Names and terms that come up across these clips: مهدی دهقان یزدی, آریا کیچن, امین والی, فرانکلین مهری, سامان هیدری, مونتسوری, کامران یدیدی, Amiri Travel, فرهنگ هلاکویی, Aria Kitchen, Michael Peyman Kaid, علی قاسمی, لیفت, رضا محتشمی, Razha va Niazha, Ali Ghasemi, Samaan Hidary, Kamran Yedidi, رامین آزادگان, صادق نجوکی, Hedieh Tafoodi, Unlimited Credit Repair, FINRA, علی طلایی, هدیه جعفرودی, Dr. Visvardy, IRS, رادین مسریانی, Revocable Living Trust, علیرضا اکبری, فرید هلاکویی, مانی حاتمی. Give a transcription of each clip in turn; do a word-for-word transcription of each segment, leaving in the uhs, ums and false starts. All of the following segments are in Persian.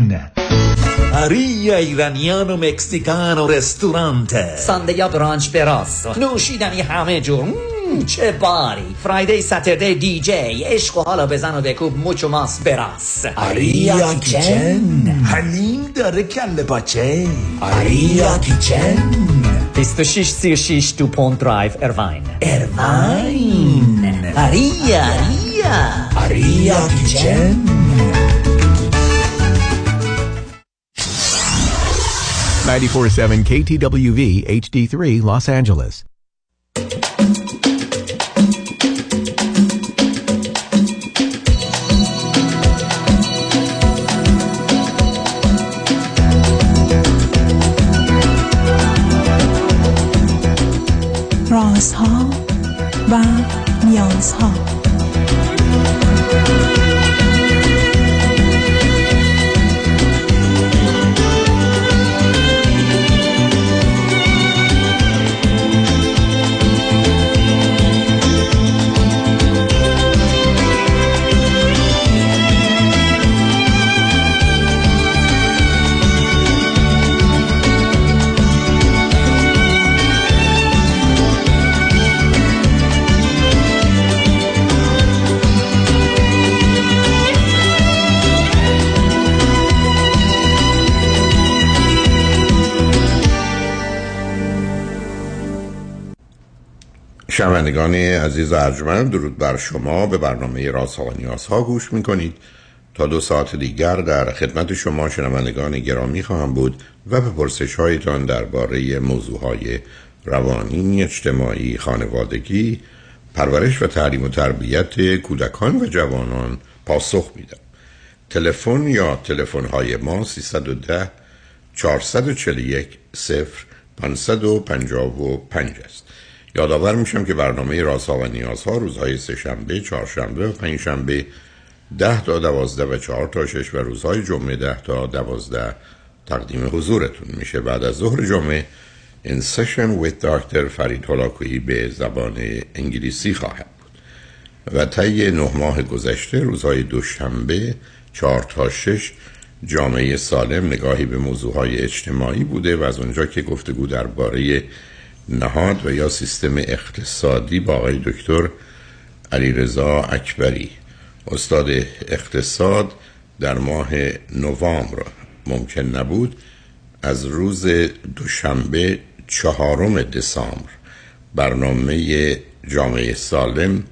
نه. آریا ایرانیان و مکزیکان و رستورانت سنده یا برانچ براس نوشیدنی همه جور. مم چه باری فرایدی ساتردی دی جی عشق و حالا بزن و بکوب مچ و ماس براس. آریا کیچن حلیم داره کله باچه. آریا کیچن بیست و شش سی و شش دو پوند درایو ارواین ارواین آریا آریا آریا کیچن ninety-four point seven کی تی دبلیو وی اچ دی three Los Angeles. رازها و نیازها. شنوندگان عزیز ارجمند، درود بر شما. به برنامه رازها و نیازها گوش میکنید. تا دو ساعت دیگر در خدمت شما شنوندگان گرامی خواهم بود و به پرسش‌هایتان درباره موضوعهای روانی، اجتماعی، خانوادگی، پرورش و تعلیم و تربیت کودکان و جوانان پاسخ میدم. تلفن یا تلفن‌های ما سیصد و ده چهارصد و چهل و یک صفر پانصد و پنجاه و پنج است. یادآور میشم که برنامه رازها و نیازها روزهای سه شنبه، چهار شنبه و پنج شنبه ده تا دوازده و چهار تا شش و روزهای جمعه ده تا دوازده تقدیم حضورتون میشه. بعد از ظهر جمعه این سشن ویت دکتر فرید هلاکویی به زبان انگلیسی خواهد بود و طی نه ماه گذشته روزهای دوشنبه چهار تا شش جامعه سالم نگاهی به موضوعهای اجتماعی بوده و از اونجا که گفتگو درباره نهاد و یا سیستم اقتصادی با آقای دکتر علیرضا اکبری استاد اقتصاد در ماه نوامبر ممکن نبود، از روز دوشنبه چهارم دسامبر برنامه جامعه سالم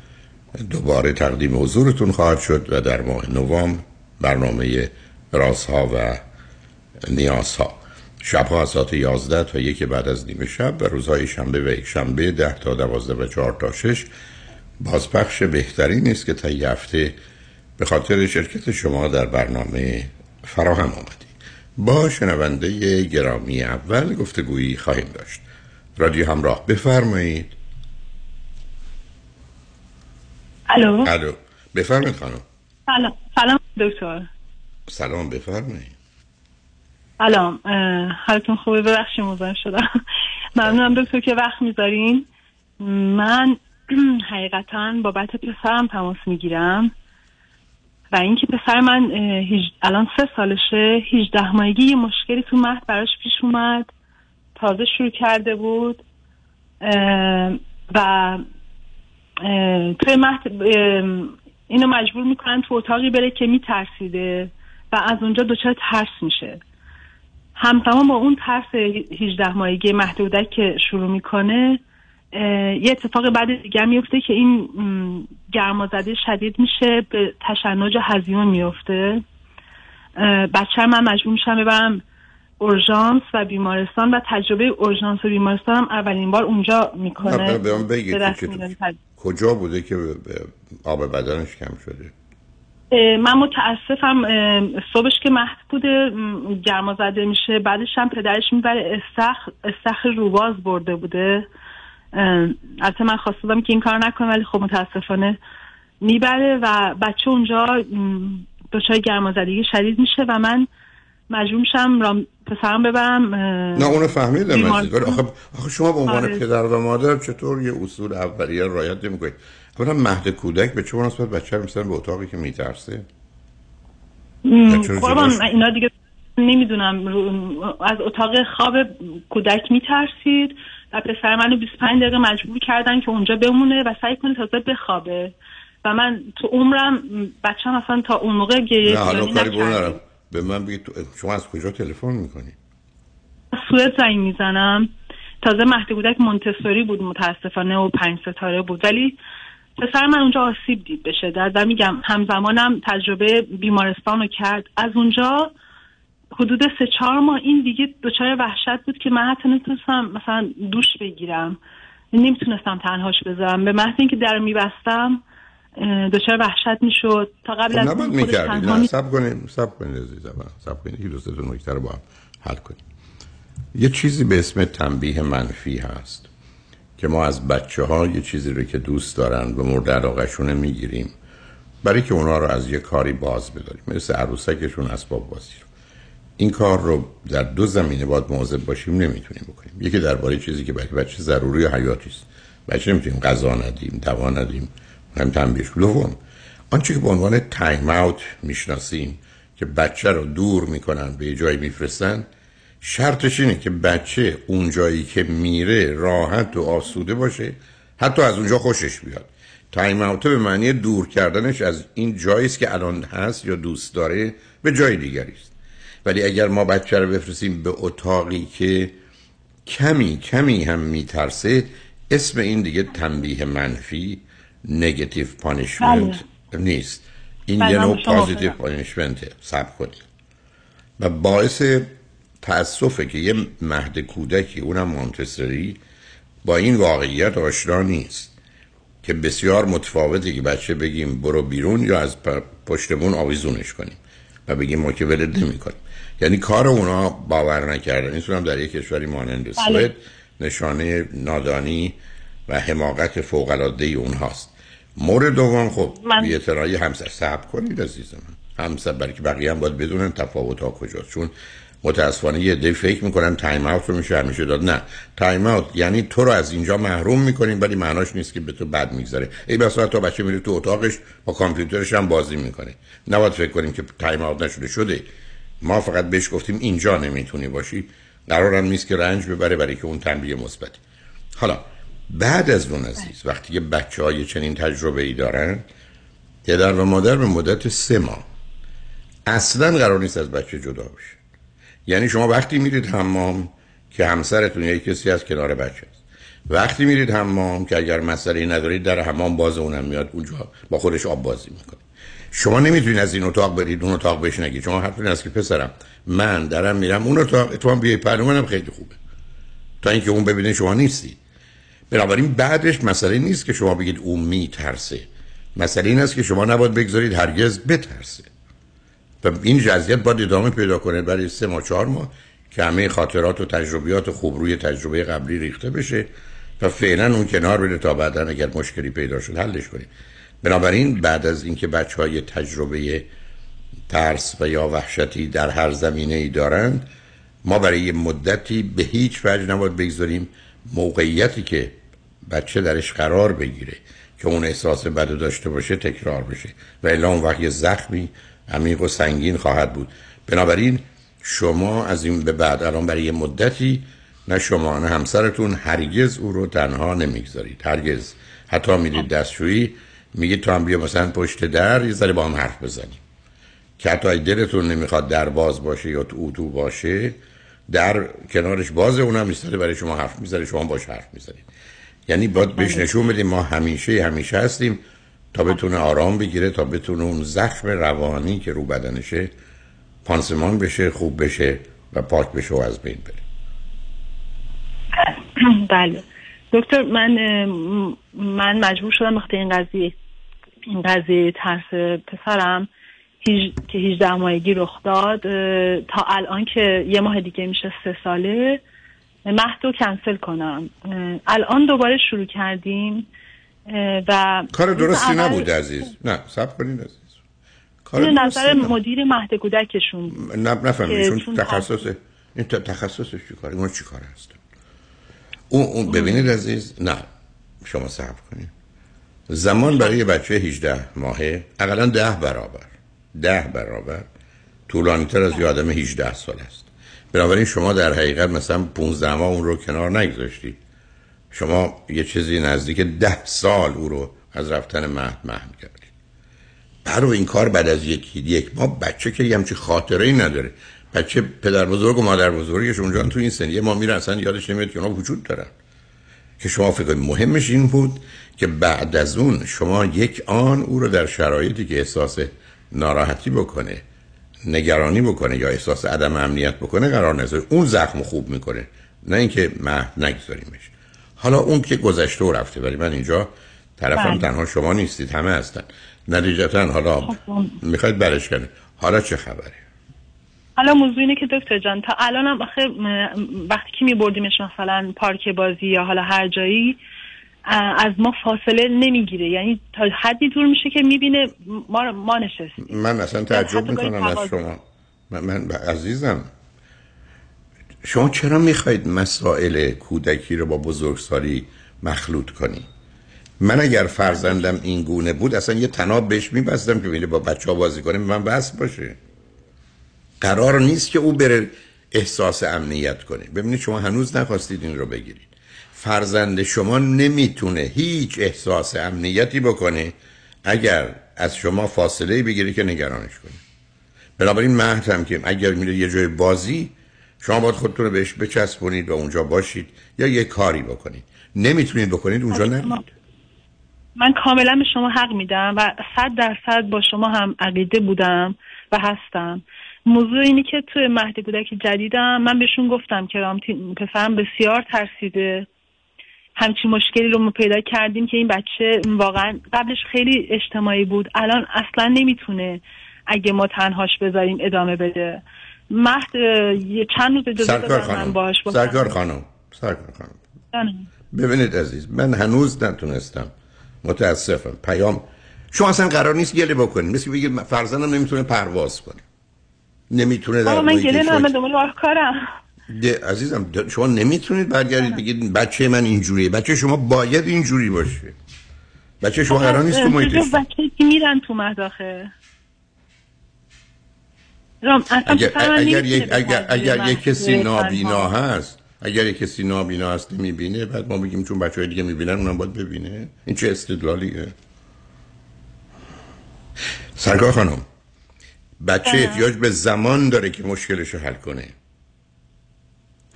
دوباره تقدیم حضورتون خواهد شد و در ماه نوامبر برنامه رازها و نیازها شبها از ساعت یازده تا یک بعد از نیمه شب و روزهای شنبه و یک شنبه ده تا دوازده و چهار تا شش بازپخش بهتری نیست که طی هفته به خاطر شرکت شما در برنامه فراهم آمدی. با شنونده گرامی اول گفتگویی خواهیم داشت. رادیو همراه، بفرمایید. الو الو، بفرمایید خانم. سلام سلام دکتر. سلام، بفرمایید. سلام، حالتون خوبه؟ ببخشید مزاحم شدم. ممنونم دکتر که وقت میذارین. من حقیقتا بابت پسرم تماس میگیرم و اینکه پسر من الان سه سالشه، هجده ماهگی یه مشکلی تو مهد براش پیش اومد، تازه شروع کرده بود و توی مهد اینو مجبور میکنن تو اتاقی بره که میترسیده و از اونجا دچار ترس میشه. همزمان با اون ترس هجده ماهگی محدوده که شروع میکنه، یه اتفاق بعد دیگه میفته که این گرمازده شدید میشه، به تشنج هزیون میفته. بچه من مجبور میشم ببرم اورژانس و بیمارستان و تجربه اورژانس و بیمارستان هم اولین بار اونجا میکنه. به من بگید کجا بوده که آب بدنش کم شده؟ من متاسفم صبحش که مهد بوده گرما زده میشه، بعدش هم پدرش میبره استخر استخر روباز برده بوده. البته من خواستم که این کار نکنم ولی خب متاسفانه میبره و بچه اونجا دچار گرما زدگی شدید میشه و من مجبور میشم پسرم ببرم. نه اونو فهمیدم ولی آخه آخه شما به عنوان آره. پدر و مادر چطور یه اصول اولیه رعایت نمی‌کنید؟ اولا مهد کودک به چه مناسبت بچه رو می‌ذارن به اتاقی که میترسه؟ قربان اینا دیگه نمیدونم از اتاق خواب کودک میترسید و پسر منو بیست و پنج دقیقه مجبور کردن که اونجا بمونه و سعی کنه تازه بخوابه و من تو عمرم بچه‌م اصلا تا اون موقع گریه نکرد. به من بگید شما از کجا تلفن میکنی؟ سوئد زنگ میزنم. تازه مهد کودک مونتسوری بود متاسفانه و پنج ستاره بود، ولی پسر من اونجا آسیب دید به شدت و میگم همزمانم تجربه بیمارستان رو کرد. از اونجا حدود سه چهار ماه این دیگه دچار وحشت بود که من حتی نتونستم مثلا دوش بگیرم، نمیتونستم تنهاش بذارم، به محض اینکه در میبستم دچار وحشت میشد. تا قبل از خودش میکردی. نه سب کنیم سب کنیم عزیزم سب کنیم یکی دوستتون نکته رو با هم حل کنیم. یه چیزی به اسم تنبیه منفی هست که ما از بچه ها یه چیزی رو که دوست دارن و مورد علاقه‌شونه میگیریم برای که اونا رو از یه کاری باز بداریم، مثل عروسکشون، اسباب بازی. این کار رو در دو زمینه باید مواظب باشیم، نمیتونیم بکنیم. یکی درباره چیزی که برای بچه ضروری و حیاتی است، بچه نمیتونیم غذا ندیم، دوا ندیم، هم تنبیهش. دوم آنچه که به عنوان تایم اوت میشناسیم که بچه رو دور میکنن به جایی میفرستن، شرطش اینه که بچه اون جایی که میره راحت و آسوده باشه، حتی از اونجا خوشش بیاد. تایم اوت به معنی دور کردنش از این جایی است که الان هست یا دوست داره به جای دیگری است. ولی اگر ما بچه رو بفرستیم به اتاقی که کمی کمی هم میترسه، اسم این دیگه تنبیه منفی نگتیو پانیشمنت نیست، این یه نوع پازیتیو پانیشمنته. سب کنید. و باعث تأسفه که یه مهد کودکی اونم مونتسوری با این واقعیت آشنا نیست که بسیار متفاوته که بچه بگیم برو بیرون یا از پشتمون آویزونش کنیم و بگیم ما که ولد نمی‌کنیم. یعنی کار اونها باور نکردنی هم در یک کشوری مانند سوئد نشانه نادانی و حماقت فوق‌العاده اونهاست. مورد دوم خب بی‌اعتنایی همسر. صبر کنید عزیز من، همسر برای بقیه هم باید بدونن تفاوت‌ها کجاست، چون متاسفانه یه عده فکر می‌کنن تایم اوت رو میشه همیشه داد. نه، تایم اوت یعنی تو رو از اینجا محروم می‌کنیم، ولی معناش نیست که به تو بد می‌گذره. ای بسا تا بچه میره تو اتاقش با کامپیوترش هم بازی می‌کنه. نباید فکر کنیم که تایم اوت نشده شده، ما فقط بهش گفتیم اینجا نمیتونی باشی، قرارم نیست که رنج ببره برای که اون تنبیه مثبت. حالا بعد از اون عزیز وقتی که بچه‌های چنین تجربه‌ای دارن، پدر و مادر به مدت سه ماه اصلاً قرار نیست از بچه جدا بشه. یعنی شما وقتی میرید حمام که همسرتون یا کسی از کنار بچه است، وقتی میرید حمام که اگر مسئله‌ای ندارید در حمام باز اونم میاد اونجا با خودش آب بازی میکنه. شما نمیتونید از این اتاق برید اون اتاق بهش نگید. شما حرف این است که پسرم من درم میرم اون اتاق، تو هم بیای پهلو منم، خیلی خوبه، تا اینکه اون ببینه شما نیستی. بنابراین بعدش مسئله نیست که شما بگید اون میترسه، مسئله این است که شما نباید بگذارید هرگز بترسه و این جزئیات باید ادامه پیدا کنه برای سه ماه چهار ماه که همه خاطرات و تجربیات خوب روی تجربه قبلی ریخته بشه و فعلا اون کنار بره تا بعدا اگر مشکلی پیدا شد حلش کنیم. بنابراین بعد از اینکه بچه‌های تجربه ترس و یا وحشتی در هر زمینه‌ای دارند، ما برای مدتی به هیچ وجه نباید بگذاریم موقعیتی که بچه درش قرار بگیره که اون احساس بدو داشته باشه تکرار بشه و الا اون وقت یه زخمی عمیق و سنگین خواهد بود. بنابراین شما از این به بعد الان برای مدتی نه شما نه همسرتون هرگز او رو تنها نمیگذارید، هرگز. حتی میرید دستشویی میگید تو هم بیا مثلا پشت در یه ذره با هم حرف بزنیم که حتی دلتون نمیخواد در باز باشه یا تو اتو باشه، در کنارش بازه، اونم ایستاده برای شما حرف میزنه، شما باش حرف میزنید. یعنی باید بهش نشون بدیم ما همیشه همیشه هستیم تا بتونه آرام بگیره، تا بتونه اون زخم روانی که رو بدنشه پانسمان بشه، خوب بشه و پاک بشه و از بین بره. بله دکتر، من من مجبور شدم وقتی این قضیه این قضیه ترس پسرم که هجده ماهگی رخ داد تا الان که یه ماه دیگه میشه سه ساله مهد رو کنسل کنم. الان دوباره شروع کردیم و کار درستی اول... نبود عزیز. نه صبر کنید عزیز، کار نظر مدیر مهد کودکشون نب نفهمیشون چون تخصص این تخصصش چیکاره، اون چیکاره هست اون اون ببینید عزیز. نه شما صبر کنید، زمان برای بچه هجده ماهه اقلا ده برابر ده برابر طولانی‌تر از یه آدم هجده سال است. بنابراین شما در حقیقت مثلا پانزده ماه اون رو کنار نگذاشتید. شما یه چیزی نزدیک ده سال او رو از رفتن مهد محو کردید. برای این کار بعد از یکی یک ماه بچه که یه همچی خاطره‌ای نداره. بچه پدر بزرگ و مادر بزرگش اونجا تو این سنیه ما میره اصلا یادش نمیاد که اونا وجود دارن. که شما فکر مهمش این بود که بعد از اون شما یک آن او رو در شرایطی که احساس ناراحتی بکنه، نگرانی بکنه یا احساس عدم امنیت بکنه قرار نذارید. اون زخم خوب میکنه، نه اینکه محو نگذاریمش. حالا اون که گذشته و رفته، ولی من اینجا طرفم تنها شما نیستید، همه هستن. نتیجتا حالا میخواید برش کنه. حالا چه خبره؟ حالا موضوع اینه که دکتر جان تا الان هم آخه وقتی که میبردیمش مثلا پارک بازی یا حالا هر جایی از ما فاصله نمیگیره، یعنی تا حدی دور میشه که میبینه ما ما نشستیم. من اصلا تعجب میکنم از شما. من, من عزیزم، شما چرا میخواید مسائل کودکی رو با بزرگسالی مخلوط کنی؟ من اگر فرزندم این گونه بود اصلا یه تناب بهش میبستم که ببینه با بچه‌ها بازی کنه، من بس باشه. قرار نیست که او بره احساس امنیت کنه. ببینید شما هنوز نخواستید این رو بگیرید. فرزند شما نمیتونه هیچ احساس امنیتی بکنه اگر از شما فاصله بگیری که نگرانش کنه. بنابراین مهد هم که اگر میره یه جای بازی، شما باید خودتون رو بهش بچسبونید و اونجا باشید یا یه کاری بکنید. نمیتونید بکنید اونجا نرید. من کاملا به شما حق میدم و صد درصد با شما هم عقیده بودم و هستم. موضوع اینه که توی مهد کودک جدیدم من بهشون گفتم که رامتین پسرم بسیار ترسیده، همچین مشکلی رو ما پیدا کردیم که این بچه واقعا قبلش خیلی اجتماعی بود، الان اصلا نمیتونه اگه ما تنهاش بذاریم ادامه بده. مهد چند روز اجازه دادم من باهاش باشم. سرکار خانم، سرکار خانم، ببینید عزیز، من هنوز نتونستم، متاسفم. پیام شما اصلا قرار نیست گله بکنید، مثل بگید فرزندم نمیتونه پرواز کنه، نمیتونه در من گله نمیدم دنبال راهکارم. عزیزم شما نمیتونید برگردید بگید بچه من اینجوریه. بچه شما باید اینجوری باشه. بچه شما قرار نیست تو محیطش. بچه‌ای که میرن تو مداخه رام اگر اگر یک اگر اگر یک کسی نابینا هست، اگر یک کسی نابینا هست نمیبینه، بعد ما بگیم چون بچه‌های دیگه میبینن اونم باید ببینه؟ این چه استدلالیه؟ سرکار خانم، بچه احتیاج به زمان داره که مشکلشو حل کنه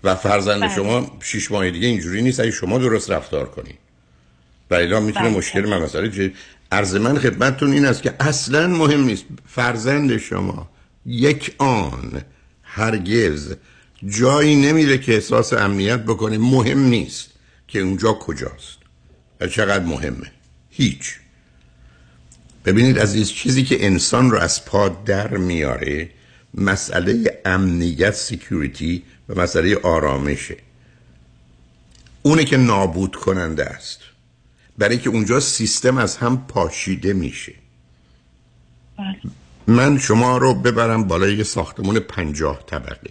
و فرزند بره. شما شش ماه دیگه اینجوری نیست اگه شما درست رفتار کنید. بلیلا میتونه بره. مشکل من مسئله چه؟ عرض من خدمتتون این است که اصلا مهم نیست. فرزند شما یک آن هرگز جایی نمیره که احساس امنیت بکنه. مهم نیست که اونجا کجاست و چقدر مهمه. هیچ. ببینید عزیز، چیزی که انسان رو از پا در میاره مسئله امنیت، سیکیوریتی و مسئله آرامشه. اونه که نابود کننده است، برای که اونجا سیستم از هم پاشیده میشه. من شما رو ببرم بالای یه ساختمون پنجاه طبقه،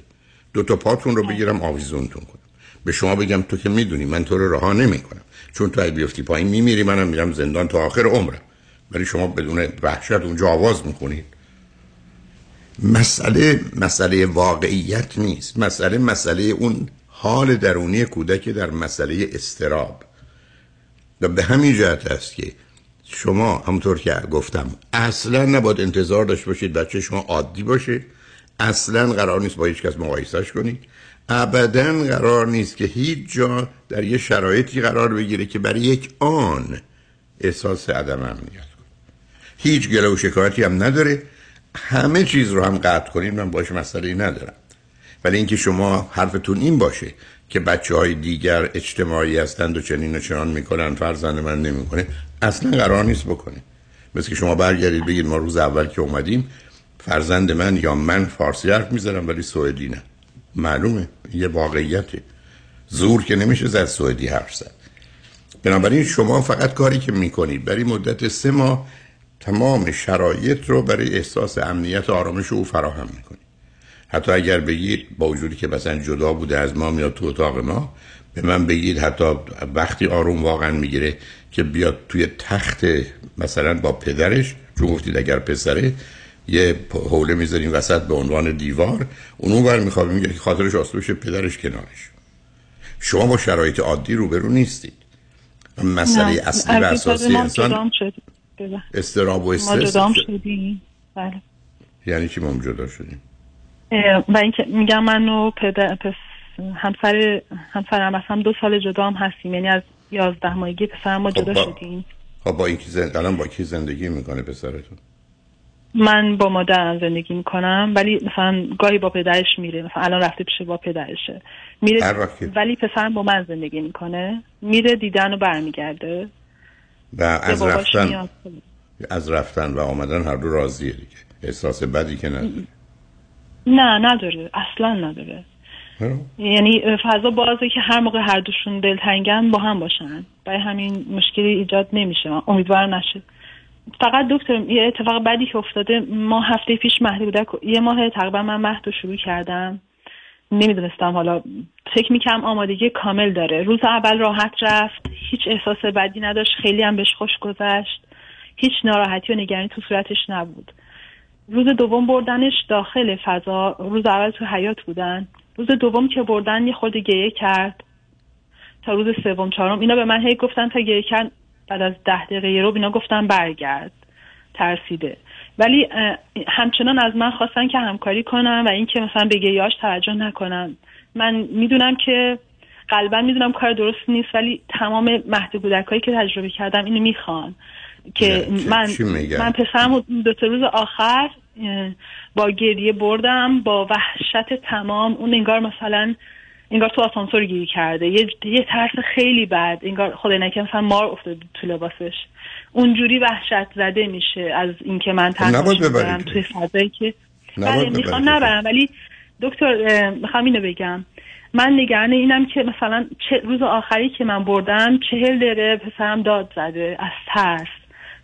دو تا پاتون رو بگیرم آویزونتون کنم، به شما بگم تو که میدونی من تو رو رها نمی کنم، چون تو اگه بیفتی پایین میمیری، منم میرم زندان تا آخر عمرم، ولی شما بدون وحشت اونجا آواز میکنید. مسئله مسئله واقعیت نیست. مسئله مسئله اون حال درونی کودک در مسئله استراب. و به همین جهت است که شما همونطور که گفتم اصلا نباید انتظار داشت باشید بچه شما عادی باشه. اصلا قرار نیست با هیچ کس مقایسش کنید. ابدا قرار نیست که هیچ جا در یه شرایطی قرار بگیره که برای یک آن احساس عدم امنیت. هیچ گله و شکایتی هم نداره. همه چیز رو هم قطع کنید، من باشه مسئله ندارم. ولی اینکه شما حرفتون این باشه که بچه‌های دیگر اجتماعی هستند و چنین و چنان میکنن، فرزند من نمیکنه، اصلا قرار نیست بکنه. مثل که شما برگردید بگید ما روز اول که اومدیم فرزند من یا من فارسی حرف میزنم ولی سوئدی نه. معلومه یه واقعیته. زور که نمیشه زد سوئدی حرف زد. بنابراین شما فقط کاری که میکنید برای مدت سه ماه تمام شرایط رو برای احساس امنیت و آرامش او فراهم میکنید. حتی اگر بگید با وجودی که مثلا جدا بوده از ما میاد تو اتاق ما، به من بگید حتی وقتی آروم واقعا میگیره که بیاد توی تخت مثلا با پدرش، چون گفتید اگر پسره یه حوله میذاریم وسط به عنوان دیوار، اونو بر میخوابیم، میگه که خاطرش آسوده بشه پدرش کنارش. شما با شرایط عادی روبرو نیستید. مسئله اصلی و اساسی انسان استراب و استرس. ما جدا شدیم. بله. یعنی چی ما جدا شدیم؟ و اینکه میگم من و پدر پس همسر همسرم از هم دو سال جدا هم هستیم، یعنی از یازده ماهگی پسرم ما جدا شدیم. خب با این کی زندگی الان با کی زندگی میکنه پسرتون؟ من با مادرم زندگی میکنم، ولی مثلا گاهی با پدرش میره، مثلا الان رفته پیش با پدرشه میره، ولی پسرم با من زندگی میکنه، میره دیدن و برمیگرده و از رفتن از رفتن و آمدن هر دو راضیه دیگه، احساس بدی که نداره. نه نداره، اصلا نداره. یعنی فضا بازه که هر موقع هر دوشون دلتنگن با هم باشن، برای همین مشکلی ایجاد نمیشه. من امیدوارم نشه. فقط دکتر یه اتفاق بعدی که افتاده، ما هفته پیش مهد بوده، یه ماه تقریبا من مهد رو شروع کردم، نمیدونستم، حالا فکر میکنم آمادگی کامل داره. روز اول راحت رفت، هیچ احساس بدی نداشت، خیلی هم بهش خوش گذشت، هیچ ناراحتی و نگرانی تو صورتش نبود. روز دوم بردنش داخل فضا، روز اول تو حیاط بودن، روز دوم که بردن یه خورده گریه کرد، تا روز سوم چهارم اینا به من هی گفتن تا گریه کرد، بعد از ده دقیقه رو اینا گفتن برگرد، ترسیده. ولی همچنان از من خواستن که همکاری کنم و این که مثلا به گریه‌اش توجه نکنم. من میدونم که قلبا میدونم کار درست نیست، ولی تمام مهد کودکایی که تجربه کردم اینو میخوان که من من پسرم دو تا روز آخر با گریه بردم، با وحشت تمام. اون انگار مثلا انگار تو آسانسور گیری کرده، یه یه ترس خیلی بد، انگار خدای نکنه مثلا مار افتاده تو لباسش، اونجوری وحشت زده میشه از اینکه من تنهاش ببرم توی فضایی که بله میخوام نبرم. ولی دکتر میخوام اینو بگم، من نگران اینم که مثلا روز آخری که من بردم چهل دقیقه پسرم داد زده از ترس،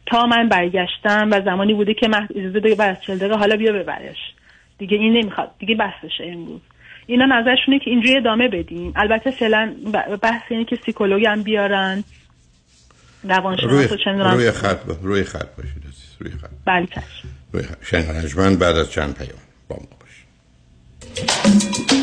تا من برگشتم و زمانی بوده که من اجازه بده بعد از چهل دقیقه حالا بیا ببرش دیگه، این نمیخواد دیگه، بسشه امروز. اینا نظرشونه که اینجوری ادامه بدیم. البته فعلا بحث اینه که سیکولوژی هم بیارن، روانشناس و چندان. روی خط با. روی خط باشید عزیز، روی خط. بله روی خط. شنگانجمن بعد از چند پیام با ما باشید.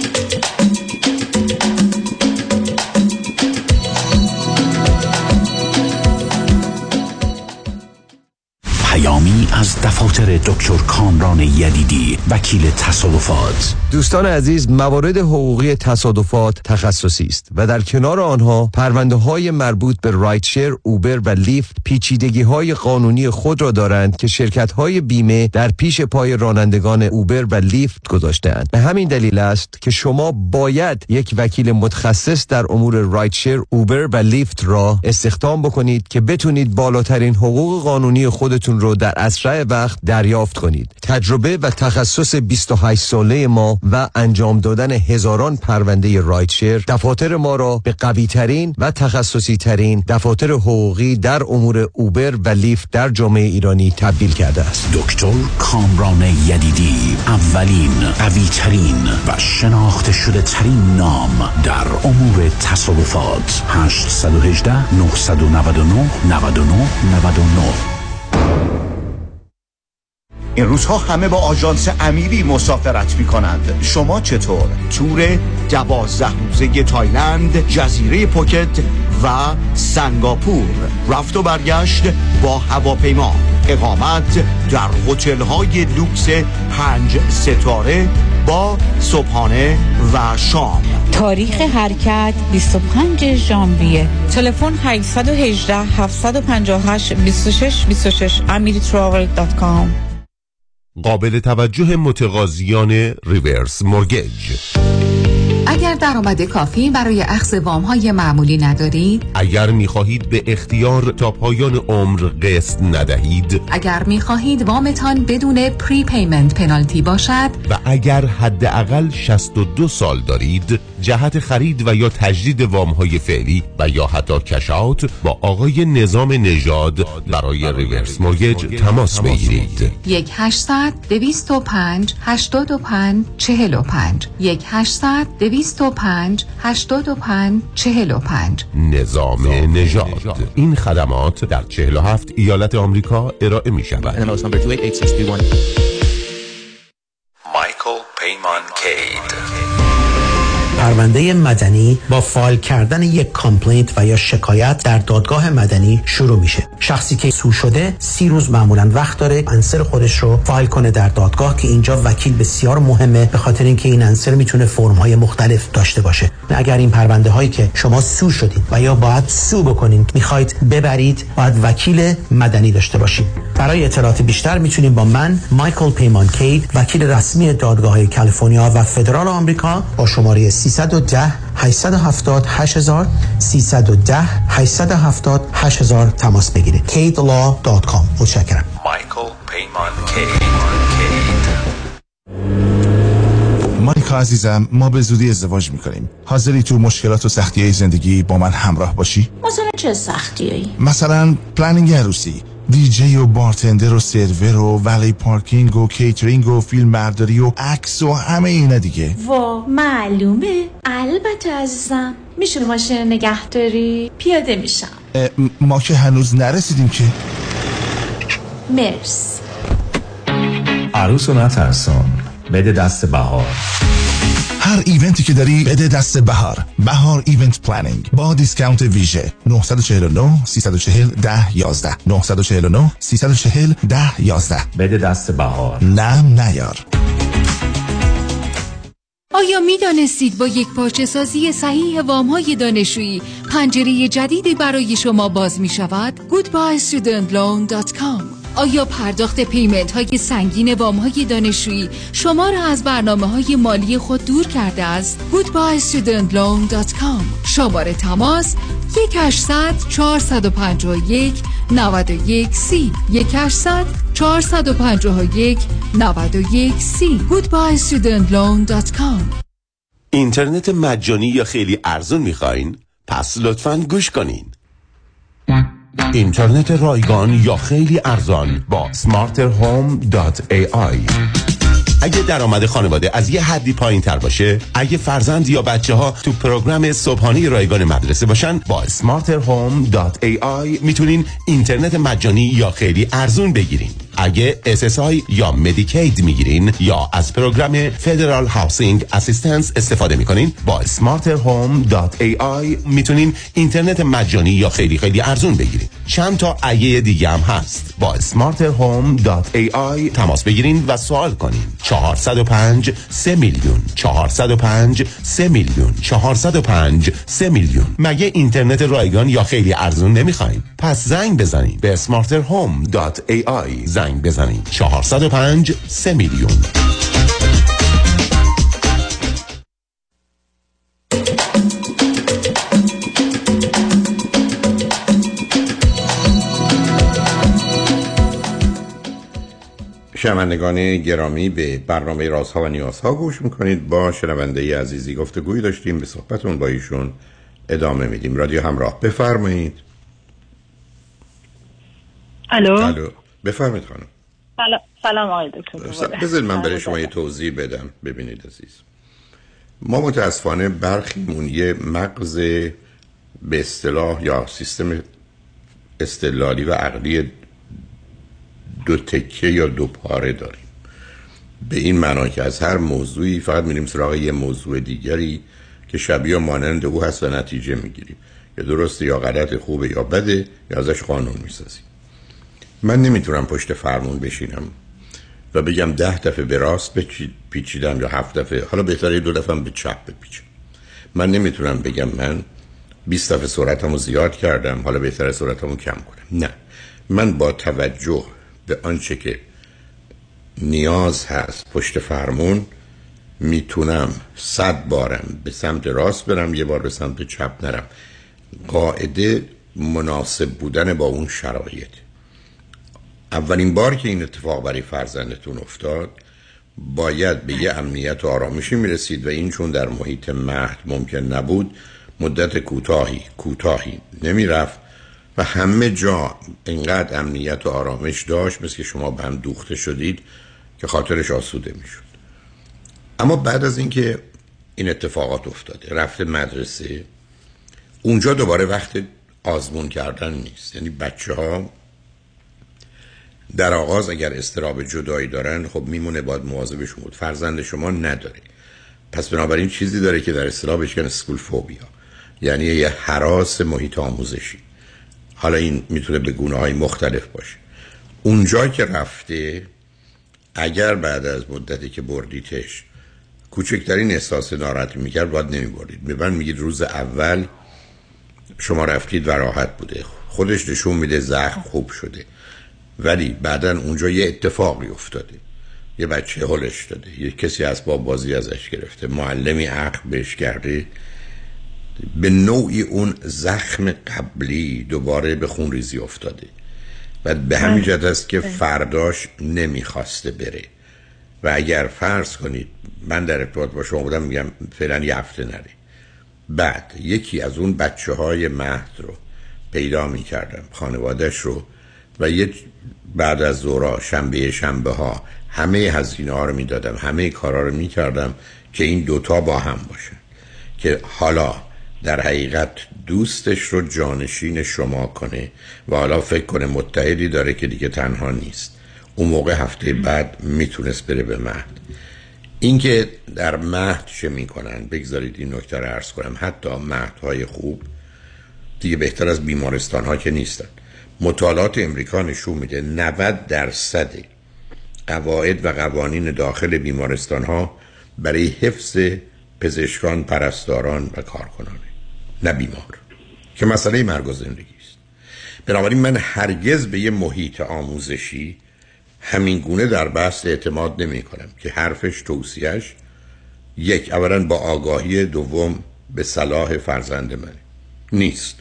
پیامی از دفاتر دکتر کامران یدیدی، وکیل تصادفات. دوستان عزیز، موارد حقوقی تصادفات تخصصی است و در کنار آنها پرونده‌های مربوط به رایتشر، اوبر و لیفت پیچیدگی‌های قانونی خود را دارند که شرکت‌های بیمه در پیش پای رانندگان اوبر و لیفت گذاشته‌اند. به همین دلیل است که شما باید یک وکیل متخصص در امور رایتشر، اوبر و لیفت را استخدام بکنید که بتونید بالاترین حقوق قانونی خودتون رو در اسرع وقت دریافت کنید. تجربه و تخصص بیست و هشت ساله ما و انجام دادن هزاران پرونده رایتشر، دفاتر ما را به قوی ترین و تخصصی ترین دفاتر حقوقی در امور اوبر و لیفت در جامعه ایرانی تبدیل کرده است. دکتر کامران یدیدی، اولین، قوی ترین و شناخته شده ترین نام در امور تصادفات. هشت یک هشت، نه نه نه، نه نه نه نه. این روزها همه با آژانس امیری مسافرت می‌کنند. شما چطور؟ تور دوازده روزه تایلند، جزیره پوکت و سنگاپور. رفت و برگشت با هواپیما. اقامت در هتل‌های لوکس پنج ستاره با صبحانه و شام. تاریخ حرکت بیست و پنجم ژانویه. تلفن هشت یک هشت، هفت پنج هشت، دو شش دو شش. amiri travel دات کام. قابل توجه متقاضیان ریورس مورگیج. اگر درآمد کافی برای اخذ وام‌های معمولی ندارید، اگر می‌خواهید به اختیار تا پایان عمر قسط ندهید، اگر می‌خواهید وامتان بدون پری پیمنت پنالتی باشد و اگر حداقل شصت و دو سال دارید، جهت خرید و یا تجدید وام‌های فعلی و یا حتی کش‌آوت با آقای نظام نژاد برای ریورس مورگیج تماس بگیرید. یک هشتصد، دویست و پنج، هشتاد و پنج، چهل و پنج. یک هشتصد، دویست و پنج، هشتاد و پنج، چهل و پنج. نظام نژاد. این خدمات در چهل و هفت ایالت آمریکا ارائه می شود. پeyman kaid. پرونده مدنی با فایل کردن یک کامپلینت و یا شکایت در دادگاه مدنی شروع میشه. شخصی که سو شده سی روز معمولا وقت داره انصر خودش رو فایل کنه در دادگاه که اینجا وکیل بسیار مهمه، به خاطر اینکه این انصر میتونه فرم‌های مختلف داشته باشه. اگر این پرونده هایی که شما سو شدید و یا باید سو بکنین میخواید ببرید، باید وکیل مدنی داشته باشید. برای اطلاعات بیشتر میتونید با من، مایکل پیمان کید، وکیل رسمی دادگاه‌های کالیفرنیا و فدرال آمریکا، با شماره سیصد و ده هشتصد و هفتاد و هشت هزار سیصد و ده هشتصد و هفتاد و هشت هزار تماس بگیرید. کید لا دات کام. متشکرم. مایکل پیمان کید. مانیکا عزیزم، ما به زودی ازدواج میکنیم. حاضری تو مشکلات و سختیهای زندگی با من همراه باشی؟ مثلا چه سختیایی؟ مثلا پلنینگ عروسی، دیجی و بارتندر و سرور و ولی پارکینگ و کیترینگ و فیلم برداری و عکس و همه اینا دیگه. وا معلومه، البته عزیزم. میشه ماشین نگه داری؟ پیاده میشم. ما که هنوز نرسیدیم که. مرس عروسو نترسون، بده دست بهار. هر ایونتی که داری بده دست بهار. بهار ایونت پلنینگ با دیسکاونت ویژه. نه چهار نه سه چهار صفر ده یازده نه چهار نه سه چهار صفر ده یازده. بده دست بهار. نم نیار. آیا می دانستید با یک پارچه سازی صحیح وام‌های دانشجویی پنجره جدیدی برای شما باز می شود؟ گودبای استودنت لون دات کام. آیا پرداخت پیمنت های سنگین وام های دانشجویی شما را از برنامه های مالی خود دور کرده است؟ گودبای استودنت لون دات کام. شماره تماس یک هشتصد چهارصد و پنجاه و یک نود و یک سی یک هشتصد چهارصد و پنجاه و یک نود و یک سی گودبای استودنت لون دات کام. اینترنت مجانی یا خیلی ارزون میخواین؟ پس لطفاً گوش کنین. اینترنت رایگان یا خیلی ارزان با اسمارت هوم دات ای آی. اگه درآمد خانواده از یه حدی پایین تر باشه، اگه فرزند یا بچه ها تو پروگرام صبحانه رایگان مدرسه باشن، با اسمارت هوم دات ای آی میتونین اینترنت مجانی یا خیلی ارزون بگیرین. اگه اس اس آی یا مدیکید میگیرین یا از پروگرام فدرال هاوسینگ اسیستنس استفاده میکنین، با اسمارت هوم دات ای آی میتونین اینترنت مجانی یا خیلی خیلی ارزون بگیرین. چند تا آیه دیگه هم هست. با اسمارت هوم دات ای آی تماس بگیرین و سوال کنین. چهارصد و پنج سه میلیون چهارصد و پنج سه میلیون چهارصد و پنج سه میلیون. مگه اینترنت رایگان یا خیلی ارزون نمیخواین؟ پس زنگ بزنین به اسمارت هوم دات ای آی. زنگ بزنین چهارصد و پنج سه میلیون. شنوندگان گرامی، به برنامه رازها و نیازها گوش میکنید. با شنونده عزیزی گفتگوی داشتیم، به صحبتون با ایشون ادامه میدیم. رادیو همراه، بفرمایید. الو الو، بفرمایید خانم. سلام آقای دکتر. بذارید من برای شما یه توضیح بدم. ببینید عزیز، ما متاسفانه برخیمون یه مغز به اصطلاح یا سیستم استدلالی و عقلی دو تکه یا دو پاره داریم، به این معنا که از هر موضوعی فقط میریم سراغ یه موضوع دیگری که شبیه مانند او هست و نتیجه میگیریم یا درسته یا غلط، خوبه یا بده، یا ازش قانون میسازیم. من نمیتونم پشت فرمون بشینم و بگم ده دفعه به راست پیچیدم یا هفت دفعه، حالا بهتره دو دفعه به چپ بپیچم. من نمیتونم بگم من بیست دفعه سرعتمو زیاد کردم، حالا بهتره سرعتمو کم کنم. نه، من با توجه به آنچه که نیاز هست پشت فرمون میتونم صد بارم به سمت راست برم، یه بار به سمت چپ نرم. قاعده مناسب بودن با اون شرایط. اولین بار که این اتفاق برای فرزندتون افتاد، باید به یه امنیت و آرامشی میرسید و این چون در محیط مهد ممکن نبود، مدت کوتاهی کوتاهی نمیرفت و همه جا اینقدر امنیت و آرامش داشت مثل که شما به هم دوخته شدید که خاطرش آسوده میشد. اما بعد از اینکه این اتفاقات افتاده، رفته مدرسه، اونجا دوباره وقت آزمون کردن نیست. یعنی بچه ها در آغاز اگر اضطراب جدایی دارن خب میمونه باید مواظبش بود. فرزند شما نداره، پس بنابراین چیزی داره که در اصطلاح بهش میگن اسکول فوبیا، یعنی یه هراس محیط آموزشی. حالا این میتونه به گونه‌های مختلف باشه. اونجا که رفته اگر بعد از مدتی که بردیتش کوچکترین احساس ناراحتی میکرد باید نمیبردید. به من میگید روز اول شما رفتید و راحت بوده، خودش نشون میده زخم خوب شده، ولی بعدن اونجا یه اتفاقی افتاده، یه بچه هلش داده، یه کسی اسباب بازی ازش گرفته، معلمی عقب بهش کرده، به نوعی اون زخم قبلی دوباره به خون ریزی افتاده و به همین جهت است که فرداش نمیخواسته بره. و اگر فرض کنید من در ارتباط با شما بودم میگم فعلا یه هفته نری، بعد یکی از اون بچه های مهد رو پیدا میکردم، خانوادش رو، و یه بعد از ظهرها شنبه شنبه ها همه هزینه ها رو میدادم، همه کارا رو میکردم که این دوتا با هم باشن، که حالا در حقیقت دوستش رو جانشین شما کنه و حالا فکر کنه متحدی داره که دیگه تنها نیست. اون موقع هفته بعد میتونست بره به مهد. اینکه در مهد چه میکنن، بگذارید این نکته رو عرض کنم، حتی مهدهای خوب دیگه بهتر از بیمارستان ها که نیستن. مطالعات امریکا نشون میده نود درصد قواعد و قوانین داخل بیمارستان ها برای حفظ پزشکان، پرستاران و کارکنانه، نه بیمار، که مسئله مرگ و زندگی است. بنابراین من هرگز به یه محیط آموزشی همین گونه در بحث اعتماد نمی کنم که حرفش توصیهش یک اولا با آگاهی، دوم به صلاح فرزند من نیست.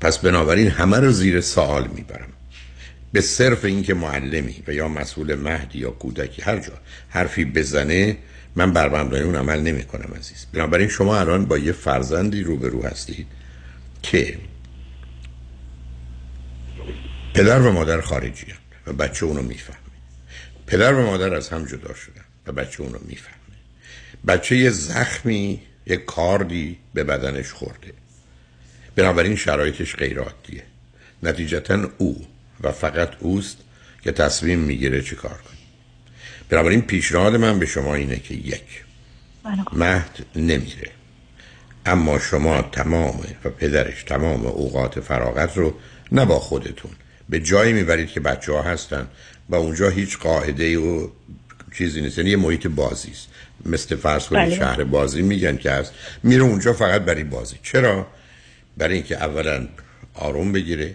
پس بنابراین همه رو زیر سوال میبرم به صرف اینکه معلمی و یا مسئول مهدی یا کودکی هر جا حرفی بزنه من بر مبنای اون عمل نمی کنم عزیز. بنابراین شما الان با یه فرزندی روبرو هستید که پدر و مادر خارجی هستند و بچه اونو میفهمه، پدر و مادر از هم جدا شدن و بچه اونو میفهمه، بچه یه زخمی، یه کاردی به بدنش خورده، بنابراین شرایطش غیر عادیه. نتیجتا او و فقط اوست که تصمیم میگیره چی کار کنه. بنابراین پیشنهاد من به شما اینه که یک، مهد نمیره، اما شما تمام و پدرش تمام اوقات فراغت رو نه با خودتون به جایی میبرید که بچه ها هستن و اونجا هیچ قاعده و چیزی نیست، یعنی یه محیط بازیست، مثل فرض کنید شهر بازی میگن که هست، میره اونجا فقط برای بازی. چرا؟ برای اینکه اولا آروم بگیره،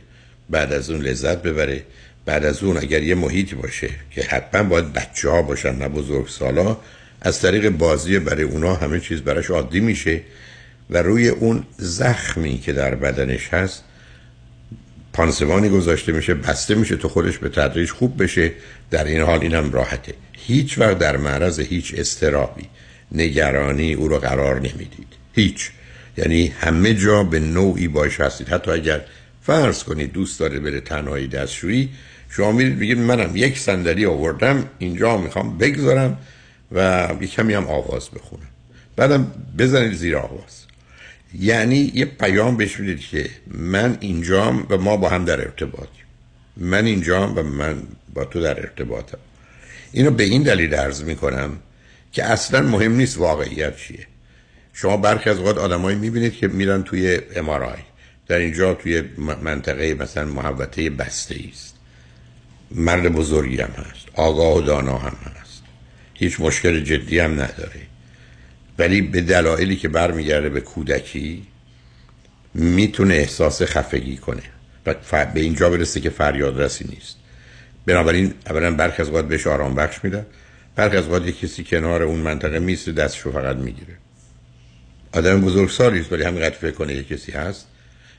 بعد از اون لذت ببره، بعد از اون اگر یه محیطی باشه که حتما باید بچه ها باشن نه بزرگ سالا، از طریق بازی برای اونا همه چیز براش عادی میشه و روی اون زخمی که در بدنش هست پانسمانی گذاشته میشه، بسته میشه تو خودش به تدریج خوب بشه. در این حال اینم راحته، هیچ وقت در معرض هیچ اضطرابی، نگرانی او رو قرار نمیدید، هیچ، یعنی همه جا به نوعی باش هستید. حتی اگر فرض کنید دوست داره بره تنهایی دستشویی، شما میرید بگید منم یک صندلی آوردم اینجا میخوام بگذارم و یک کمی هم آواز بخونم، بعدم بزنید زیر آواز، یعنی یه پیام بهش میدید که من اینجام و ما با هم در ارتباطیم، من اینجام و من با تو در ارتباطم. اینو به این دلیل عرض میکنم که اصلا مهم نیست واقعیت چیه. شما برخی از اوقات آدمایی میبینید که میرن توی امارای، در اینجا توی منطقه مثلا محوطه بسته‌ای است، مرد بزرگی هم هست، آگاه و دانا هم هست، هیچ مشکل جدی هم نداره، ولی به دلایلی که برمیگرده به کودکی میتونه احساس خفگی کنه و به اینجا برسه که فریاد رسی نیست. بنابراین اولا برخی از اوقات بهش آرام بخش میدن، برخی از اوقات یک کسی کنار اون منطقه میسته دستشو فقط میگیره. آدم بزرگسالی است ولی همینقدر فکر کنه یک کسی هست،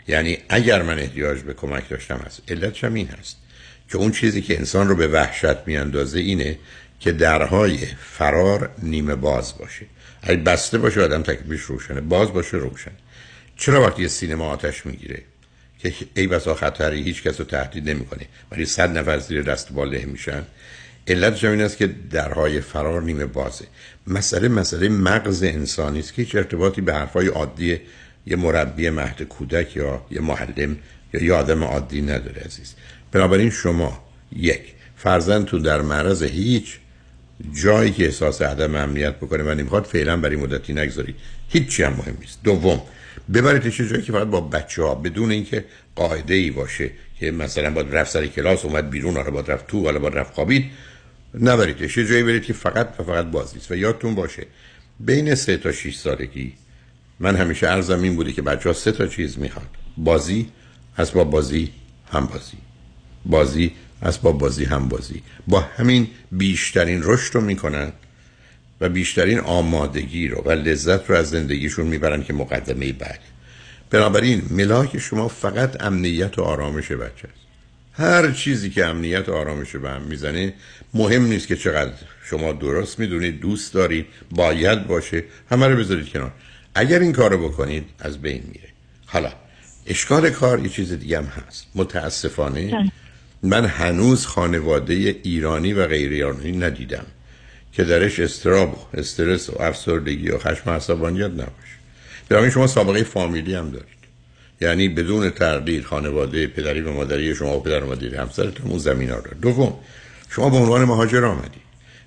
یعنی اگر من احتیاج به کمک داشتم هست. علتش هم این هست که اون چیزی که انسان رو به وحشت میاندازه اینه که درهای فرار نیمه باز باشه. اگه بسته باشه آدم تکلیفش روشنه، باز باشه روشن. چرا وقتی یه سینما آتش میگیره که ای بسا خطری، هیچ کس رو تهدید نمیکنه ولی صد نفر زیر دست و پا له میشن؟ علتش این است که درهای فرار نیمه بازه. مسئله مسئله مغز انسانی است که هیچ ارتباطی به حرفای عادی یه مربی مهد کودک یا یه معلم یا یه آدم عادی نداره عزیز. بنابراین شما یک، فرزندتون در معرض هیچ جایی که احساس عدم امنیت بکنه و نمیخواد، فعلا برای مدتی نگذارید، هیچی هم مهم نیست. دوم، ببریدش یه جایی که فقط با بچه‌ها، بدون اینکه قاعده ای باشه که مثلا باید رفت سر کلاس اومد بیرون، آره باید رفت تو، حالا باید رفت خوابید، نبریدش. یه جایی برید که فقط و فقط باز نیست. و یادتون باشه بین سه تا شش سالگی من همیشه عرضم این بوده که بچه‌ها سه تا چیز میخوان: بازی، اسباب بازی، هم بازی، بازی، اسباب بازی، هم بازی. با همین بیشترین رشد رو میکنن و بیشترین آمادگی رو و لذت رو از زندگیشون میبرن که مقدمه بعد. بنابراین ملاک شما فقط امنیت و آرامش بچه است. هر چیزی که امنیت و آرامش رو به هم میزنه، مهم نیست که چقدر شما درست میدونید، دوست دارید، باید باشه، همه رو بذارید کنار. اگر این کار رو بکنید از بین میره. حالا اشکال کار یه چیز دیگه هم هست. متاسفانه من هنوز خانواده ایرانی و غیر ایرانی ندیدم که درش استراب و استرس و افسردگی و خشم و عصبانیت نباشه. بنابراین شما سابقه فامیلی هم دارید، یعنی بدون تردید خانواده پدری و مادری شما و پدر و مادری همسرتون اون زمین ها رو. دوم، شما به عنوان مهاجر آمدید،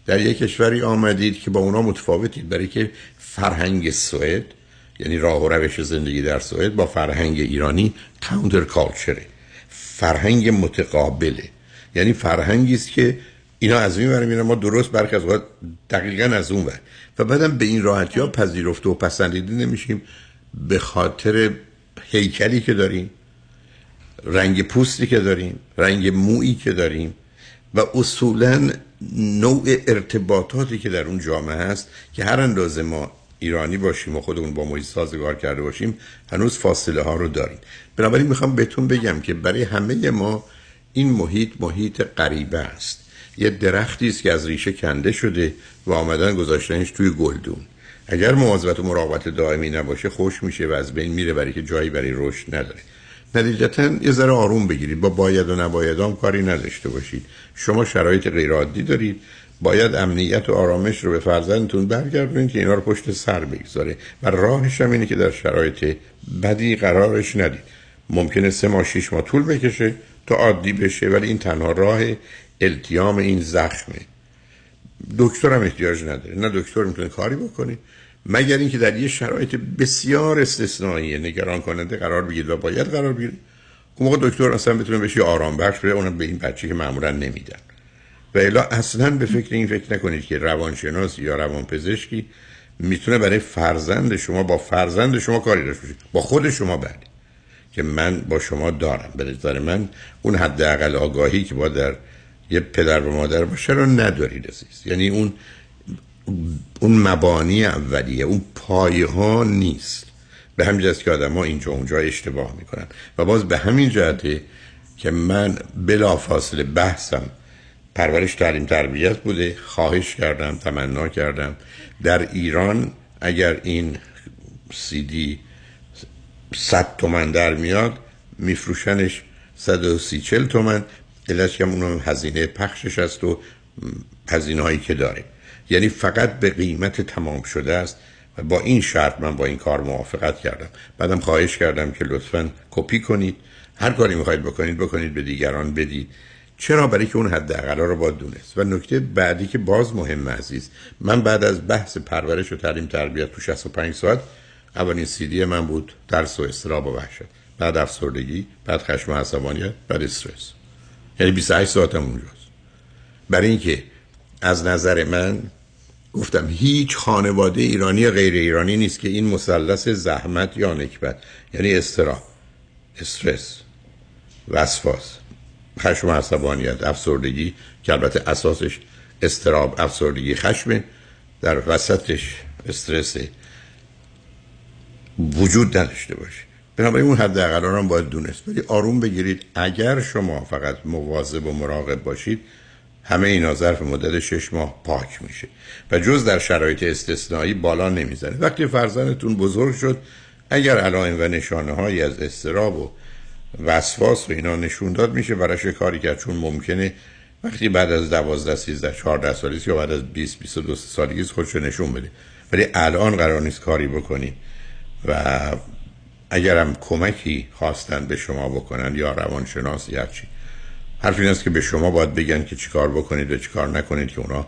در یک کشوری آمدید که با اونا متفاوتید، برای که فرهنگ سوئد، یعنی راه و روش زندگی در سوئد، با فرهنگ ایرانی کانتر کالچره، فرهنگ متقابله، یعنی فرهنگی است که اینا از این ور میرن، ما درست برخی از اوقات دقیقاً از اون ور، و بعدم به این راحتی‌ها پذیرفته و پسندیده نمیشیم به خاطر هیکلی که داریم، رنگ پوستی که داریم، رنگ مویی که داریم و اصولاً نوع ارتباطاتی که در اون جامعه هست که هر اندازه ما ایرانی باشیم و خودمون با محیط سازگار کرده باشیم، هنوز فاصله ها رو داریم. بنابراین میخوام بهتون بگم که برای همه ما این محیط محیط غریبه است، یه درختی است که از ریشه کنده شده و آمدن گذاشتنش توی گلدون. اگر مواظبت و مراقبت دائمی نباشه خشک میشه و از بین میره، برای که جایی برای رشد نداره. نتیجتاً یه ذره آروم بگیرید، با باید و نبایدام کاری نداشته باشید. شما شرایط غیر عادی دارید، باید امنیت و آرامش رو به فرزندتون برگردونید که اینا رو پشت سر بگذاره و راهش هم اینه که در شرایط بدی قرارش ندید. ممکنه سه ماه شش ماه طول بکشه تا عادی بشه، ولی این تنها راه التیام این زخمه. دکتر هم احتیاج نداره، نه دکتر میتونه کاری بکنه مگر اینکه در یه شرایط بسیار استثنایی نگران کننده قرار بگیرید و باید قرار بگیرید. اون موقع دکتر اصلا بتونه بشه آرام بخش بره، اونم به این بچه که معمولا نمیدن. و الا اصلا به فکر این فکر نکنید که روانشناس یا روانپزشکی میتونه برای فرزند شما با فرزند شما کاری داشته باشه. با خود شما بله، که من با شما دارم. به نظر من اون حداقل آگاهی که با در یه پدر و مادر باشه رو ندارید عزیز. یعنی اون اون مبانی اولیه، اون پایه ها نیست. به همین جهت که آدم ها اینجا اونجا اشتباه میکنن و باز به همین جهته که من بلافاصله بحثم پرورش تعلیم تربیت بوده. خواهش کردم، تمنا کردم در ایران اگر این سی دی صد تومن در میاد میفروشنش صد و سی چهل تومن، علتش هم اونم هزینه پخشش است و هزینه هایی که داره، یعنی فقط به قیمت تمام شده است و با این شرط من با این کار موافقت کردم. بعدم خواهش کردم که لطفاً کپی کنید، هر کاری میخواید بکنید بکنید، به دیگران بدید. چرا؟ برای که اون حداقل رو باید دونست. و نکته بعدی که باز مهمه عزیز، من بعد از بحث پرورش و تعلیم تربیت تو شصت و پنج ساعت اولین سی دی من بود ترس و اضطراب و وحشت، بعد افسردگی، بعد خشم و عصبانیت، بعد استرس. یعنی بیست و هشت ساعتم اونجاست. برای اینکه از نظر من گفتم هیچ خانواده ایرانی یا غیر ایرانی نیست که این مثلث زحمت یا نکبت، یعنی اضطراب، استرس، وسواس، خشم و عصبانیت، افسردگی، که البته اساسش اضطراب، افسردگی، خشم، در وسطش استرس، وجود نداشته باشه. بنابراین اون حداقل هم باید دونست. ولی آروم بگیرید، اگر شما فقط مواظب و مراقب باشید همه اینا ظرف مدت شش ماه پاک میشه و جز در شرایط استثنایی بالا نمیزنه. وقتی فرزندتون بزرگ شد اگر علائم و نشانه هایی از اضطراب و وسواس و اینا نشون داد میشه براش کاری کرد، چون ممکنه وقتی بعد از دوازده سیزده چهارده سالیست یا بعد از بیست بیست و دو سالیست خودشو نشون بده، ولی الان قرار نیست کاری بکنی. و اگرم کمکی خواستن به شما بکنن یا روانشناس یا چی، حرف این است که به شما باید بگن که چیکار بکنید و چیکار نکنید که اونا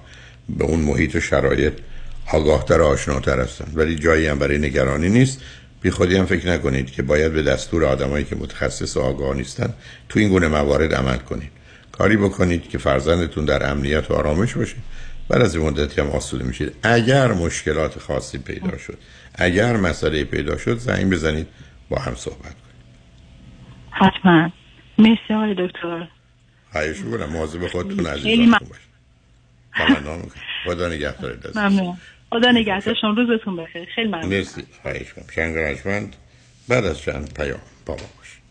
به اون محیط و شرایط آگاه‌تر و آشناتر هستن، ولی جایی هم برای نگرانی نیست. بی خودی هم فکر نکنید که باید به دستور آدمایی که متخصص و آگاه نیستن تو این گونه موارد عمل کنید. کاری بکنید که فرزندتون در امنیت و آرامش باشه. بعد از این مدتی هم آسوده میشید. اگر مشکلات خاصی پیدا شد، اگر مسئله پیدا شد، زنگ بزنید با هم صحبت کنید. حتما. مرسی آقای دکتر. خواهش می‌کنم مواظب خودتون عزیزان باشید. خدا نگهدارتون. ممنون. خدا نگهدارتون. روزتون بخیر. خیلی ممنون. مرسی. خواهش می‌کنم. شنگ رجمند بعد از چند پیام با ما باشید.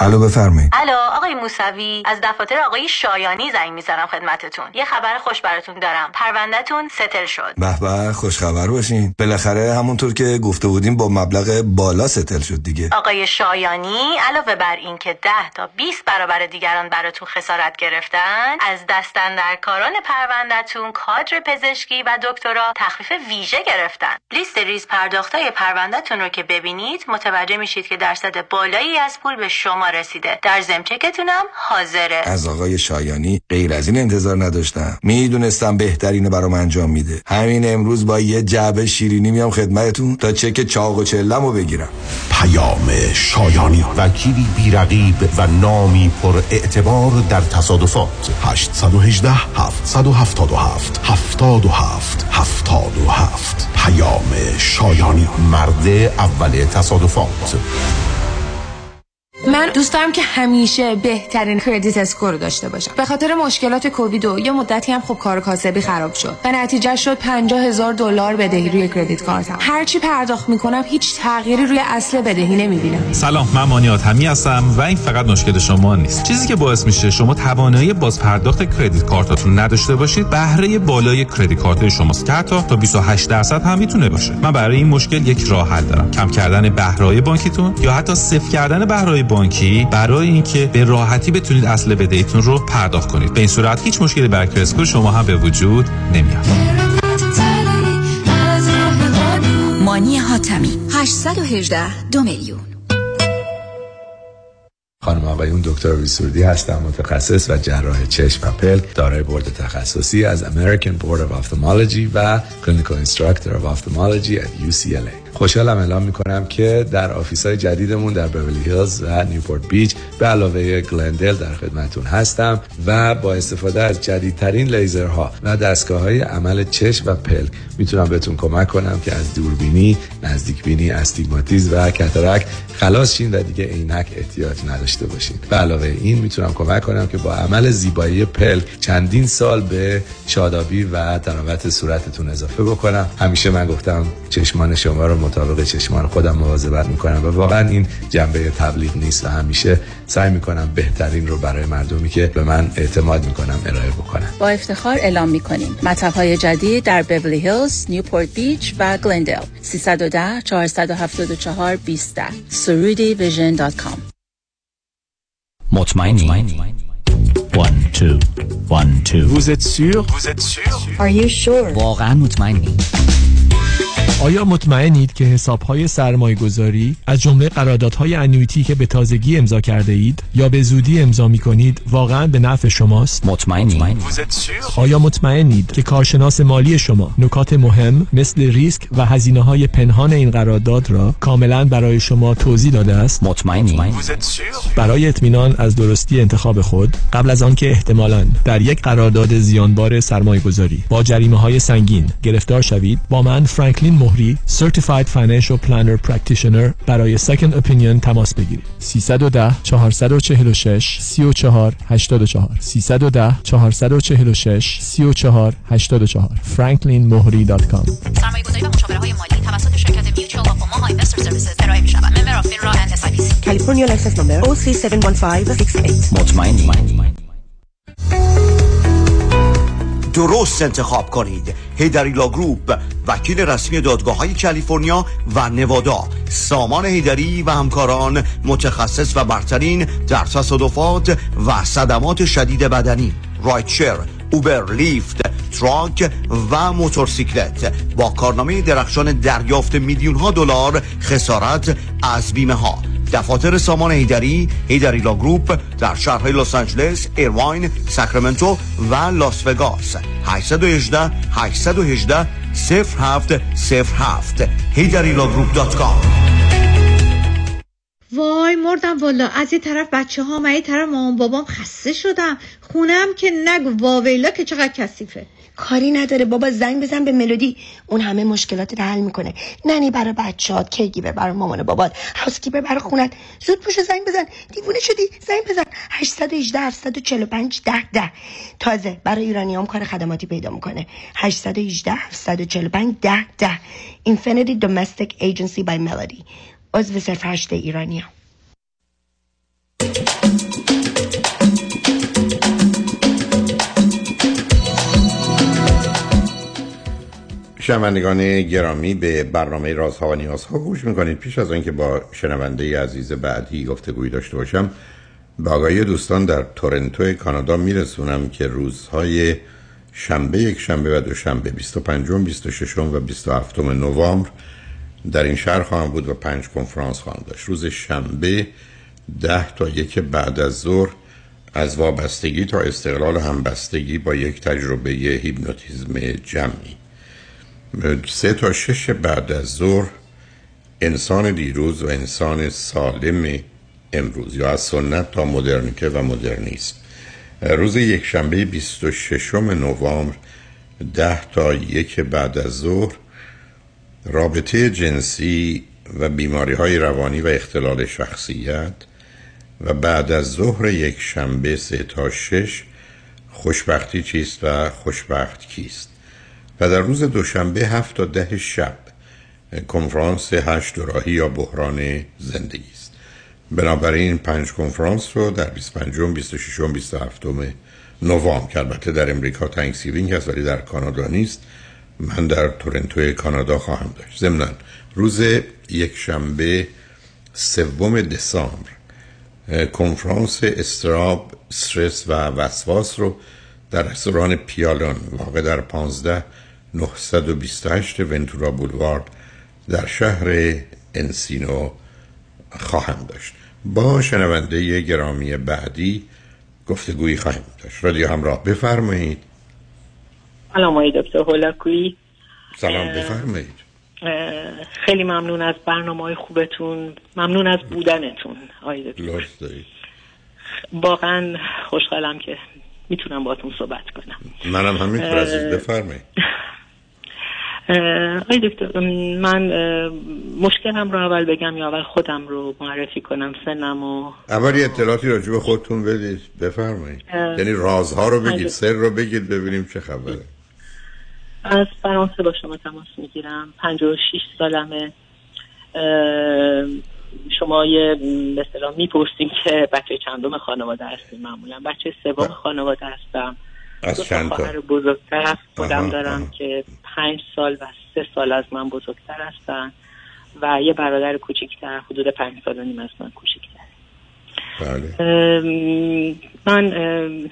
الو بفرمایید. الو آقای موسوی، از دفاتر آقای شایانی زنگ میزنم خدمتتون. یه خبر خوش براتون دارم. پروندهتون ستل شد. به به، خوش خبر باشین. بالاخره همونطور که گفته بودیم با مبلغ بالا ستل شد دیگه. آقای شایانی علاوه بر این که ده تا بیست برابر دیگران براتون خسارت گرفتن، از دست اندرکاران پروندهتون، کادر پزشکی و دکترا تخفیف ویژه گرفتن. لیست ریز پرداختای پروندهتون رو که ببینید متوجه میشید که درصد بالایی از پول به شما رسیده. در ضمن چکتونم حاضره. از آقای شایانی غیر از این انتظار نداشتم. میدونستم بهترینو برام انجام میده. همین امروز با یه جعبه شیرینی میام خدمتتون تا چک چاق و چلمو بگیرم. پیام شایانی، وکیلی بی‌رقیب و نامی پر اعتبار در تصادفات. هشت یک هشت هفت هفت هفت هفت هفت هفت هفت هفت. پیام شایانی، مرد اول تصادفات. من دوست دارم که همیشه بهترین کردیت اسکور رو داشته باشم. به خاطر مشکلات کووید و یه مدتی هم خب کار کاسبی خراب شد و نتیجه شد پنجاه هزار دلار بدهی روی کردیت کارتم. هرچی پرداخت میکنم هیچ تغییری روی اصل بدهی نمیبینم. سلام، من مانی حاتمی هستم و این فقط مشکل شما نیست. چیزی که باعث میشه شما توانایی باز پرداخت کردیت کارتاتون نداشته باشید، بهره بالای کردیت کارت شماست که حتی تا بیست و هشت درصد هم میتونه باشه. من برای این مشکل یک راه حل دارم. کم کردن بهره بانکیتون یا حتی صفر کردن بهره بانکی برای اینکه به راحتی بتونید اصل بدهیتون رو پرداخت کنید. به این صورت هیچ مشکلی برای کردیت اسکور شما هم به وجود نمیاد. مانی حاتمی، هشت یک هشت دو میلیون. خانم آقایون، دکتر ویسوردی هستم، متخصص و جراح چشم و پلک، دارای بورد تخصصی از American Board of Ophthalmology و Clinical Instructor of Ophthalmology at یو سی ال ای. خوشحالم اعلام میکنم که در آفیس‌های جدیدمون در بیولی هیلز و نیوپورت بیچ به علاوه گلندل در خدمتتون هستم و با استفاده از جدیدترین لیزرها و دستگاه‌های عمل چشم و پلک میتونم بهتون کمک کنم که از دوربینی، نزدیکبینی، استیگماتیسم و کاتاراکت خلاص شین و دیگه عینک احتیاج نداشته باشین. به علاوه این میتونم کمک کنم که با عمل زیبایی پلک چندین سال به شادابی و تراوت صورتتون اضافه بکنم. همیشه من گفتم چشمان شما رو مطابق چشمان خودم مواظبت میکنم و واقعا این جنبه تبلیغ نیست و همیشه سعی میکنم بهترین رو برای مردمی که به من اعتماد میکنم ارائه بکنم. با افتخار اعلام میکنیم مطب‌های جدید در بیولی هیلز، نیوپورت بیچ و گلندل. سه یک صفر چهار هفت چهار دو صفر یک صفر. سرودی ویژن دات کام. مطمئنی؟ یک دو یک دو. Vous êtes sûr? Vous êtes sûr? Are you sure? واقعا مطمئنی؟ آیا مطمئنید که حساب‌های سرمایه‌گذاری از جمله قراردادهای انویتی که به تازگی امضا کرده اید یا به زودی امضا می‌کنید واقعاً به نفع شماست؟ مطمئنید؟ آیا مطمئنید که کارشناس مالی شما نکات مهم مثل ریسک و هزینه‌های پنهان این قرارداد را کاملاً برای شما توضیح داده است؟ مطمئنید؟ برای اطمینان از درستی انتخاب خود، قبل از آنکه احتمالاً در یک قرارداد زیانبار سرمایه‌گذاری با جریمه‌های سنگین گرفتار شوید، با من فرانکلین مهری، Certified Financial Planner Practitioner، برای Second Opinion تماس بگیرید. سه یک صفر چهار چهار شش سه چهار هشت چهار. سه یک صفر چهار چهار شش سه چهار هشت چهار. فرانکلین مهری دات کام. سرمایه‌گذاری و مشاوره‌های مالی توسط شرکت Mutual of Omaha Investor Services ارائه می‌شود. Member of FINRA and اس آی بی سی. California License Number او سی هفت یک پنج شش هشت. مطمئنی؟ درست انتخاب کنید. هیدری لا گروپ، وکیل رسمی دادگاه‌های کالیفرنیا و نوادا. سامان هیدری و همکاران، متخصص و برترین در تصادفات و صدمات شدید بدنی. رایتشر، اوبر، لیفت، تراک و موتورسیکلت با کارنامه درخشان دریافت میلیون ها دلار خسارت از بیمه ها. دفاتر سامان حیدری، حیدری لا گروپ در شهرهای لس آنجلس، ایرواین، ساکرامنتو و لاس وگاس. هشت یک هشت، هشت یک هشت، صفر هفت صفر هفت هیدری لا گروپ دات کام. وای مردم والا، از این طرف بچه ها، من این طرف مامان بابام، خسته شدم. خونم که نگو، واویلا که چقدر کثیفه. کاری نداره بابا، زنگ بزن به ملودی، اون همه مشکلات رو حل میکنه. ننی برای بچه‌هات، کیگیور برای مامان و بابات، هاوسکیپر برای خونت. زود پوشو زنگ بزن، دیوونه شدی؟ زنگ بزن هشت یک هشت، هفت چهار پنج، ده ده. تازه برای ایرانیام کار خدماتی پیدا میکنه. هشت یک هشت، هفت چهار پنج، ده ده. Infinity Domestic Agency by Melody. عضو صرف هشت ایرانیام. شنوندگان گرامی، به برنامه رازها و نیازها گوش میکنید. پیش از اینکه با شنونده عزیز بعدی گفتگوی داشته باشم، به آقای دوستان در تورنتو کانادا میرسونم که روزهای شنبه، یک شنبه و دوشنبه، بیست و پنجم، بیست و ششم و بیست و هفتم نوامبر در این شهر خواهم بود و پنج کنفرانس خواهم داشت. روز شنبه ده تا یک بعد از ظهر از وابستگی تا استقلال همبستگی با یک تجربه هیپنوتیزم جمعی. سه تا شش بعد از ظهر انسان دیروز و انسان سالم امروز، یا از سنت تا مدرنیته و مدرنیسم. روز یک شنبه بیست و ششم نوامبر ده تا یک بعد از ظهر رابطه جنسی و بیماری‌های روانی و اختلال شخصیت، و بعد از ظهر یک شنبه سه تا شش خوشبختی چیست و خوشبخت کیست. و در روز دوشنبه هفت تا ده شب کنفرانس هشت دوراهی یا بحران زندگی است. بنابراین پنج کنفرانس رو در بیست و پنجم، بیست و ششم، بیست و هفتم نوامبر که البته در امریکا تنکسگیوینگ هست ولی در کانادا نیست، من در تورنتو کانادا خواهم داشت. ضمناً روز یک شنبه سوم دسامبر کنفرانس استراب، استرس و وسواس رو در رستوران پیالون واقع در پانزده، نهصد و بیست و هشت ونتورا بولوارد در شهر انسینو خواهم داشت. با شنونده گرامی بعدی گفتگویی خواهیم داشت. رادیو همراه، بفرمایید. سلام آقای دکتر هلاکویی. سلام، بفرمایید. خیلی ممنون از برنامه‌های خوبتون، ممنون از بودنتون آقای دکتر. واقعا خوشحالم که میتونم باهاتون صحبت کنم. منم همینطور عزیز، بفرمایید. آقای دکتر، من مشکلم رو اول بگم یا اول خودم رو معرفی کنم؟ سنم و اول یه اطلاعاتی راجع به خودتون بدید، بفرمایید. یعنی رازها رو بگید، سر رو بگید، ببینیم چه خبره. از فرانسه با شما تماس میگیرم. پنجاه و شش سالمه. شما یه مثلا میپرسین که بچه چندم خانواده هستیم؟ معمولا بچه سوم خانواده هستم. از چند تا؟ خواهر بزرگتر خودم دارم، آها. که پنج سال و سه سال از من بزرگتر هستن و یه برادر کوچکتر حدود پنج سال و نیم از من کوچکتر. بله. ام من ام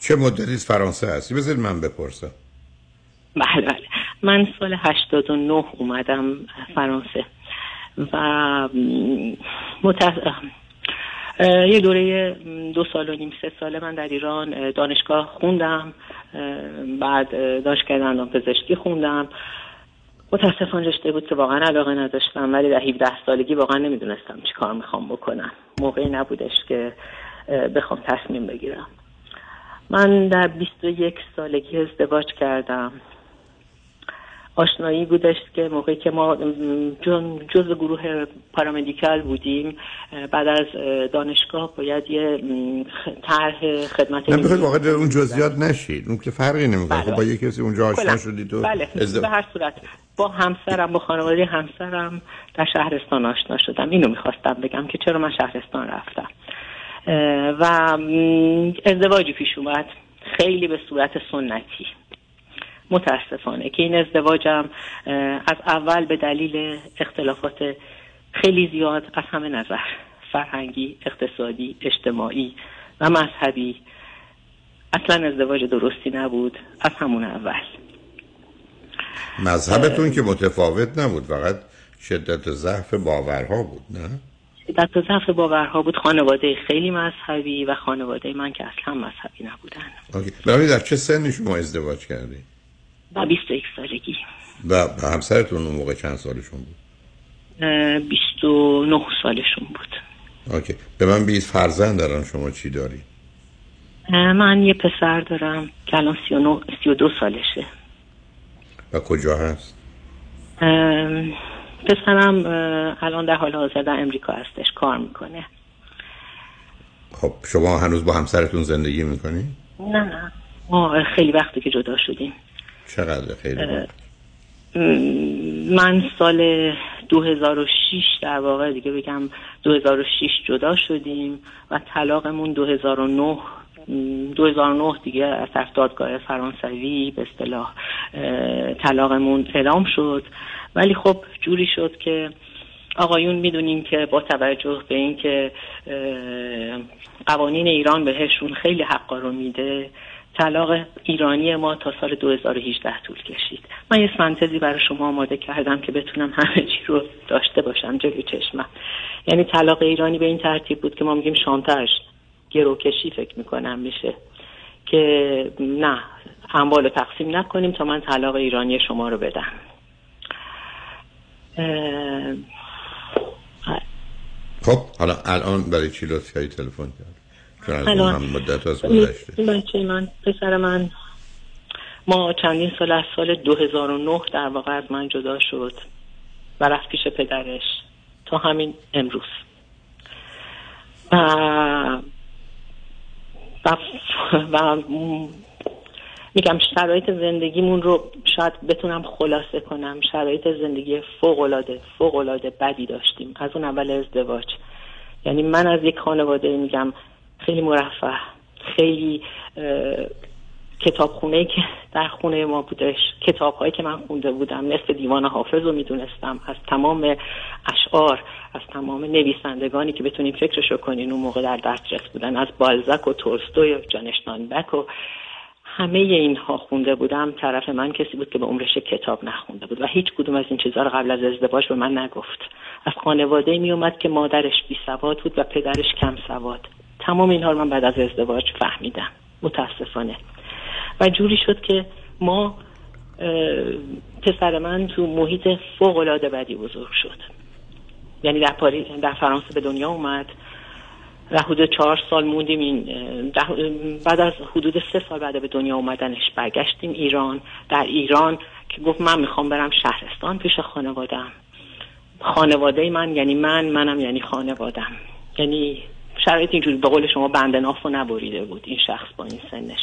چه مدتی از فرانسه هستی؟ بذارید من بپرسم. بله بله، من سال هشتاد و نه اومدم فرانسه و متأ... یه دوره دو سال و نیم سه ساله من در ایران دانشگاه خوندم، بعد دانشگاه دندان پزشکی خوندم. متاسفانه رشته بود که واقعا علاقه نداشتم، ولی در هفده سالگی واقعا نمیدونستم چی کار میخوام بکنم. موقعی نبودش که بخوام تصمیم بگیرم. من در بیست و یک سالگی ازدواج کردم. آشنایی بودش که موقعی که ما جزو گروه پارامدیکال بودیم، بعد از دانشگاه باید یه طرح خدمت. من بخواد واقعا اون جزئیات نشید، اون که فرقی نمیکنه. خب با یه کسی اونجا آشنا شدی تو؟ بله. ازدو... به هر صورت با همسرم، با خانواده همسرم در شهرستان آشنا شدم. اینو میخواستم بگم که چرا من شهرستان رفتم. و ازدواجی پیش اومد خیلی به صورت سنتی. متاسفانه که این ازدواجم از اول به دلیل اختلافات خیلی زیاد از همه نظر، فرهنگی، اقتصادی، اجتماعی و مذهبی، اصلا ازدواج درستی نبود از همون اول. مذهبتون که متفاوت نبود، فقط شدت ضعف باورها بود، نه؟ شدت ضعف باورها بود. خانواده خیلی مذهبی و خانواده من که اصلا مذهبی نبودن. برای در چه سنی شما ازدواج کردید؟ با بیست و یک سالگی. و همسرتون اون موقع چند سالشون بود؟ بیست و نه سالشون بود. اوکی. به من بگید فرزند دارن شما چی داری؟ من یه پسر دارم که الان سی و دو سالشه. و کجا هست؟ پسرم الان در حال حاضر در امریکا هستش، کار میکنه. خب شما هنوز با همسرتون زندگی میکنی؟ نه نه، ما خیلی وقتی که جدا شدیم. چقدر خیلی وقت؟ من سال دو هزار و شش در واقع، دیگه بگم دو هزار و شش جدا شدیم و طلاقمون دو هزار و نه دو هزار و نه دیگه از طرف دادگاه فرانسوی به اصطلاح طلاقمون اعلام شد. ولی خب جوری شد که آقایون میدونیم که با توجه به این که قوانین ایران بهشون خیلی حقا رو میده، طلاق ایرانی ما تا سال دو هزار و هجده طول کشید. من یه سنتزی برای شما آماده کردم که بتونم همه چی رو داشته باشم جلوی چشمم. یعنی طلاق ایرانی به این ترتیب بود که ما میگیم شانتاژ، گروکشی فکر میکنم میشه، که نه اموال رو تقسیم نکنیم تا من طلاق ایرانی شما رو بدم. خب حالا الان برای چی لطفی تلفن کرد؟ الان مدت از گذشته بچه من، پسر من، ما چندین سال از سال دو هزار و نه در واقع از من جدا شد و رفت پیش پدرش تا همین امروز. و و, و... میگم شرایط زندگیمون رو شاید بتونم خلاصه کنم. شرایط زندگی فوق‌العاده فوق‌العاده بدی داشتیم از اون اول ازدواج. یعنی من از یک خانواده میگم خیلی مرفه، خیلی کتابخونه‌ای که در خونه ما بودش، کتاب‌هایی که من خونده بودم، نصف دیوان حافظ رو میدونستم، از تمام اشعار، از تمام نویسندگانی که بتونین فکرشو کنین اون موقع در دسترس بودن، از بالزاک و تولستوی و جانشتانبک و همه اینها خونده بودم. طرف من کسی بود که به عمرش کتاب نخونده بود و هیچ کدوم از این چیزها رو قبل از ازدواج به من نگفت. از خانواده می اومد که مادرش بی‌سواد بود و پدرش کم سواد. تمام اینها رو من بعد از ازدواج فهمیدم متاسفانه. و جوری شد که ما پسر من تو محیط فوق‌العاده بدی بزرگ شد. یعنی در پاریس، در فرانسه به دنیا اومد. در حدود چهار سال موندیم. این بعد از حدود سه سال بعد به دنیا اومدنش برگشتیم ایران. در ایران که گفت من میخوام برم شهرستان پیش خانوادم. خانواده من یعنی من، منم یعنی خانوادم. یعنی شرایط اینجوری به قول شما بند نافو نبریده بود این شخص با این سنش.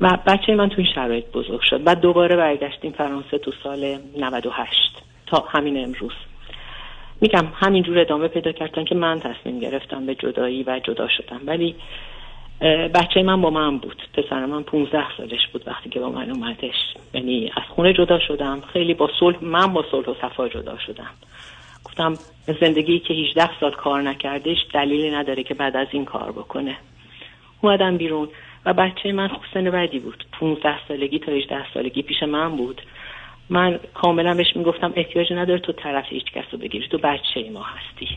و بچه من تو این شرایط بزرگ شد. بعد دوباره برگشتیم فرانسه تو سال نود و هشت تا همین امروز. میگم همینجور ادامه پیدا کردن که من تصمیم گرفتم به جدایی و جدا شدم. ولی بچه من با من بود. پسر من پانزده سالش بود وقتی که با من اومدش. یعنی از خونه جدا شدم. خیلی با صلح، من با صلح و صفا جدا شدم. گفتم زندگی که هجده سال کار نکردش دلیلی نداره که بعد از این کار بکنه. اومدم بیرون و بچه من سن بدی بود. پانزده سالگی تا هجده سالگی پیش من بود. من کاملا بهش میگفتم احتیاج نداره تو طرف هیچ کس رو بگیری، تو بچه ما هستی،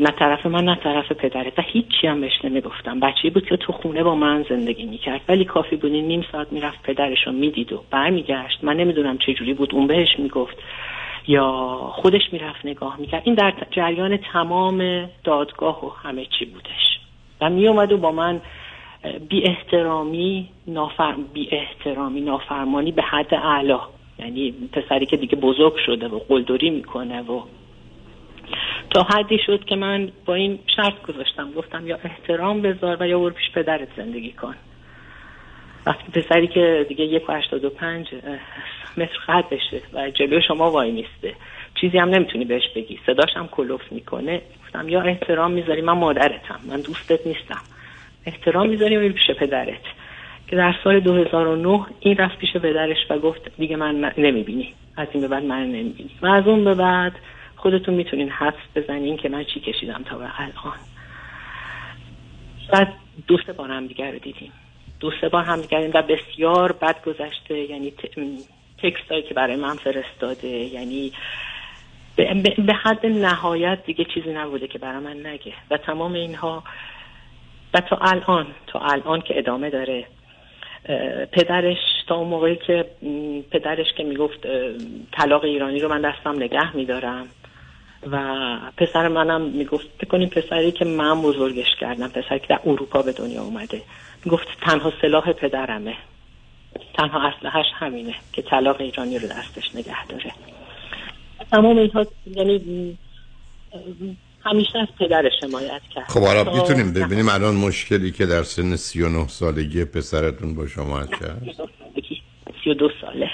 نه طرف من نه طرف پدرت. و هیچی هم بهش نمیگفتم. بچه‌ای بود که تو خونه با من زندگی میکرد، ولی کافی بود نیم ساعت میرفت پدرش رو میدید و برمیگشت. من نمیدونم چه جوری بود اون بهش میگفت یا خودش میرفت نگاه میکرد. این در جریان تمام دادگاه و همه چی بودش. و می اومد و با من بی احترامی، نافرم... بی احترامی نافرمانی به حد اعلا. یعنی پسری که دیگه بزرگ شده و قلدری میکنه و تا حدی شد که من با این شرط گذاشتم، گفتم یا احترام بذار و یا برو پیش پدرت زندگی کن. وقتی پسری که دیگه یک و هشتاد و پنج متر قد بشه و جلوی شما وای میسته، چیزی هم نمیتونی بهش بگی، صداش هم کلوف میکنه، گفتم یا احترام میذاری، من مادرتم، من دوستت نیستم، احترام میذاری میری پیش پدرت. که در سال دو هزار و نه این رفت پیش پدرش و گفت دیگه من نمیبینی، از این به بعد من نمیبینی. و از اون به بعد خودتون میتونین حدس بزنین که من چی کشیدم تا به الان. و دو سه بار هم دیگر رو دیدیم دو سه بار هم دیگر و بسیار بد گذشته. یعنی تکست هایی که برای من فرستاده یعنی به حد نهایت دیگه چیزی نبوده که برای من نگه و تمام اینها. و تا الان تا الان که ادامه داره. پدرش تا اون موقعی که پدرش که میگفت طلاق ایرانی رو من دستم نگه میدارم و پسر منم میگفت بکنیم پسری که من بزرگش کردم، پسری که در اروپا به دنیا اومده، میگفت تنها سلاح پدرمه، تنها اسلحه‌اش همینه که طلاق ایرانی رو دستش نگه داره. تمام اینها یعنی همیشه از پدرش حمایت کرد. خب حالا میتونیم ببینیم الان مشکلی که در سن سی و نه سالگی پسرتون با شما هست؟ سی و دو ساله.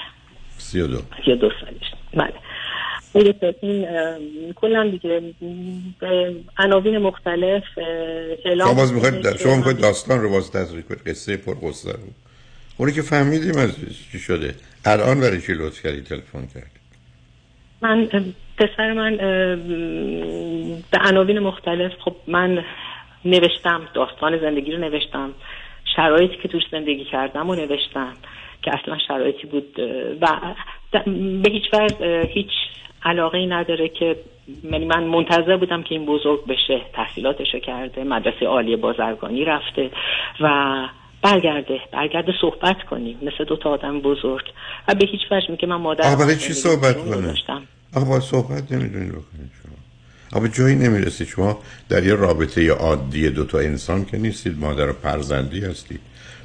سی و دو. سی و دو سالش. بله. این کلا دیگه به عناوین مختلف اعلام. شما باز می‌خواید شما می‌خواید داستان رو باز تذکر کنید، قصه پرقصه رو. اون که فهمیدیم از چی شده. الان برای چی لطف کردی تلفن کردی؟ من پسر من به عناوین مختلف خب من نوشتم، داستان زندگی رو نوشتم، شرایطی که توش زندگی کردم رو نوشتم که اصلا شرایطی بود و به هیچ وجه هیچ علاقه‌ای نداره که من منتظر بودم که این بزرگ بشه، تحصیلاتشو کرده، مدرسه عالی بازرگانی رفته و برگرده برگرده صحبت کنیم مثل دوتا آدم بزرگ. و به هیچ وجه میگه من مادر آه برای چی صحبت کنه؟ آه باید صحبت نمیدونی بکنید شما، آه جایی نمیرسید شما. در یه رابطه عادی دوتا انسان که نیستید، مادر و فرزندی هستید.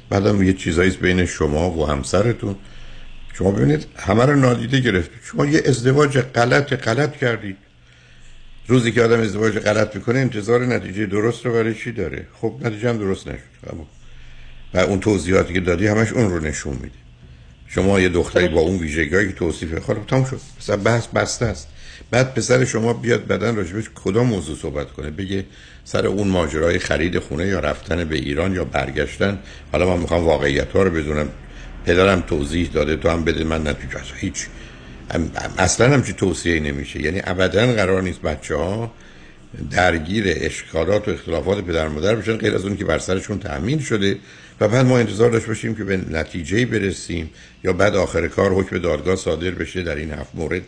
بعدم یه چیزایی بین شما و همسرتون، شما ببینید همه رو نادیده گرفتید. شما یه ازدواج غلط غلط کردید. روزی که آدم ازدواج غلط میکنه انتظار نتیجه درست رو برای چی داره؟ خب نتیجه هم درست نشد. خب و اون توضیحاتی که دادی همش اون رو نشون میده. شما یه دختری با اون ویژگی‌هایی که توصیف خاله تام شد. مثلا بحث بسته است. بعد پسر شما بیاد بدن راجبش کدام موضوع صحبت کنه؟ بگه سر اون ماجرای خرید خونه یا رفتن به ایران یا برگشتن. حالا من میخوام واقعیت‌ها رو بدونم. پدرم توضیح داده تو هم بده من نتیجه اصلا هیچ اصلا همچی توصیه‌ای نمیشه. یعنی ابداً قرار نیست بچه‌ها درگیر اشکالات و اختلافات پدر مادر بشن غیر از اون که بر سرشون تأمین شده و بعد ما انتظار داشت باشیم که به نتیجه‌ای برسیم یا بعد آخر کار حکم دادگاه صادر بشه در این هفت مورد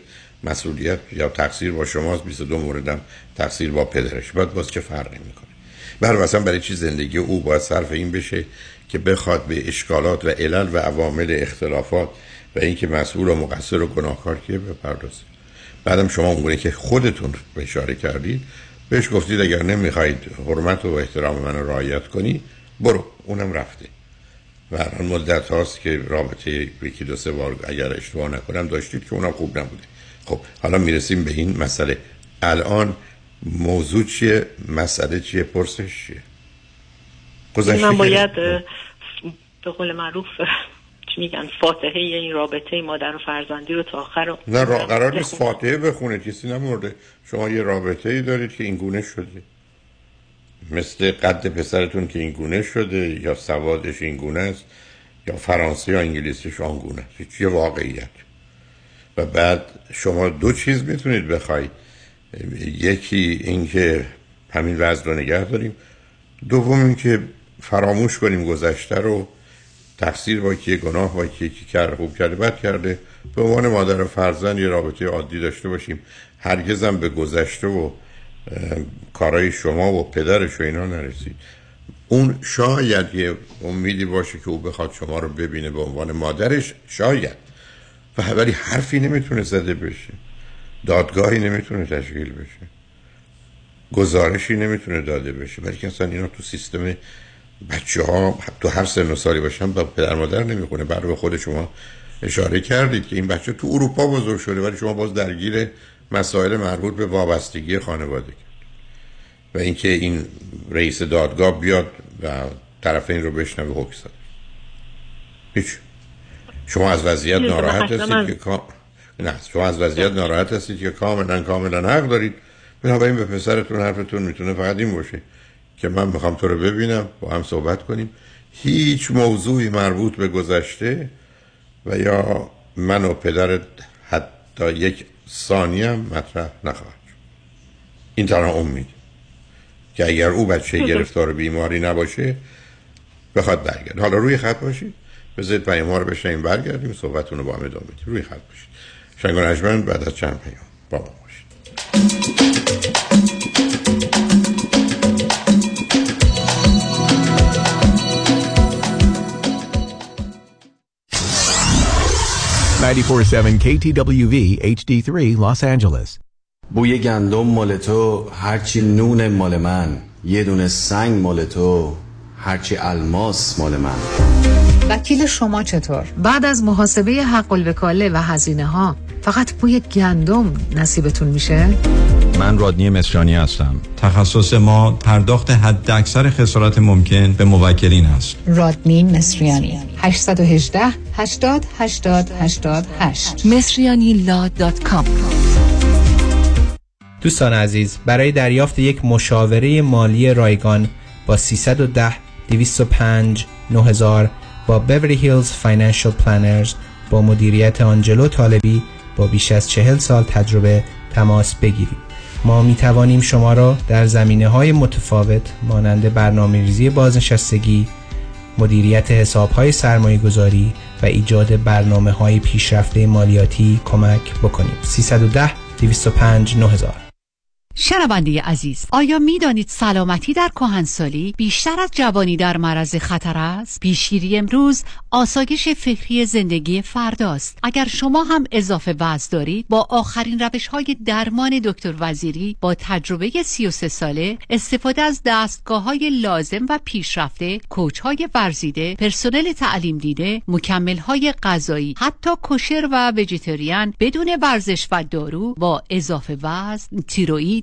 مسئولیت یا تقصیر با شماست، بیست و دو موردم تقصیر با پدرش. بعد باز چه فرقی میکنه؟ برای مثلا برای چی زندگی او باید صرف این بشه که بخواد به اشکالات و علل و عوامل اختلافات و اینکه مسئول و مقصر و گناهکار کیه بپردازه؟ بعدم شما اونگونه که خودتون اشاره کردید بهش گفتید اگر نمیخواید حرمت و احترام منو رعایت کنی برو، اونم رفته. و الان مدت هاست که رابطه یکی دو سه بار اگر اشتباه نکنم داشتید که اونم خوب نبوده. خب حالا میرسیم به این مسئله. الان موضوع چیه؟ مسئله چیه؟ پرسش چیه؟ من باید به قول معروف چی میگن فاتحه این رابطه مادر و فرزندی رو تا آخر. نه قرار نیست فاتحه بخونه، کسی نمرده. شما یه رابطه ای دارید که این گونه شده، مثل قد پسرتون که این گونه شده یا سوادش این گونه است یا فرانسه یا انگلیسیش آن گونه است. یه واقعیت. و بعد شما دو چیز میتونید بخواید، یکی اینکه همین وضع رو نگه داریم، دوم اینکه فراموش کنیم گذشته رو، تقصیر با کیه، گناه با کیه، کی کرده خوب کرده بد کرده، به عنوان مادر و فرزند یه رابطه عادی داشته باشیم. هرگز هم به گذشته و کارهای شما و پدرش و اینا نرسید. اون شاید یه امیدی باشه که او بخواد شما رو ببینه به عنوان مادرش، شاید، و ولی حرفی نمیتونه زده بشه، دادگاهی نمیتونه تشکیل بشه، گزارشی نمیتونه داده بشه، بلکه اصلا اینا تو سیستم بچه ها تو هر سن و سالی باشن با پدر مادر نمیخونه. برای به خود شما اشاره کردید که این بچه تو اروپا بزرگ شده ولی شما باز درگیر مسائل مربوط به وابستگی خانواده کرد و اینکه این رئیس دادگاه بیاد و طرفین رو بشنوه حکم صادر. هیچ شما از وضعیت ناراحت هستید که کام... نه شما از وضعیت ناراحت هستید که کاملا کاملا حق دارید. بنابراین به پسرتون حرفتون میتونه فقط این باشه که من میخوام تو رو ببینم با هم صحبت کنیم، هیچ موضوعی مربوط به گذشته و یا من و پدرت حتی یک ثانیه هم مطرح نخواهد. این تنها امید. که اگر او بچه گرفتار بیماری نباشه بخواد برگرد. حالا روی خط باشید، بذارید پیام ها رو بشنیم، برگردیم صحبتون رو با هم ادامه بدیم. روی خط باشید. شنگ و نجمن بعد از چند پیام با ما باشید. نود و چهار ممیز هفت کی تی دبلیو وی اچ دی سه لس آنجلس. بوی گندم مال تو، هرچی نون مال من، یه دونه سنگ مال تو، هرچی الماس مال من. وکیل شما چطور؟ بعد از محاسبه حق الوکاله و هزینه ها فقط بوی گندم نصیبتون میشه؟ من رادین مسریانی هستم. تخصص ما پرداخت حداکثر خسارت ممکن به موکلین است. رادین مسریانی هشت یک هشت هشتاد هشتاد هشتاد هشت مسریانی لا دات کام. دوستان عزیز، برای دریافت یک مشاوره مالی رایگان با سیصد و ده دویست و پنج نه هزار با بیوری هیلز فاینانشل پلانرز با مدیریت آنجلو طالبی با بیش از چهل سال تجربه تماس بگیرید. ما می توانیم شما را در زمینه های متفاوت مانند برنامه‌ریزی بازنشستگی، مدیریت حساب های سرمایه گذاری و ایجاد برنامه های پیشرفته مالیاتی کمک بکنیم. سیصد و ده دویست و پنج نه هزار. شنونده عزیز، آیا می دانید سلامتی در کهنسالی بیشتر از جوانی در معرض خطر است؟ پیشگیری امروز آسایش فکری زندگی فرداست. اگر شما هم اضافه وزن دارید، با آخرین روش‌های درمان دکتر وزیری با تجربه سی و سه ساله، استفاده از دستگاه‌های لازم و پیشرفته، کوچ‌های ورزیده، پرسنل تعلیم دیده، مکمل‌های غذایی، حتی کوشر و ویجیتریان بدون ورزش و دارو، با اضافه وزن، تیروئید،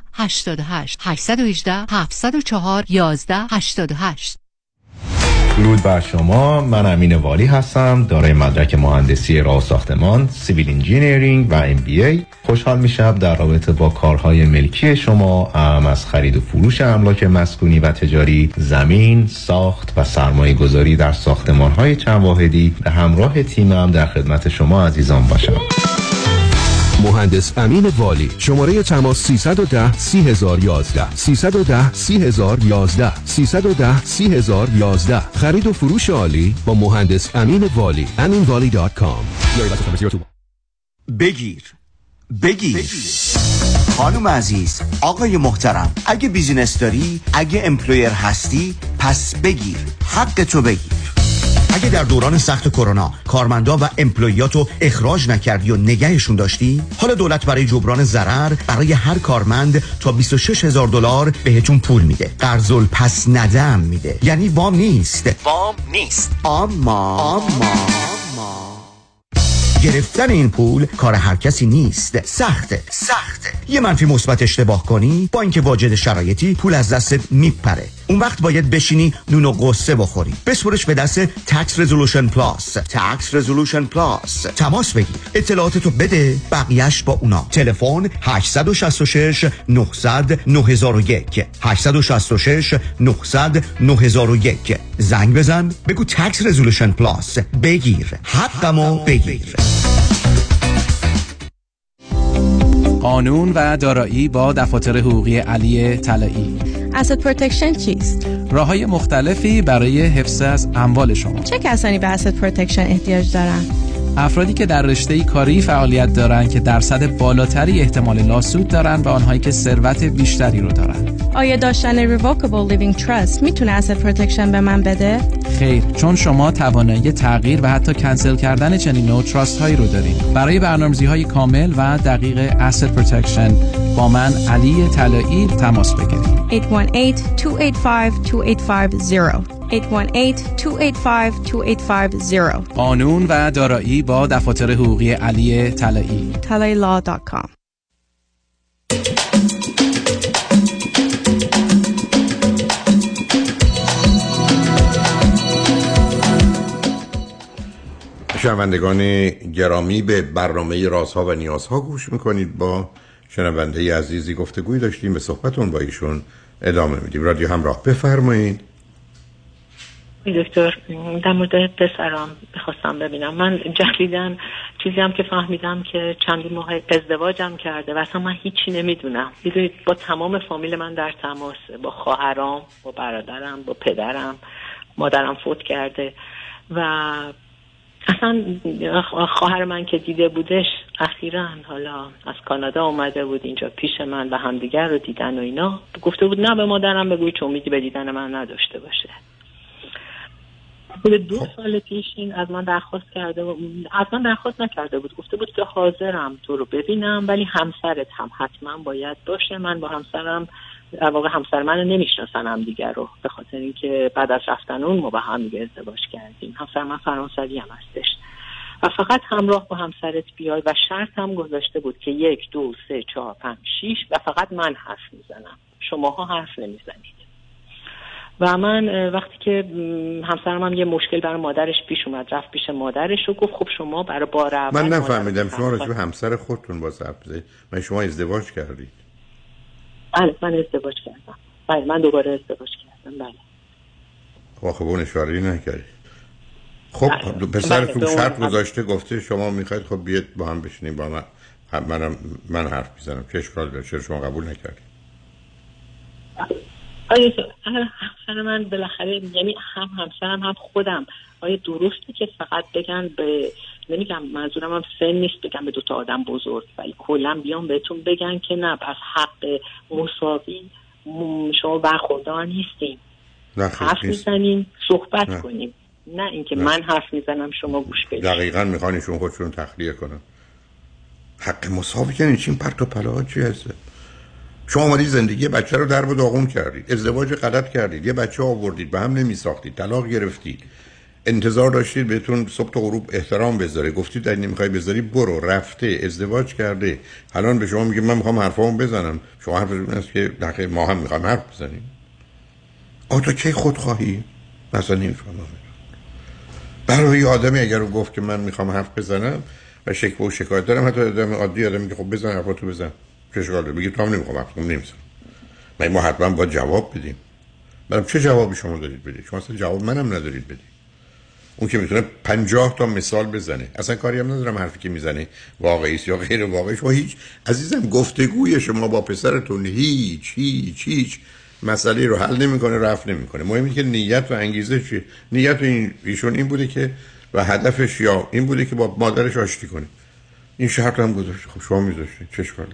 هشتاد و هشت هشت یک هشت هفت صفر چهار یازده هشتاد و هشت. درود بر شما، من امین والی هستم، دارای مدرک مهندسی راه و ساختمان، سیویل انجینیرینگ و ام بی ای. خوشحال میشم در رابطه با کارهای ملکی شما ام از خرید و فروش املاک مسکونی و تجاری، زمین، ساخت و سرمایه گذاری در ساختمان‌های چند واحدی به همراه تیمم در خدمت شما عزیزان باشم. مهندس امین والی، شماره تماس سیصد و ده سی هزار و یازده سیصد و ده سی هزار و یازده سیصد و ده سی هزار و یازده. خرید و فروش عالی با مهندس امین والی. امین والی دات کام. بگیر بگیر, بگیر. خانم عزیز، آقای محترم، اگه بیزینس داری، اگه امپلویر هستی، پس بگیر، حق تو بگیر. اگه در دوران سخت کرونا کارمندا و امپلویاتو اخراج نکردی و نگهشون داشتی، حالا دولت برای جبران ضرر برای هر کارمند تا بیست و شش هزار دلار بهتون پول میده. قرض پس ندم میده، یعنی وام نیست. وام نیست، اما اما گرفتن این پول کار هر کسی نیست. سخته سخته. یه منفی مثبت اشتباه کنی، با اینکه واجد شرایطی، پول از دستت میپره. اون وقت باید بشینی نون و قصه بخوری. بسپرش به دست Tax Resolution Plus. Tax Resolution Plus. تماس بگیر، اطلاعاتتو بده، بقیهش با اونا. تلفن هشت شش شش نه صفر صفر نه صفر صفر یک هشت شش شش نه صفر صفر نه صفر صفر یک. زنگ بزن بگو Tax Resolution Plus. بگیر حقمو، بگیر. قانون و دارایی با دفاتر حقوقی علی طلایی. Asset Protection چیست؟ راه‌های مختلفی برای حفظ از اموال شما. چه کسانی به Asset Protection احتیاج دارند؟ افرادی که در رشته‌ای کاری فعالیت دارند که درصد بالاتری احتمال لاسود دارند و آنهایی که ثروت بیشتری رو دارند. آیا داشتن Revocable Living Trust میتونه Asset Protection به من بده؟ خیر، چون شما توانایی تغییر و حتی کنسل کردن چنین نوع تراست هایی رو دارید. برای برنامه‌ریزی‌های کامل و دقیق Asset Protection با من علی طلایی تماس بگیرید. هشت یک هشت دو هشت پنج دو هشت پنج صفر هشت یک هشت دو هشت پنج دو هشت پنج صفر. قانون و دارایی با دفاتر حقوقی علی طلایی. طلایی لا دات کام. شنوندگان گرامی به برنامه رازها و نیازها گوش میکنید. با شنونده عزیزی گفتگوی داشتیم، به صحبتون با ایشون ادامه میدیم. رادیو همراه، بفرمایید. دکتر، در مورد پسرم میخواستم ببینم، من جدیدن چیزی هم که فهمیدم که چند ماه ازدواجم کرده و اصلا من هیچی نمیدونم. میدونید با تمام فامیل من در تماسه، با خواهرام، با برادرم، با پدرم، مادرم فوت کرده و اصلا خواهر من که دیده بودش اخیراً، حالا از کانادا اومده بود اینجا پیش من و همدیگر رو دیدن و اینا، گفته بود نه به مادرم بگوی چون میگی به دیدن من نداشته باشه. حدود دو سال پیش این از من درخواست کرده و از من درخواست نکرده بود، گفته بود که حاضرم تو رو ببینم ولی همسرت هم حتما باید باشه. من با همسرم، در واقع همسر من رو نمیشناسن هم دیگر رو، به خاطر اینکه بعد از رفتن اون ما با هم دیگه ازدواج کردیم. همسر من فرانسوی هم هستش و فقط همراه با همسرت بیای و شرط هم گذاشته بود که یک دو سه چهار پنج شیش و فقط من حرف میزنم، شماها حرف نمیزنید. و من وقتی که همسرم هم یه مشکل برای مادرش پیش اومد، رفت پیش مادرش و گفت خب شما برای بار اول. من نفهمیدم شما راجع به همسر خودتون باز حرف بزنید. من شما ازدواج کردید؟ بله من ازدواج کردم، بله من دوباره ازدواج کردم. بله خب خب اون اشاره‌ای نکردید. خب پسرتون شرط گذاشته، گفته شما میخواید خب بیاد با هم بشینیم، با من منم من حرف میزنم، چه اشکال داره؟ چرا شما قبول نکردید؟ آیا همسر من بالاخره، یعنی هم همسرم هم خودم، آیا درسته که فقط بگن به، نمیگم منظورم هم سن نیست بگن به دوتا آدم بزرگ، ولی کلا بیان بهتون بگن که نه پس حق مساوی شما برخوردار نیستیم، حرف میزنیم صحبت نه. کنیم، نه اینکه من حرف میزنم شما گوش بدید. دقیقاً میخوان ایشون خودشون تخلیه کنن. حق مساوی یعنی چی؟ پرت و پلاها چی هسته؟ شما اومدید زندگی بچه رو در و داغون کردید، ازدواج غلط کردید، یه بچه آوردید به هم نمی ساختید، طلاق گرفتید، انتظار داشتید بهتون صبح تا غروب احترام بذاره، گفتید اگه نمیخوای بذاری برو، رفته ازدواج کرده، الان به شما میگه من میخوام حرفامو بزنم، شما حرفتون است که دقیقاً ما هم میخوایم حرف بزنیم. آتا کی خودخواهی؟ مثلا نمیفهمم. برای یه آدمی اگر رو گفت که من میخوام حرف بزنم و شکوه و شکایت دارم، حتی آدم عادی آدمی که خب بزن حرفاتو بزن، چه شغاله میگی تو هم نمیخوام اصلا نمیسن. ما ما حتما باید جواب بدیم. برام چه جوابی شما دارید بدید؟ شما اصلا جواب منم ندارید بدید. اون که میتونه پنجاه تا مثال بزنه. اصلا کاری هم ندارم حرفی که میزنه واقعی است یا غیر واقعی. شما هیچ عزیزم گفتگوی شما با پسرتون هیچ هیچ هیچ مسئله رو حل نمیکنه، رفع نمیکنه. مهم اینه که نیت و انگیزه چیه. نیت این ایشون این بوده که و هدفش یا این بوده که با مادرش آشتی کنه. این شرط هم گذاشته. خب شما میذاشتید چه شغاله؟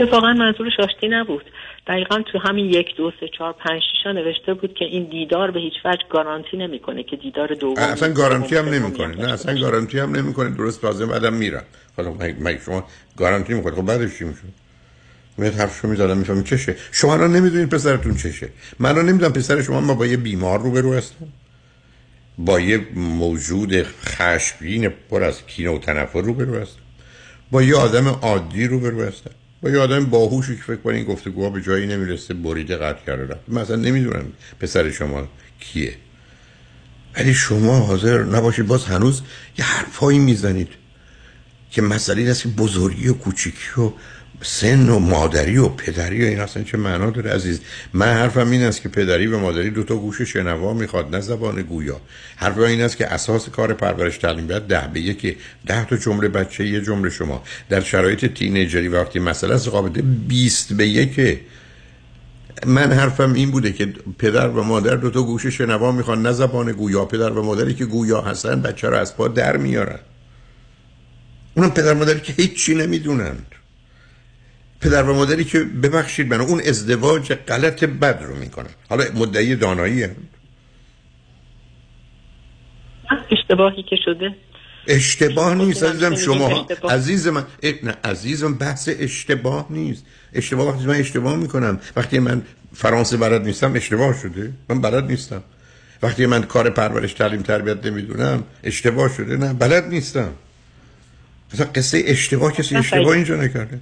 اتفاقا منظورش آشتی نبود. دقیقا تو همین یک دو سه چهار پنج شیشا نوشته بود که این دیدار به هیچ وجه گارانتی نمیکنه که دیدار دوم اصلا گارانتی هم نمیکنه. نه اصلا گارانتی هم نمیکنه. درست تازه بعدم میرم. حالا مگه شما گارانتی میکنید؟ خب بعدش چی میشه؟ من حرفشو میزدم میفهمم چشه. شما الان نمیدونید پسرتون چشه. من الان نمیدونم پسر شما ما با یه بیمار روبرو هستیم، با یه موجود خشمگین پر از کینه و تنفر روبرو هستیم، با یه آدم عادی روبرو هستیم، با یه آدم باهوشی که فکر کنین گفتگوها به جایی نمیرسه، بریده قطع کرده. من اصلا نمیدونم پسر شما کیه، ولی شما حاضر نباشید باز هنوز یه حرفایی میزنید که مسئله هست که بزرگی و کوچیکی و سن و مادری و پدری و این اصلا چه معنا داره عزیز من؟ حرفم این است که پدری و مادری دوتا گوش شنوا میخواد، نه زبان گویا. حرفم این است که اساس کار پرورش تعلیم باید ده به یکی، ده تا جمله بچه یه جمله شما. در شرایط تینیجری وقتی مسئله از قابل بیست به یکی، من حرفم این بوده که پدر و مادر دوتا گوش شنوا میخوان، نه زبان گویا. پدر و مادری که گویا هستن بچه رو از پا در میارن، اونم پدر مادری که هیچی نمیدونند، پدر و مادری که ببخشید من اون ازدواج غلط بد رو میکنه. حالا مدعی دانایی هم اشتباهی که شده اشتباه نیست عزیزم. شما عزیز من نه عزیز من بحث اشتباه نیست. اشتباه وقتی من اشتباه میکنم، وقتی من فرانسه بلد نیستم اشتباه شده، من بلد نیستم. وقتی من کار پرورش تعلیم تربیت نمیدونم اشتباه شده، نه بلد نیستم. اصلا قصه اشتباه کسی اشتباه اینجا نکرده.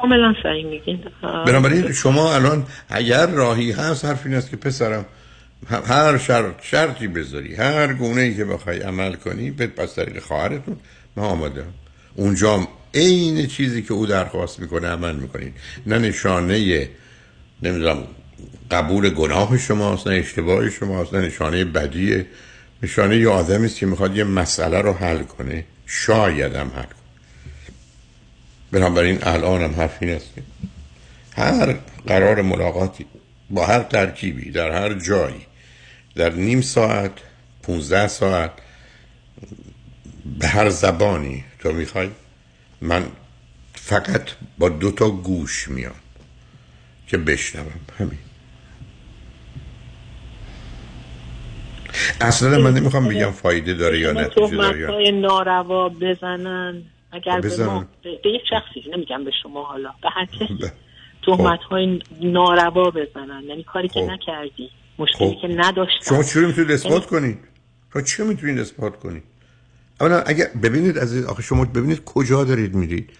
کاملا صحیح میگین. بنابراین شما الان اگر راهی هست حرف این است که پسرم هر شرط شرطی بذاری، هر گونه ای که بخوای عمل کنی به پس طریق خواهرتون من آمادم. اونجا این چیزی که او درخواست میکنه عمل میکنین، نه نشانه نمیدونم قبول گناه شماست، نه اشتباه شماست، نه نشانه بدیه، نشانه یه آدمی است که میخواد یه مسئله رو حل کنه، شاید هم حل کنه. بنابراین الان هم حرف این است هر قرار ملاقاتی با هر ترکیبی در هر جایی در نیم ساعت پونزده ساعت به هر زبانی تو میخوای، من فقط با دو تا گوش میام که بشنوم، همین. اصلا من نمیخوام بگم فایده داره یا نه، تهمت‌های ناروا بزنن اگر به ما، به یک شخصی نمیگم به شما، حالا به هر کسی تهمت‌های ناروا بزنن، یعنی کاری که نکردی، مشکلی که نداشتی. شما چی میتونید اثبات کنید؟ شما چی میتونید اثبات کنید؟ اولا اگر ببینید عزیز، آخه شما ببینید کجا دارید میرید.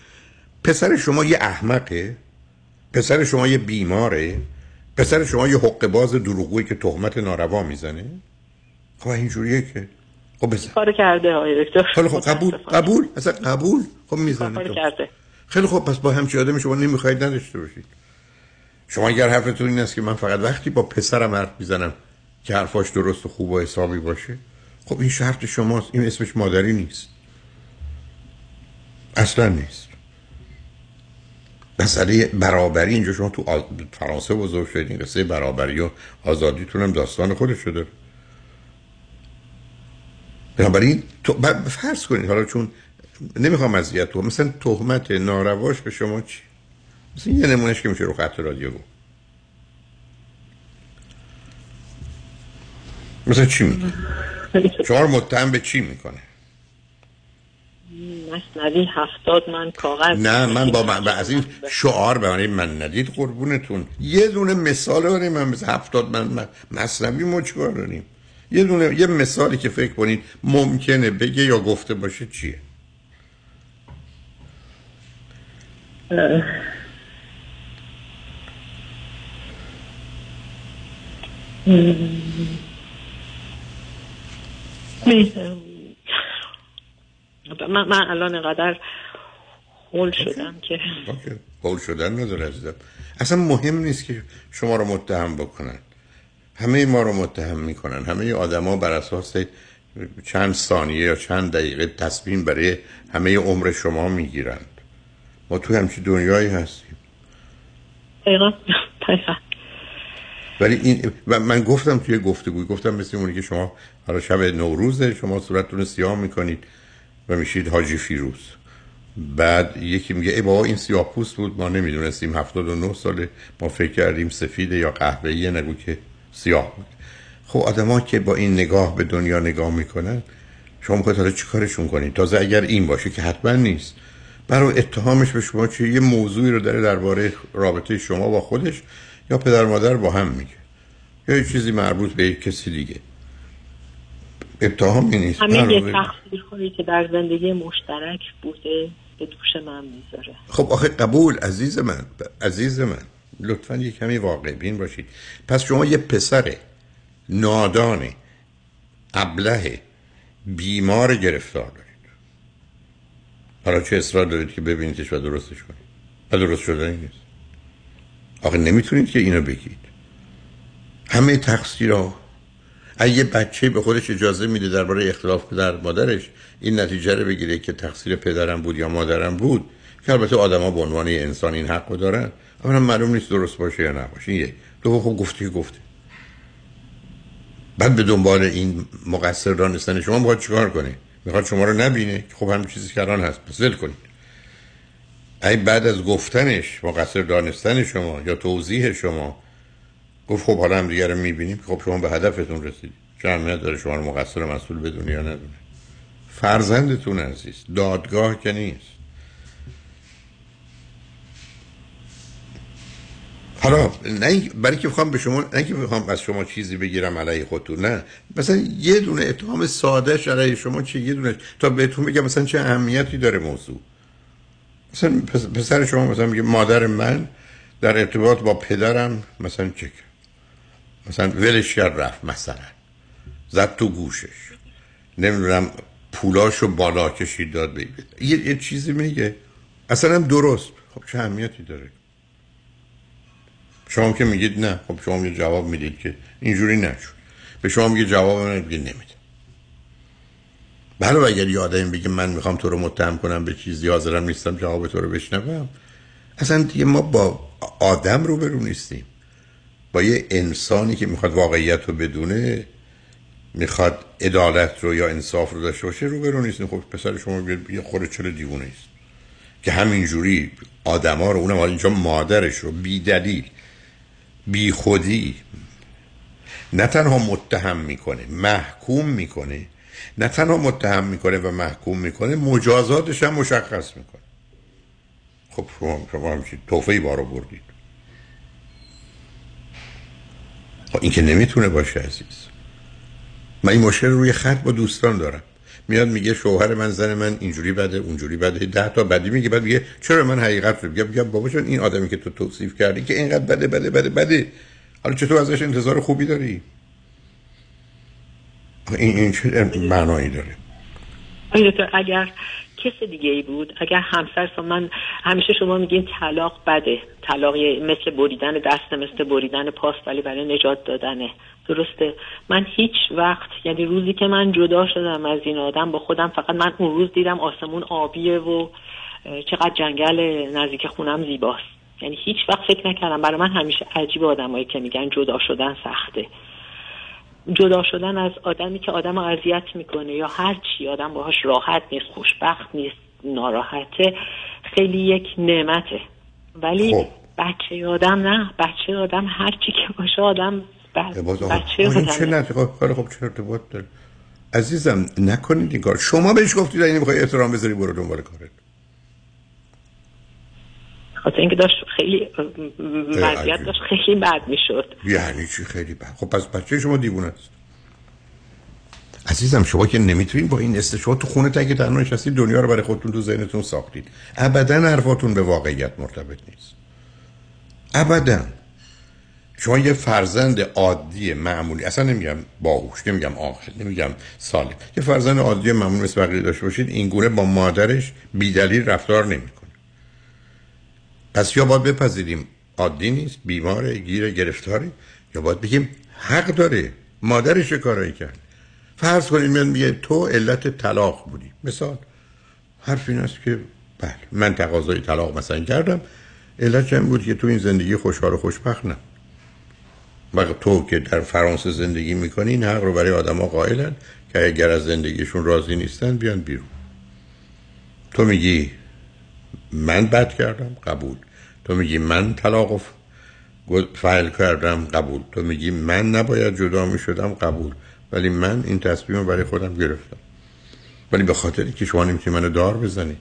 پسر شما یه احمقه، پسر شما یه بیماره، پسر شما یه حقه‌باز دروغگویی که تهمت ناروا میزنه. خب اینجوریه که خب بزن کارو کرده آقای دکتر. خب قبول قبول اصلا قبول. خب میزنه کارو کرده. خیلی خب پس با همچین آدمی شما نمیخواید نداشته باشید. شما اگر حرفتون این است که من فقط وقتی با پسرم حرف میزنم که حرفاش درست و خوب و حسابی باشه، خب این شرط شماست، این اسمش مادری نیست، اصلا نیست. مسئله برابری اینجا، شما تو آز... فرانسه بزرگ شدید، قصه برابری و آزادیتون هم داستان خودش شده. بنابراین تو... ب... فرض کنید حالا، چون نمیخوام اذیت تو، مثلا تهمت نارواش به شما چی؟ مثلا یه نمونهش که میشه رو خط رادیو بود، مثلا چی میگه؟ شما رو متهم به چی میکنه؟ من ندید هفتاد من کاغذ، نه من با من از این شعار برای من ندید قربونتون. یه دونه مثال داریم، من مثل هفتاد من مصنبی ما چگار داریم؟ یه دونه یه مثالی که فکر کنید ممکنه بگه یا گفته باشه چیه؟ اه. اه. من من الان اینقدر هول شدم که هول شدن نداره عزیزم. اصلا مهم نیست که شما رو متهم بکنن، همه ما رو متهم میکنن، همه آدما بر اساس چند ثانیه یا چند دقیقه تصمیم برای همه عمر شما میگیرند. ما تو همچین دنیایی هستیم دقیقا. ولی این من گفتم توی گفتگوی، گفتم مثل اونی که شما حالا شب نوروزه شما صورتتون سیاه میکنید و میشید حاجی فیروز، بعد یکی میگه ای بابا این سیاه پوست بود، ما نمیدونستیم هفتاد و نه ساله، ما فکر کردیم سفیده یا قهوه‌ایه، نگو که سیاه بود. خب آدما که با این نگاه به دنیا نگاه میکنن، شما میخواید حالا چیکارشون کنید؟ تازه اگر این باشه که حتما نیست، برای اتهامش به شما چه؟ یه موضوعی رو داره درباره رابطه شما با خودش یا پدر مادر با هم میگه یا یه چیزی مربوط به کسی دیگه. اتهامی نیست، همین یه تقصیرهایی که در زندگی مشترک بوده به دوش من میذاره. خب آخه قبول عزیز من، عزیز من لطفاً یه کمی واقع بین باشید. پس شما یه پسر نادان ابله بیمار گرفتار دارید، حالا چه اصرار دارید که ببینیدش و درستش کنید؟ و درست شدنی نیست. آخه نمیتونید که اینو بگید. همه تقصیرها، اگه بچه به خودش اجازه میده درباره اختلاف پدر مادرش این نتیجه رو بگیره که تقصیر پدرم بود یا مادرم بود، که البته آدما به عنوان انسان این حق رو دارن، اما معلوم نیست درست باشه یا نباشه. این دو خب گفته گفته. بعد به دنبال این مقصر دانستن شما میخواد چیکار کنه؟ میخواد شما رو نبینه؟ خب همین چیزی که الان هست، پس ول کنید. ای بعد از گفتنش مقصر دانستن شما یا توضیح شما گفت خب حالا هم دیگه رو میبینیم، که خب شما به هدفتون رسیدید. چه اهمیت داره شما رو مقصر و مسئول بدونه یا ندونه؟ فرزندتون عزیز، دادگاه که نیست. حالا نه برای که بخوام به شما، نه که بخوام از شما چیزی بگیرم علیه خودتون، نه مثلا یه دونه اتهام سادهش علیه شما چه، یه دونه تا بهتون بگم مثلا چه اهمیتی داره موضوع. مثلا پسر شما مثلا میگه مادر من در ارتباط با پدرم مثلا چک، مثلا ولش کرد رفت، مثلا زد تو گوشش، نمیدونم پولاشو بالا کشید داد به یه،, یه چیزی میگه اصلا هم درست. خب چه اهمیتی داره؟ شما که میگید نه، خب شما یه جواب میدید که اینجوری نشون، به شما میگه جواب نمیده. بله اگر یه آدم بگه من میخوام تو رو متهم کنم به چیزی، حاضرم نیستم جواب تو رو بشنوم، اصلا دیگه ما با آدم روبرو نیستیم، با یه انسانی که میخواد واقعیت رو بدونه، میخواد عدالت رو یا انصاف رو داشته باشه روبرو نیستیم. خب پسر شما یه خورده چلو دیوونه است که همینجوری آدما رو، اونم حالا اینجا مادرش رو، بی دلیل بی خودی نه تنها متهم میکنه، محکوم میکنه، نه تنها متهم میکنه و محکوم میکنه، مجازاتش هم مشخص میکنه. خب شما شما همچین تحفه‌ای بارو بردید. خب این که نمیتونه باشه عزیز من. این مشکل روی خط با دوستان دارم، میاد میگه شوهر من، زن من اینجوری بده، اونجوری بده، ده تا بدی میگه، بعد میگه چرا من حقیقت رو میگم؟ میگم بابا جان این آدمی که تو توصیف کردی که اینقدر بده بده بده بده، حالا چطور ازش انتظار خوبی داری؟ این این چه معنایی داره؟ این دکتر اگر کس دیگه ای بود، اگر همسر من، همیشه شما میگین طلاق بده، طلاق مثل بریدن دست، مثل بریدن پاست، ولی برای نجات دادنه. درسته؟ من هیچ وقت، یعنی روزی که من جدا شدم از این آدم با خودم، فقط من اون روز دیدم آسمون آبیه و چقدر جنگل نزدیک خونم زیباست، یعنی هیچ وقت فکر نکردم. برای من همیشه عجیب آدمایی که میگن جدا شدن سخته، جدا شدن از آدمی که آدمو اذیت میکنه یا هر چی، آدم باهاش راحت نیست، خوشبخت نیست، ناراحته، خیلی یک نعمته. ولی خب. بچه آدم نه، بچه آدم هر چی که باشه آدم بچه آدم چه نتیجه خب خب چه ارتباط داره عزیزم؟ نکنید این کار. شما بهش گفتید این میخوای احترام بذاری، برو دنبال کارت. خاطر اینکه داشت خیلی وضعیت داشت خیلی بد میشد. یعنی چی خیلی بد؟ خب پس بچه شما دیوونه است عزیزم. شما که نمیتونین با این استشوا تو خونه تک تنها نشستید، دنیا رو برای خودتون تو ذهنتون ساختید. ابدا حرفاتون به واقعیت مرتبط نیست، ابدا. شما یه فرزند عادی معمولی، اصلا نمیگم باهوش، نمیگم آخر، نمیگم سالم، یه فرزند عادی معمولی مثل بقیه داشته باشید، این گونه با مادرش بی دلیل رفتار نمیکنه. پس یا باید بپذیریم عادی نیست، بیماره، گیره، گرفتاره، یا باید بگیم حق داره، مادرش کارایی کرد. فرض کنید میاد میگه تو علت طلاق بودی، مثال حرف این است که بله من تقاضای طلاق مثلا کردم، علت این بود که تو این زندگی خوشحال و خوشبخت نه. مگر تو که در فرانسه زندگی میکنی این حق رو برای آدما قائلن که اگر از زندگیشون راضی نیستن بیان بیرون. تو میگی من بد کردم، قبول. تو میگی من طلاق فعل کردم، قبول. تو میگی من نباید جدا میشدم، قبول. ولی من این تصمیم رو برای خودم گرفتم. ولی به خاطری که شما نمیتونی منو دار بزنی،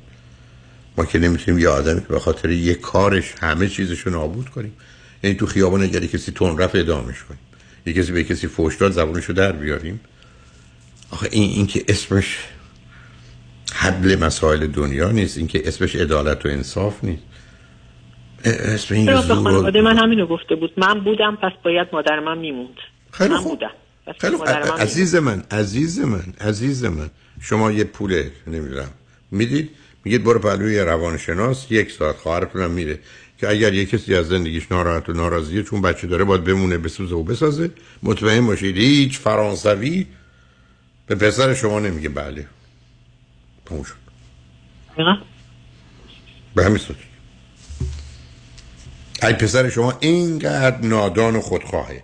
ما که نمیتونیم یه آدمی که به خاطر یه کارش همه چیزشو نابود کنیم. یعنی تو خیابان اگر کسی تون رفت ادامش کنیم، یه کسی به کسی فحش داد زبونشو در بیاریم. آخه این این که اسمش حل مسائل دنیا نیست، این که اسمش عدالت و انصاف نیست، اسم این خانواده من همینو گفته بود، من بودم پس باید مادر من میموند. خیلی خوب. من بودم پس خیلی خوب. مادر من عزیز من، عزیز من، عزیز من، شما یه پوله نمیدونم میدید، میگید برو پلوی روانشناس یک ساعت، خواهرتونم میره که اگر یه کسی از زندگیش ناراحت و ناراضیه چون بچه داره باید بمونه بسوزه و بسازه. مطمئن باشید هیچ فرانسوی به پسر شما نمیگه بله. موجود. به همین صورت ای پسر شما اینقدر نادان و خودخواهه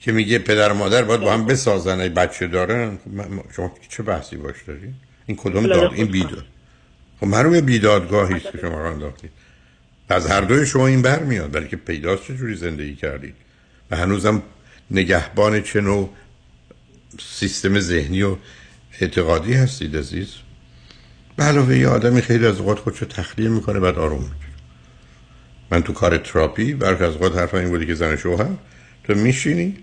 که میگه پدر و مادر باید با هم بسازن، ای بچه دارن. شما چه بحثی باش دارین؟ این کدوم داد؟ این بیداد. خب معلومه بیدادگاهی است که شما را انداختید. از هر دوی شما این بر میاد، بلکه پیداست چه جوری زندگی کردید و هنوزم نگهبان چه نوع سیستم ذهنی و اعتقادی هستید عزیز. به علاوه یه آدمی خیلی از اوقات خودشو تخلیه میکنه بعد آروم میشه. من تو کار تراپی برخی از اوقات حرفم این بودی که زن شوهر تو میشینی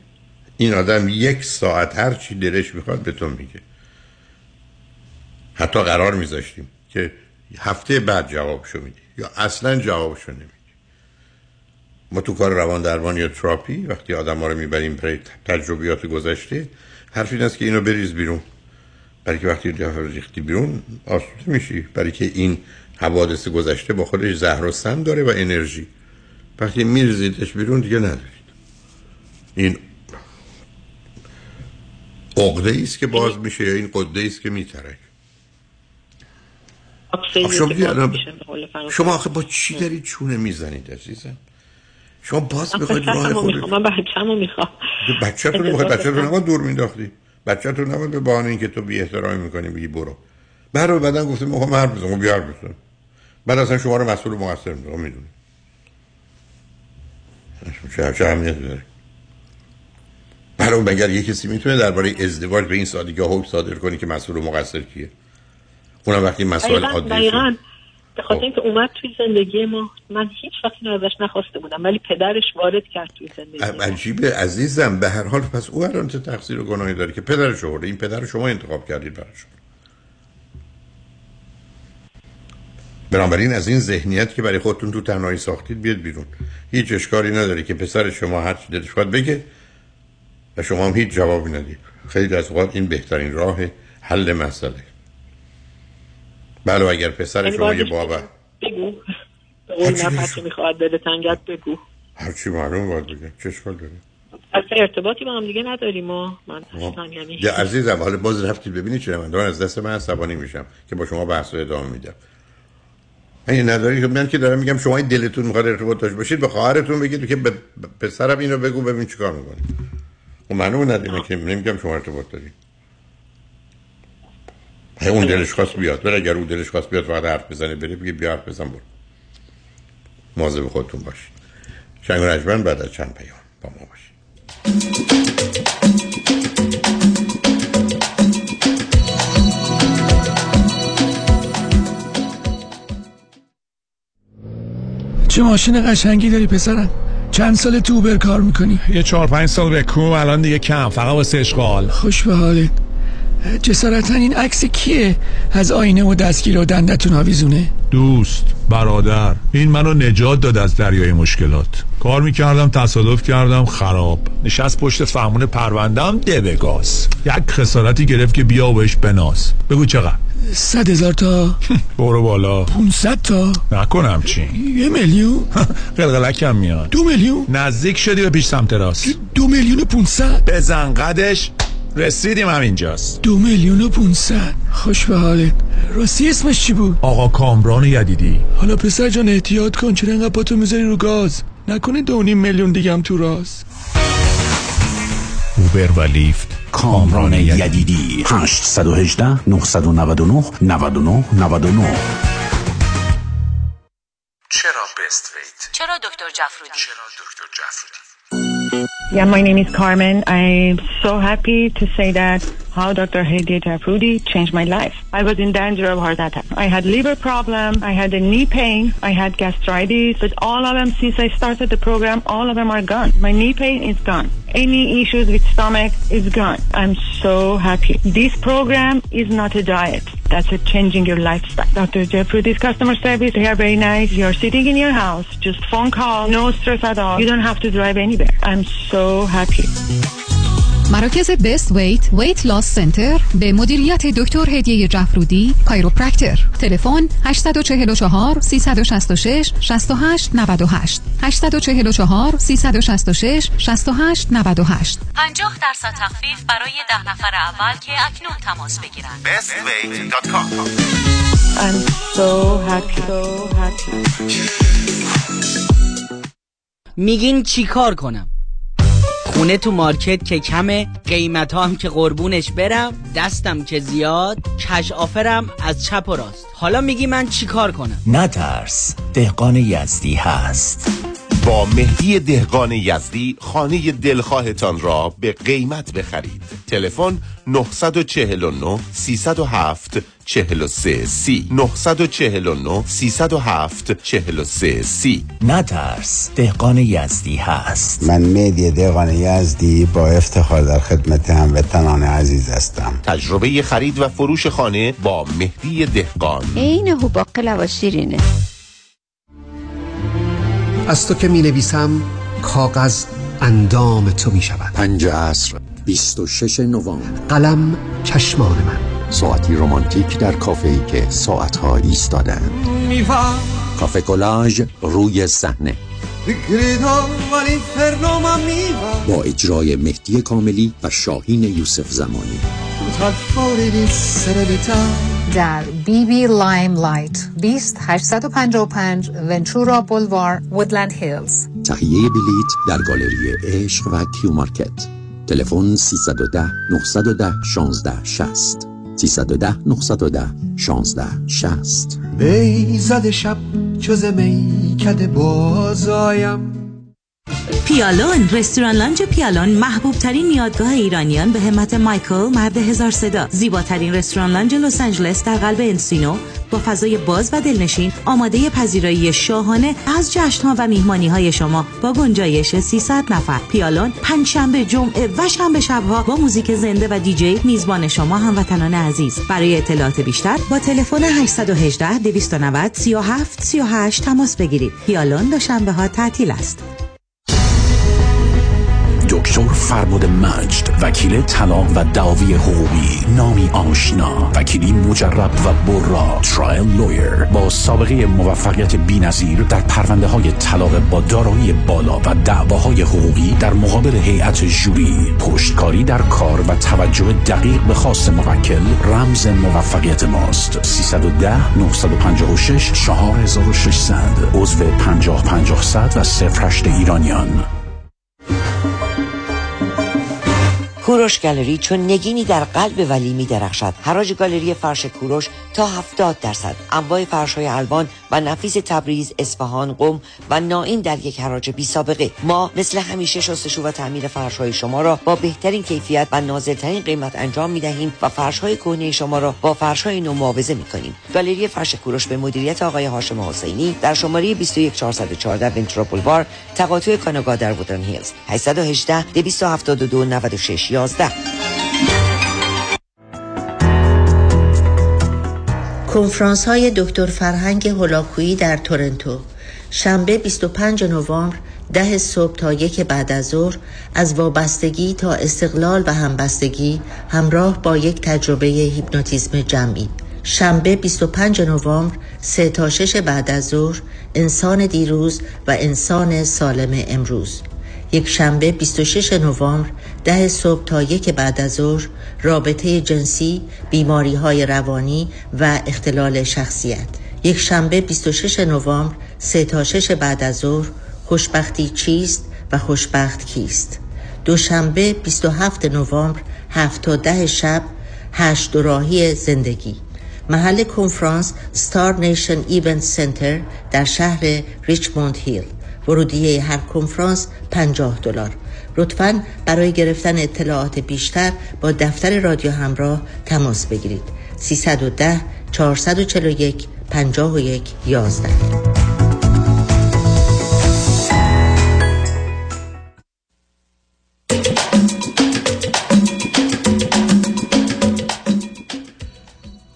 این آدم یک ساعت هر چی دلش میخواد به تو میگه. حتی قرار میذاشتیم که هفته بعد جوابشو میدی یا اصلا جوابشو نمیدی. ما تو کار روان درمان یا تراپی وقتی آدم‌ها رو میبریم برای تجربیات گذشته، حرف این است که اینو بریز بیرون، برای که وقتی ریختی بیرون آسوده میشی، برای که این حوادث گذشته با خودش زهر و سم داره و انرژی، وقتی میریزیدش بیرون دیگه ندارید. این عقده ای است که باز میشه یا این قده ای است که میتره. شما شما آخه با چی دارید چونه میزنید عزیزم؟ شما باز میخواید راه خودت. من بچه‌مو میخوام. بچه‌تون رو میخواد، بچه‌تون رو دور مینداختی. بچه‌تون نباید به بهانه اینکه تو بی احترامی میکنی بگی برو. برو بعدن گفتم میخوام حرف بزنم، بیار بزن. بعد اصلا شما رو مسئول و مقصر میدونم. شما چه اهمیتی داره؟ برای مگر یه کسی میتونه درباره ازدواج به این سادگی حکم صادر کنه که مسئول و مقصر کیه؟ اونم وقتی مسائل عادی به خاطر اینکه اومد توی زندگی ما، من هیچ وقت اینو ازش نخواسته بودم ولی پدرش وارد کرد توی زندگی ما. عجیبه عزیزم، به هر حال پس او الان چه تقصیر و گناهی داره که پدرش آورده؟ این پدر شما انتخاب کردید براش. بنابراین از این ذهنیت که برای خودتون تو تنهایی ساختید بیاد بیرون. هیچ اشکاری نداره که پسر شما هر چی دلش بخواد بگه و شما هم هیچ جوابی ندید. خیلی از اوقات این بهترین راه حل مسئله. بله اگر پسر شما یه بابا بگو اون نفر میخواد بده تنگت بگو هرچی معلوم باید بگه، چشم داره، اصلا ارتباطی با هم دیگه نداریم ما. من اصلا یعنی یا عزیزم حالا باز رفتید ببینید چه من دارم از دست من عصبانی میشم که با شما بحثو ادامه میدم. این نداری که من که دارم میگم شما دلتون میخواد ارتباط داشته باشید به خواهرتون بگید که به پسرم اینو بگو ببین چیکار میکنه. اون معلوم نداره که نمیگم شما ارتباط دارید. هی اون دلش خواست بیاد، ولی اگر اون دلش خواست بیاد فقط حرف بزنه بره بگه بیا حرف بزن برو. مواظب خودتون باشید. شنگ رجبن بعد از چند پیام با ما باشید. چه ماشین قشنگی داری پسرم؟ چند سال تو اوبر کار میکنی؟ یه چهار پنج سال به کوم، الان دیگه کم، فقط واسه اشغال. خوش به حالت. جسارتاً این عکس کیه؟ از آینه و دستگیر و دندتون آویزونه؟ دوست، برادر، این منو نجات داد از دریای مشکلات. کار میکردم تصادف کردم خراب، نشست پشت فهمون پروندم ده به گاز، یک خسارتی گرفت که بیا بهش بناس. بگو چقدر؟ صد هزار تا. برو بالا. پونصد تا نکنم چی؟ یه میلیون. قلقلکم میاد. دو میلیون. نزدیک شدی به پیش سمت راست. دو میلیون و پونصد. بزن قدش. رسیدیم هم اینجاست. دو میلیون و پونصد. خوش به حالت. راستی اسمش چی بود؟ آقا کامران یدیدی. حالا پسر جان احتیاط کن چرا اینقدر پاتو میذاری رو گاز، نکنه دو نیم میلیون دیگه هم تو راست. اوبر و لیفت کامران یدیدی. هشت یک هشت نه نه نه نه نه نه نه چرا بست ویت؟ چرا دکتر جعفرودی؟ چرا دکتر جعفرودی؟ Yeah, my name is Carmen. I'm so happy to say that how Doctor Hedieh Tafoodi changed my life. I was in danger of heart attack. I had liver problem. I had a knee pain. I had gastritis. But all of them, since I started the program, all of them are gone. My knee pain is gone. Any issues with stomach is gone. I'm so happy. This program is not a diet. That's a changing your lifestyle. Doctor Jeffrey's customer service, they are very nice. You're sitting in your house, just phone call, no stress at all. You don't have to drive anywhere. I'm so happy. مراکز بست ویت ویت لاس سنتر به مدیریت دکتر هدیه جعفرودی کایروپرکتر. تلفن هشت چهار چهار سه شش شش شش هشت نه هشت هشت چهار چهار سه شش شش شش هشت نه هشت. پنجاه درصد تخفیف برای ده نفر اول که اکنون تماس بگیرن. best weight dot com. I'm so happy, so happy. میگین چی کار کنم؟ خونه تو مارکت که کمه، قیمت هم که قربونش برم، دستم که زیاد، کش آفرم از چپ و راست. حالا میگی من چی کار کنم؟ نترس، دهقان یزدی هست. با مهدی دهقان یزدی خانه دلخواهتان را به قیمت بخرید. تلفن نه چهار نه سه صفر هفت چهار سه سی نه چهار نه سه صفر هفت چهار سه سی. نترس، دهقان یزدی هست. من مهدی دهقان یزدی با افتخار در خدمت هموطنان عزیز هستم. تجربه خرید و فروش خانه با مهدی دهقان. اینه هو باقلا و شیرینه. از تو که می نویسم کاغذ اندام تو می شود. پنج عصر بیست و شش نوامبر. قلم چشمان من. ساعتی رمانتیک در کافه‌ای که ساعتها ایستادند. کافه کولاژ روی صحنه با اجرای مهدی کاملی و شاهین یوسف زمانی. در بی بی لایم لایت بیست هزار هشتصد و پنجاه و پنج ونچورا بولوار وودلند هیلز. تهیه بلیت در گالری عشق و کیو مارکت. تلفن سیصد و ده نهصد و ده شانزده شصت. سیصد و ده نهصد و ده شانزده شصت. بیزد شب چوز میکد بازایم. پیالون، رستوران لانج پیالون، محبوب ترین میادگاه ایرانیان به همت مایکل مرد هزار صدا. زیباترین رستوران لانج لس آنجلس در قلب انسینو با فضای باز و دلنشین، آماده پذیرایی شاهانه از جشن‌ها و میهمانی‌های شما با گنجایش سیصد نفر. پیالون پنج شنبه، جمعه و شنبه شب‌ها با موزیک زنده و دی‌جی میزبان شما هموطنان عزیز. برای اطلاعات بیشتر با تلفن هشت یک هشت دو نه صفر سه هفت سه هشت تماس بگیرید. پیالون دوشنبه‌ها تعطیل است. دکتر فرمود مجد، وکیل طلاق و دعاوی حقوقی، نامی آشنا، وکیلی مجرب و برا، ترایل لویر با سابقه موفقیت بی‌نظیر در پرونده‌های طلاق با دارایی بالا و دعواهای حقوقی در مقابل هیئت ژوری، پشتکاری در کار و توجه دقیق به خواست موکل رمز موفقیت ماست. سیصد و ده نهصد و پنجاه و شش چهار هزار و ششصد، عضو پنجاه پنجاه صد و صفر هشت ایرانیان. کوروش گالری چون نگینی در قلب ولی می درخشد. حراج گالری فرش کوروش تا هفتاد درصد. انواع فرش‌های الوان و نفیس تبریز، اصفهان، قم و نائین در یک حراج بی سابقه. ما مثل همیشه شستشو و تعمیر فرش‌های شما را با بهترین کیفیت و نازلترین قیمت انجام می دهیم و فرش‌های کهنه شما را با فرش‌های نو معاوضه می کنیم. گالری فرش کوروش به مدیریت آقای هاشم حسینی در شماره بیست و یک هزار چهارصد و چهارده ونچورا بولوار، تقاطع کاناگا در وودرن هیلز. هشت یک هشت دو هفت دو دو نه شش. کنفرانس های دکتر فرهنگ هلاکویی در تورنتو، شنبه بیست و پنجم نوامبر ده صبح تا یک بعد از ظهر، از وابستگی تا استقلال و همبستگی همراه با یک تجربه هیپنوتیزم جمعی. شنبه بیست و پنجم نوامبر سه تا شش بعد از ظهر، انسان دیروز و انسان سالم امروز. یک شنبه بیست و ششم نوامبر ده صبح تا یک بعد از ظهر، رابطه جنسی، بیماری‌های روانی و اختلال شخصیت. یک شنبه بیست و ششم نوامبر سه تا شش بعد از ظهر، خوشبختی چیست و خوشبخت کیست. دوشنبه بیست و هفتم نوامبر هفت تا ده شب، هشت راهی زندگی. محل کنفرانس ستار نیشن ایونت سنتر در شهر ریچموند هیل. ورودیه هر کنفرانس پنجاه دلار. لطفاً برای گرفتن اطلاعات بیشتر با دفتر رادیو همراه تماس بگیرید. سیصد و ده چهارصد و چهل و یک پنجاه و یک یازده.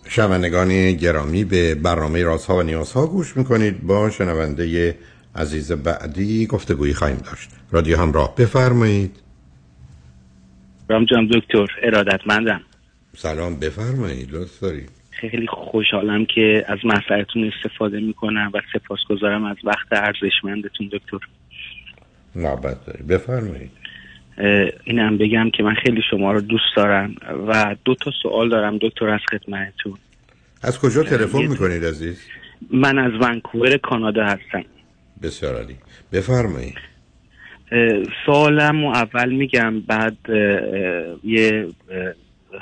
شنوندگان گرامی، به برنامه رازها و نیازها گوش میکنید. با شنونده عزیز بعدی گفتگویی خواهیم داشت. رادیو همراه، بفرمایید. رام جان دکتر، ارادتمندم. سلام، بفرمایید. لطف دارید. خیلی خوشحالم که از محضرتون استفاده میکنم و سپاسگزارم از وقت ارزشمندتون دکتر. نوبت دارید، بفرمایید. اینم بگم که من خیلی شما رو دوست دارم و دو تا سوال دارم دکتر از خدمتتون. از کجا تلفن میکنید عزیز؟ من از ونکوور کانادا هستم. بسیار عالی، بفرمایید. سوالم اول میگم، بعد یه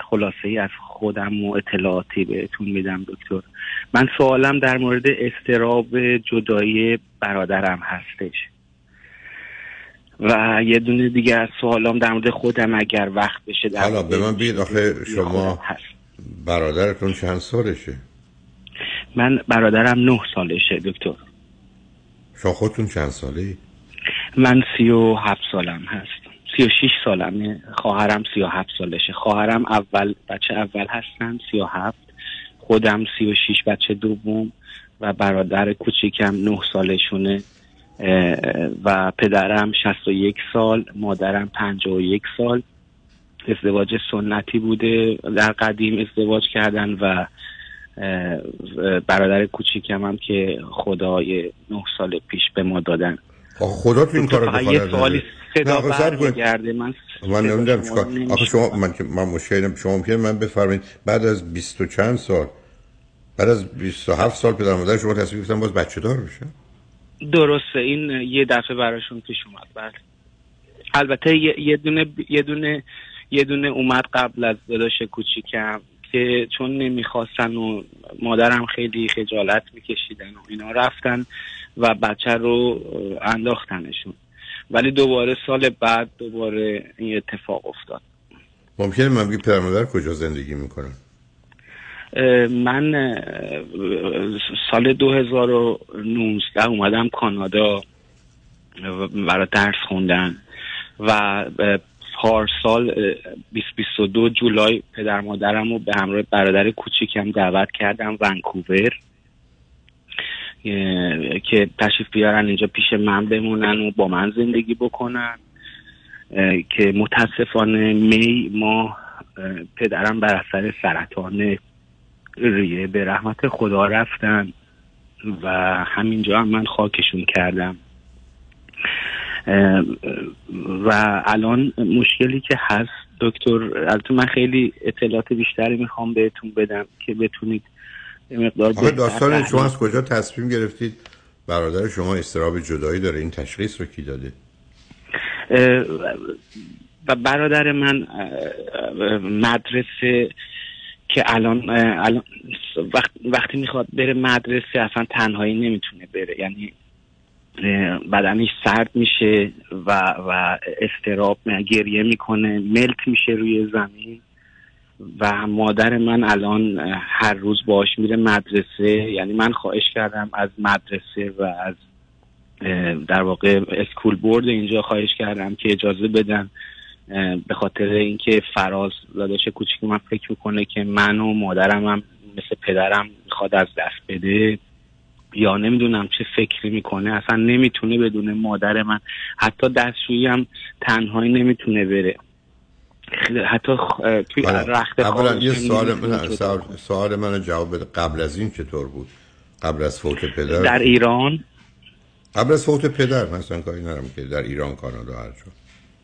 خلاصه ای از خودم و اطلاعاتی بهتون میدم دکتر. من سوالم در مورد اضطراب جدایی برادرم هستش و یه دونه دیگه از سوالم در مورد خودم اگر وقت بشه. در حالا به من بگید آخه شما برادرتون چند سالشه؟ من برادرم نه سالشه دکتر. شما خودتون چند ساله ای؟ من سی و هفت سالم هست. سی و شیش سالمه. خواهرم سی و هفت سالشه. خواهرم اول بچه اول هستم، سی و هفت. خودم سی و شیش بچه دوم و برادر کوچیکم نه سالشونه و پدرم شصت و یک سال، مادرم پنجاه و یک سال. ازدواج سنتی بوده، در قدیم ازدواج کردن و برادر کوچیکم هم که خدای نه سال پیش به ما دادن. آخه خدا تو این کارو بکنه. یه سوالی صدا برمیگرده من من نمیدونم چیکار. آخه شما من که من مشکلم شما ممکنه من بفرمایید بعد از بیست و چند سال، بعد از بیست و هفت سال پدر مادر شما تصمیم گرفتن باز بچه دار بشه؟ درسته، این یه دفعه براشون پیش اومد. بله. البته یه دونه یه دونه یه دونه اومد قبل از داداش کوچیکم که چون نمیخواستن و مادرم خیلی خجالت میکشیدن و اینا رفتن و بچه رو انداختنشون، ولی دوباره سال بعد دوباره این اتفاق افتاد. ممکنه من بگی پدر مادر کجا زندگی میکنن؟ من سال دو هزار و نوزده اومدم کانادا برای درس خوندن و پارسال بیست و دو جولای پدر مادرم رو به همراه برادر کوچیکم دعوت کردم ونکوور که تشریف بیارن اینجا پیش من بمونن و با من زندگی بکنن، که متاسفانه می ما پدرم بر اثر سرطان ریه به رحمت خدا رفتن و همینجا هم من خاکشون کردم و الان مشکلی که هست دکتر، البته من خیلی اطلاعات بیشتری میخوام بهتون بدم که بتونید مقدار آقا داستان شما از کجا تصمیم گرفتید برادر شما اضطراب جدایی داره؟ این تشخیص رو کی داده؟ و برادر من مدرسه که الان الان وقتی میخواد بره مدرسه اصلا تنهایی نمیتونه بره، یعنی بدنش سرد میشه و و استراب گریه میکنه، ملت میشه روی زمین و مادر من الان هر روز باهاش میره مدرسه. یعنی من خواهش کردم از مدرسه و از در واقع اسکول بورد اینجا خواهش کردم که اجازه بدن، به خاطر اینکه فراز داداش کوچیک من فکر میکنه که من و مادرم هم مثل پدرم میخواد از دست بده یا نمیدونم چه فکری میکنه، اصلا نمیتونه بدون مادر من حتی دستشویی هم تنهایی نمیتونه بره، حتی توی رخت خواب. یه سوال من سوال منو جواب بده، قبل از این چطور بود؟ قبل از فوت پدر در ایران؟ قبل از فوت پدر مثلا کاری نرم که در ایران کانادا هر جا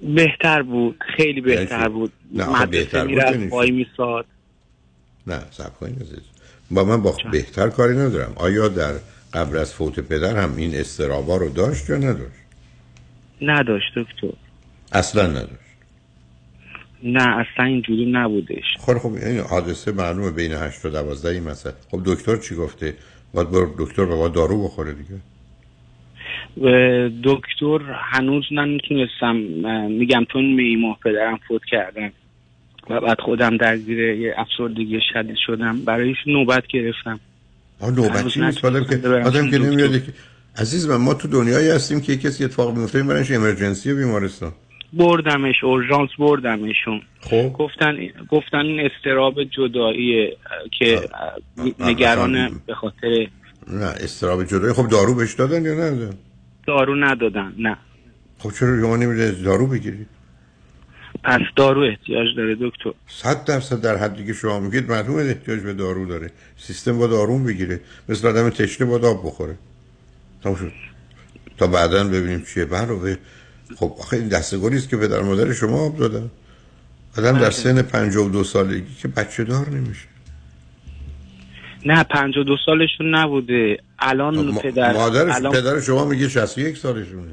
بهتر بود، خیلی بهتر بود. نه بهتر بود پای میساد. نه صاحب کاری نزید با من با بهتر کاری ندارم. آیا در قبل از فوت پدر هم این استرابا رو داشت یا نداشت؟ نداشت دکتر، اصلا نداشت. نه اصلا اینجوری نبودش. خب خب این حادثه معلومه بین هشت و دوازده این مسئله. خب دکتر چی گفته؟ باید بر دکتر بابا دارو بخوره دیگه. دکتر هنوز نمیتونستم، میگم چون میما پدرم فوت کردن و بعد خودم درگیر یه افسردگی شدید شدم، برایش نوبت گرفتم. آ نوبتی نیست آدم که آدم که نمیاد که عزیز من، ما تو دنیایی هستیم که کسی اتفاق میفته میبرنش ایمرجنسی بیمارستان. بردمش اورژانس، بردمشون. خب گفتن گفتن این اضطراب جداییه که نگران به خاطر. نه اضطراب جدایی. خب دارو بهش دادن یا نه؟ دارو ندادن. نه. خب چرا شما نمی‌رید دارو بگیرید؟ پس دارو احتیاج داره دکتر. صد درصد در حدی که شما میگید معلومه احتیاج به دارو داره. سیستم با دارو بگیره، مثل آدم تشنه با آب بخوره. تمام شد. تا بعداً ببینیم چیه. بله. خب آخه این دستگاری است که پدر مادر شما آب دادن. آدم در سن پنجاه و دو سالگی که بچه دار نمیشه. نه پنجاه و دو سالشون نبوده الان. ما... پدر مادرش الان... پدر شما میگه شصت و یک سالشونه.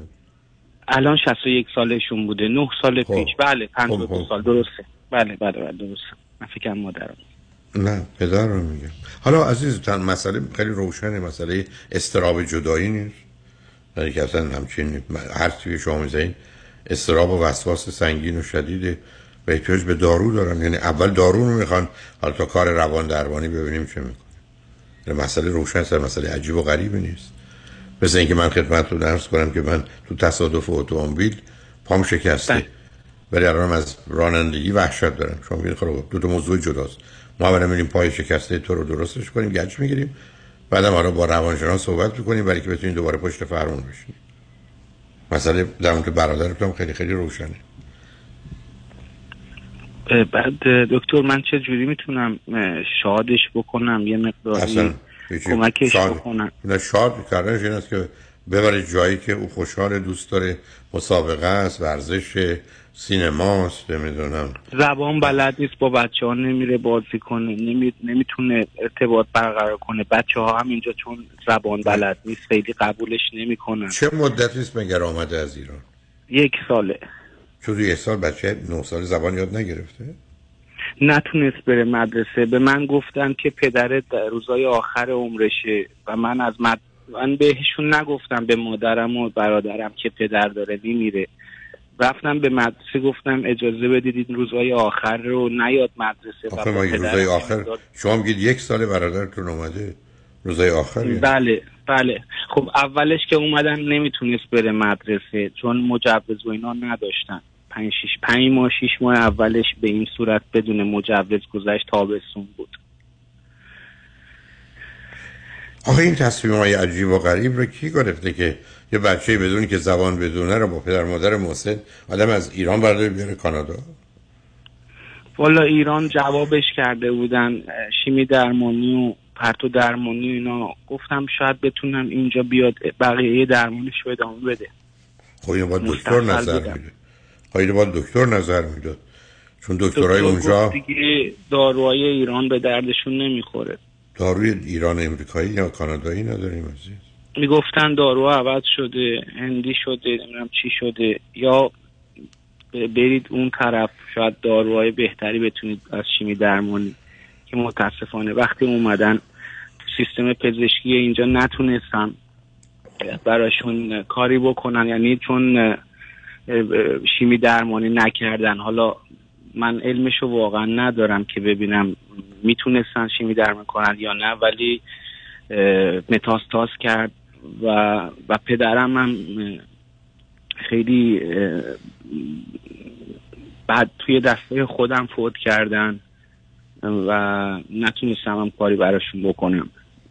الان شصت و یک سالشون بوده نه سال خب. پیش. بله پنجاه و دو سال درسته. بله بله بله درسته. من فکر کنم مادرم نه پدرم میگه. حالا عزیز تن مسئله خیلی روشنه، مسئله اضطراب جدایی نیست. یعنی که اصلا همچین هر چیزی شما میزنید اضطراب و وسواس سنگین و شدیده و احتیاج به دارو دارن. یعنی اول دارو رو میخوان، حالا تا کار روان درمانی ببینیم چه میکنه. یعنی مسئله روشن است، مسئله عجیب و غریبی نیست. مثل اینکه من خدمتتون عرض کنم که من تو تصادف اتومبیل پام شکسته ولی الانم از رانندگی وحشت دارم. شما میگید خب دو تا موضوع جداست. ما اول میریم پای شکسته تو رو درستش کنیم، گچ میگیریم، بعدم آره با روانشناس صحبت می‌کنیم برای که بتونید دوباره پشت فرمون بشین. مسئله در اون که برادرتون خیلی خیلی روشنه. بعد دکتر من چه جوری میتونم شادش بکنم، یه مقداری کمکش شاد بکنم؟ نه شاد کردنش این است که ببره جایی که او خوشحال دوست داره، مسابقه است، ورزش، سینما است، نمیدونم. زبان بلد نیست، با بچه‌ها نمیره بازی کنه، نمی... نمیتونه ارتباط برقرار کنه. بچه‌ها هم اینجا چون زبان بلد نیست خیلی قبولش نمیکنن. چه مدتی است مگر آمده از ایران؟ یک ساله. چون یه سال بچه نه سال زبان یاد نگرفته؟ نتونست بره مدرسه. به من گفتن که پدرت روزای آخر عمرشه و من از مد... من بهشون نگفتم، به مادرم و برادرم که پدر داره میمیره. رفتم به مدرسه گفتم اجازه بدید این روزهای آخر رو نیاد مدرسه. آخه ما روزهای آخر داد. شما میگید یک سال برادرتون اومده روزهای آخر؟ بله بله. خب اولش که اومدن نمیتونست بره مدرسه چون مجوز و اینا نداشتن. پنج شیش پنج ماه شیش ماه اولش به این صورت بدون مجوز گذشت، تابستون بود. آخه این تصمیم‌های عجیب و غریب رو کی گرفته که یه بچه‌ای بدون که زبان بدونه رو با پدر مادر محسن آدم از ایران برداره بیاره کانادا؟ والا ایران جوابش کرده بودن شیمی درمانی و پرتو درمانی اینا. گفتم شاید بتونم اینجا بیاد بقیه درمانش رو ادامه بده. خب اینو با دکتر نظر میده. خب اینو با دکتر نظر میداد. چون دکترای اونجا دیگه داروهای ایران به دردشون نمیخوره. داروی ایران امریکایی یا کانادایی نداریم عزیز. میگفتن دارو عوض شده، هندی شده، نمیدونم چی شده، یا برید اون طرف شاید داروهای بهتری بتونید از شیمی درمانی. که متاسفانه وقتی اومدن سیستم پزشکی اینجا نتونستم براشون کاری بکنن، یعنی چون شیمی درمانی نکردن. حالا من علمشو واقعا ندارم که ببینم میتونستن شیمی درمان کنن یا نه، ولی متاستاز کرد و و پدرم هم خیلی بعد توی دسته خودم فوت کردن و نتونستم هم کاری براشون بکنم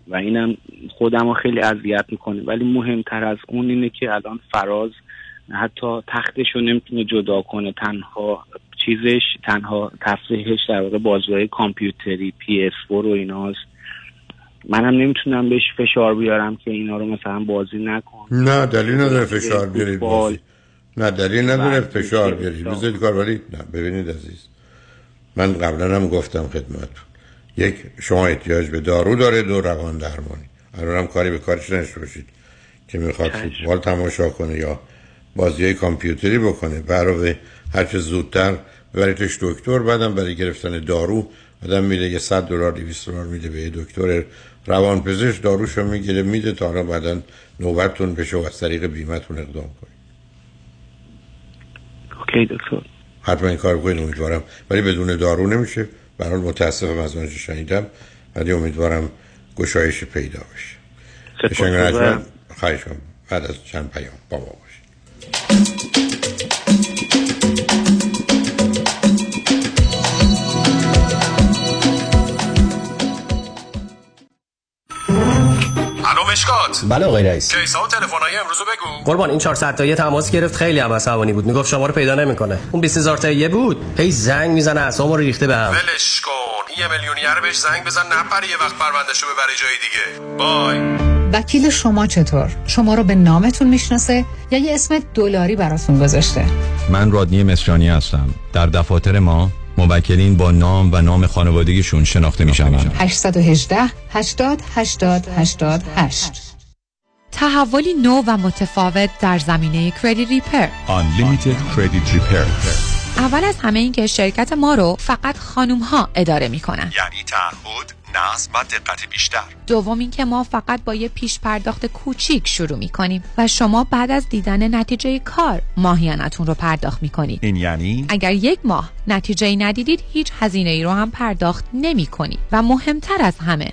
و اینم خودم رو خیلی اذیت میکنه. ولی مهمتر از اون اینه که الان فراز حتی تختش رو نمیتونه جدا کنه. تنها چیزش، تنها تفریحش در واقع بازی‌های کامپیوتری پی اس فور و ایناست. منم نمیتونم بهش فشار بیارم که اینا رو مثلا بازی نکن. نه دلیل نداره فشار بیارید بازی. نه دلیل نداره فشار بیارید. بذارید کار. ولی نه ببینید عزیز، من قبلا هم گفتم خدمتتون، یک شما احتیاج به دارو داره، دو روان درمانی. الانم کاری به کارش نشه باشید که میخواد فوتبال تماشا کنه یا بازی‌های کامپیوتری بکنه. برای هر چه زودتر ببریدش دکتر، بعدم برای گرفتن دارو آدم میره یه صد دلار دویست دلار میده به دکتر روانپزشک، داروشو میگیره میده تا حالا بعدن نوبتتون بشه و از طریق بیمه‌تون اقدام کنید. اوکی دکتر، حتما این کارو کنید. امیدوارم، ولی بدون دارو نمیشه. به هر حال متاسفم از اونجا شنیدم، ولی امیدوارم گشایشی پیدا بشه. شنگرجان خواهش می‌کنم بعد از چند پیام با ما باشید. مشکات. بله آقای رئیس. کیسا و تلفن‌های امروزو بگو. قربان این چهارصد تایی تماس گرفت، خیلی هم عصبانی بود، میگفت شما رو پیدا نمیکنه. اون بیست هزار تایی بود، هی زنگ میزنه، اعصابمو ریخته بهم. ولش کن، یه میلیونیر بهش زنگ بزن نپره، یه وقت پروندهشو ببر جای دیگه. بای. وکیل شما چطور؟ شما رو به نامتون میشناسه یا یه اسم دلاری براتون گذاشته؟ من رادین مصریانی هستم. در دفاتر ما موکلین با نام و نام خانوادگیشون شناخته میشن. هشت یک هشت هشتاد هشتاد هشتاد هشت. تحولی نو و متفاوت در زمینه کردیت ریپر. Unlimited Credit Repair. اول از همه این که شرکت ما رو فقط خانوم ها اداره میکنن. یعنی تعهد، نظم و دقت بیشتر. دوم این که ما فقط با یه پیش پرداخت کوچیک شروع میکنیم و شما بعد از دیدن نتیجه کار ماهیانتون رو پرداخت میکنید. این یعنی اگر یک ماه نتیجه ندیدید هیچ هزینه ای رو هم پرداخت نمیکنید. و مهمتر از همه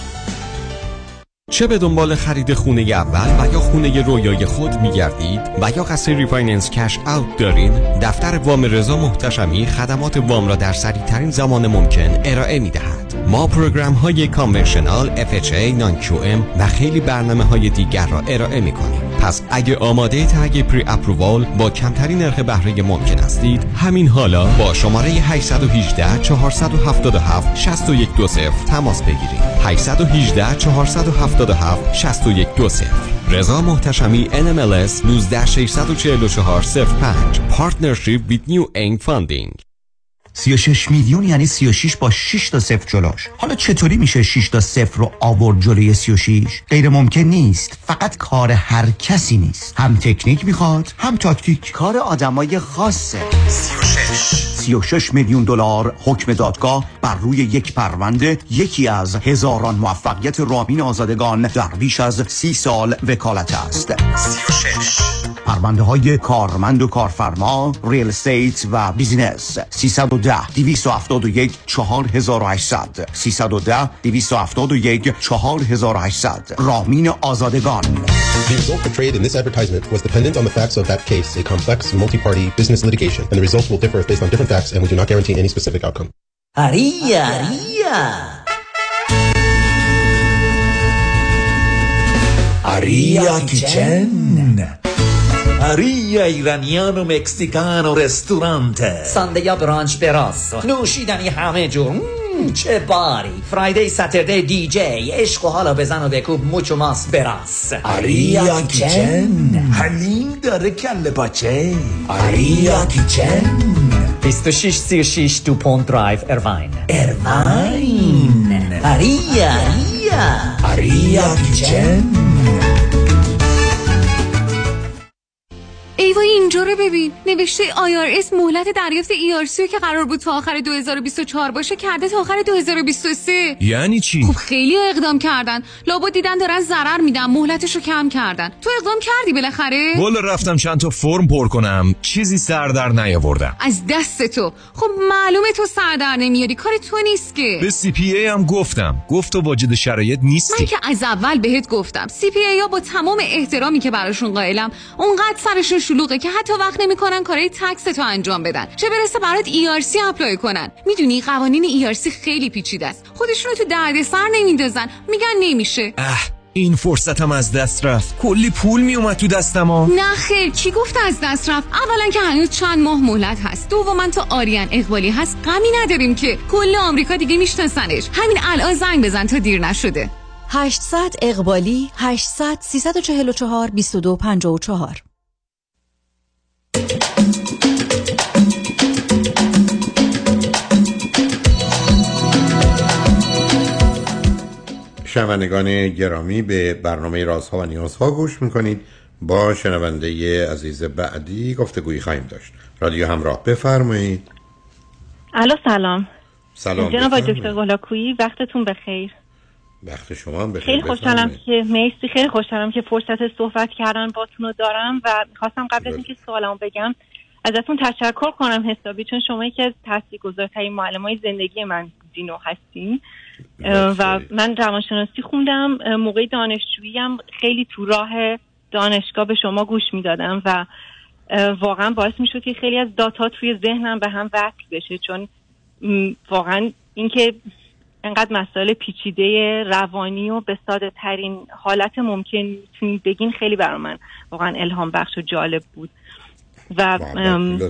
چه به دنبال خرید خونه اول و یا خونه رویای خود می‌گردید و یا قصد ریفایننس کش اوت دارین، دفتر وام رضا محتشمی خدمات وام را در سریع‌ترین زمان ممکن ارائه می‌دهد. ما پروگرام‌های کانورشنال، اف اچ ای، نان کیو ام و خیلی برنامه‌های دیگر را ارائه می‌کنیم. پس اگه آماده تگ پری اپرووال با کمترین نرخ بهره ممکن هستید، همین حالا با شماره هشت یک هشت، چهار هفت هفت، شش یک دو صفر تماس بگیرید. هشت یک هشت، چهار هفت هفت، شش یک دو صفر. رضا محتشمی ان ام ال اس یک نه شش چهار چهار صفر پنج. پارتنرشیپ ویت نیو اینگ فاندینگ. سی و شش میلیون یعنی سی و شش با شش تا صفر جلوش. حالا چطوری میشه شش تا صفر رو آورد جلوی سی و شش؟ غیر ممکن نیست. فقط کار هر کسی نیست، هم تکنیک میخواد هم تاکتیک، کار آدمای خاصه. سی و شش میلیون دلار حکم دادگاه بر روی یک پرونده، یکی از هزاران موفقیت رامین آزادگان در بیش از سی سال وکالت است. سی و شش پرونده های کارمند و کارفرما، ریل استیت و بیزینس. سیصد و ده، دویست و هفتاد و یک، چهار هزار و هشتصد. سیصد و ده، دویست و هفتاد و یک، چهار هزار و هشتصد. رامین آزادگان. The result portrayed in this advertisement was dependent on the facts of that case, a complex multi-party business litigation, and the results will differ based on different facts and we do not guarantee any specific outcome. Aria, Aria. Aria Kitchen. آریا ایرانیان و مکزیکان و رستورانت، ساندیا برانچ براس، نوشیدنی همه جور، چه باری، فرایدی ساتردی دی جی، عشق و حالا بزن و بکوب موچو ماس براس. آریا کیچن، حلیم داره کله پاچه. آریا کیچن، بیست و شش سی و شش دو پوند درایو، ارواین. ارواین. آریا، آریا کیچن. ای وای، اینجا رو ببین، نوشته آی آر اس مهلت دریافت ای آر سی که قرار بود تا آخر دو هزار و بیست و چهار باشه کرده تا آخر دو هزار و بیست و سه. یعنی چی؟ خب خیلی اقدام کردن، لابد دیدن دارن ضرر میدن مهلتشو کم کردن. تو اقدام کردی بالاخره؟ والا رفتم چند تا فرم پر کنم، چیزی سر در نیاوردم. از دست تو. خب معلومه تو سر در نمیاری، کار تو نیست که. به سی پی ای هم گفتم، گفت تو واجد شرایط نیستی. من که از اول بهت گفتم سی پی ای ها با تمام احترامی که براشون قائلم اونقدر سرشون شلوغه که حتی وقت نمی‌کنن کارهای تکس تو انجام بدن، چه برسه برات ای آر سی اپلای کنن. میدونی قوانین ای آر سی خیلی پیچیده است، خودشونو تو دردسر نمیندازن، میگن نمیشه. اه، این فرصتم از دست رفت، کلی پول میومد تو دستم ها. نه خیر، کی گفت از دست رفت؟ اولا که هنوز چند ماه مهلت هست، دوما تا آریان اقبالی هست غمی نداریم که، کل آمریکا دیگه میشناسنش. همین الان زنگ بزن تا دیر نشده. هشتصد اقبالی، هشتصد، سیصد و چهل و چهار، بیست و دو، پنجاه و چهار. شنوندگان گرامی، به برنامه رازها و نیازها گوش میکنید. با شنونده عزیز بعدی گفتگویی خواهیم داشت. رادیو همراه، بفرمایید. الو، سلام. سلام جناب دکتر هلاکویی، وقتتون بخیر. وقت شما هم بخیر. خیلی خوشحالم که مرسی، خیلی خوشحالم که فرصت صحبت کردن باتون رو دارم و می‌خواستم قبل از اینکه سوالمو بگم ازتون تشکر کنم حسابی، چون شما یکی از تاثیرگذارترین معلمای زندگی من دینو هستین و من روانشناسی خوندم. موقع دانشجویی هم خیلی تو راه دانشگاه به شما گوش میدادم و واقعا باعث میشد که خیلی از داتا توی ذهنم به هم وصل بشه، چون واقعا اینکه انقدر مسائل پیچیده روانی و به ساده ترین حالت ممکن میتونید بگین خیلی برای من واقعا الهام بخش و جالب بود و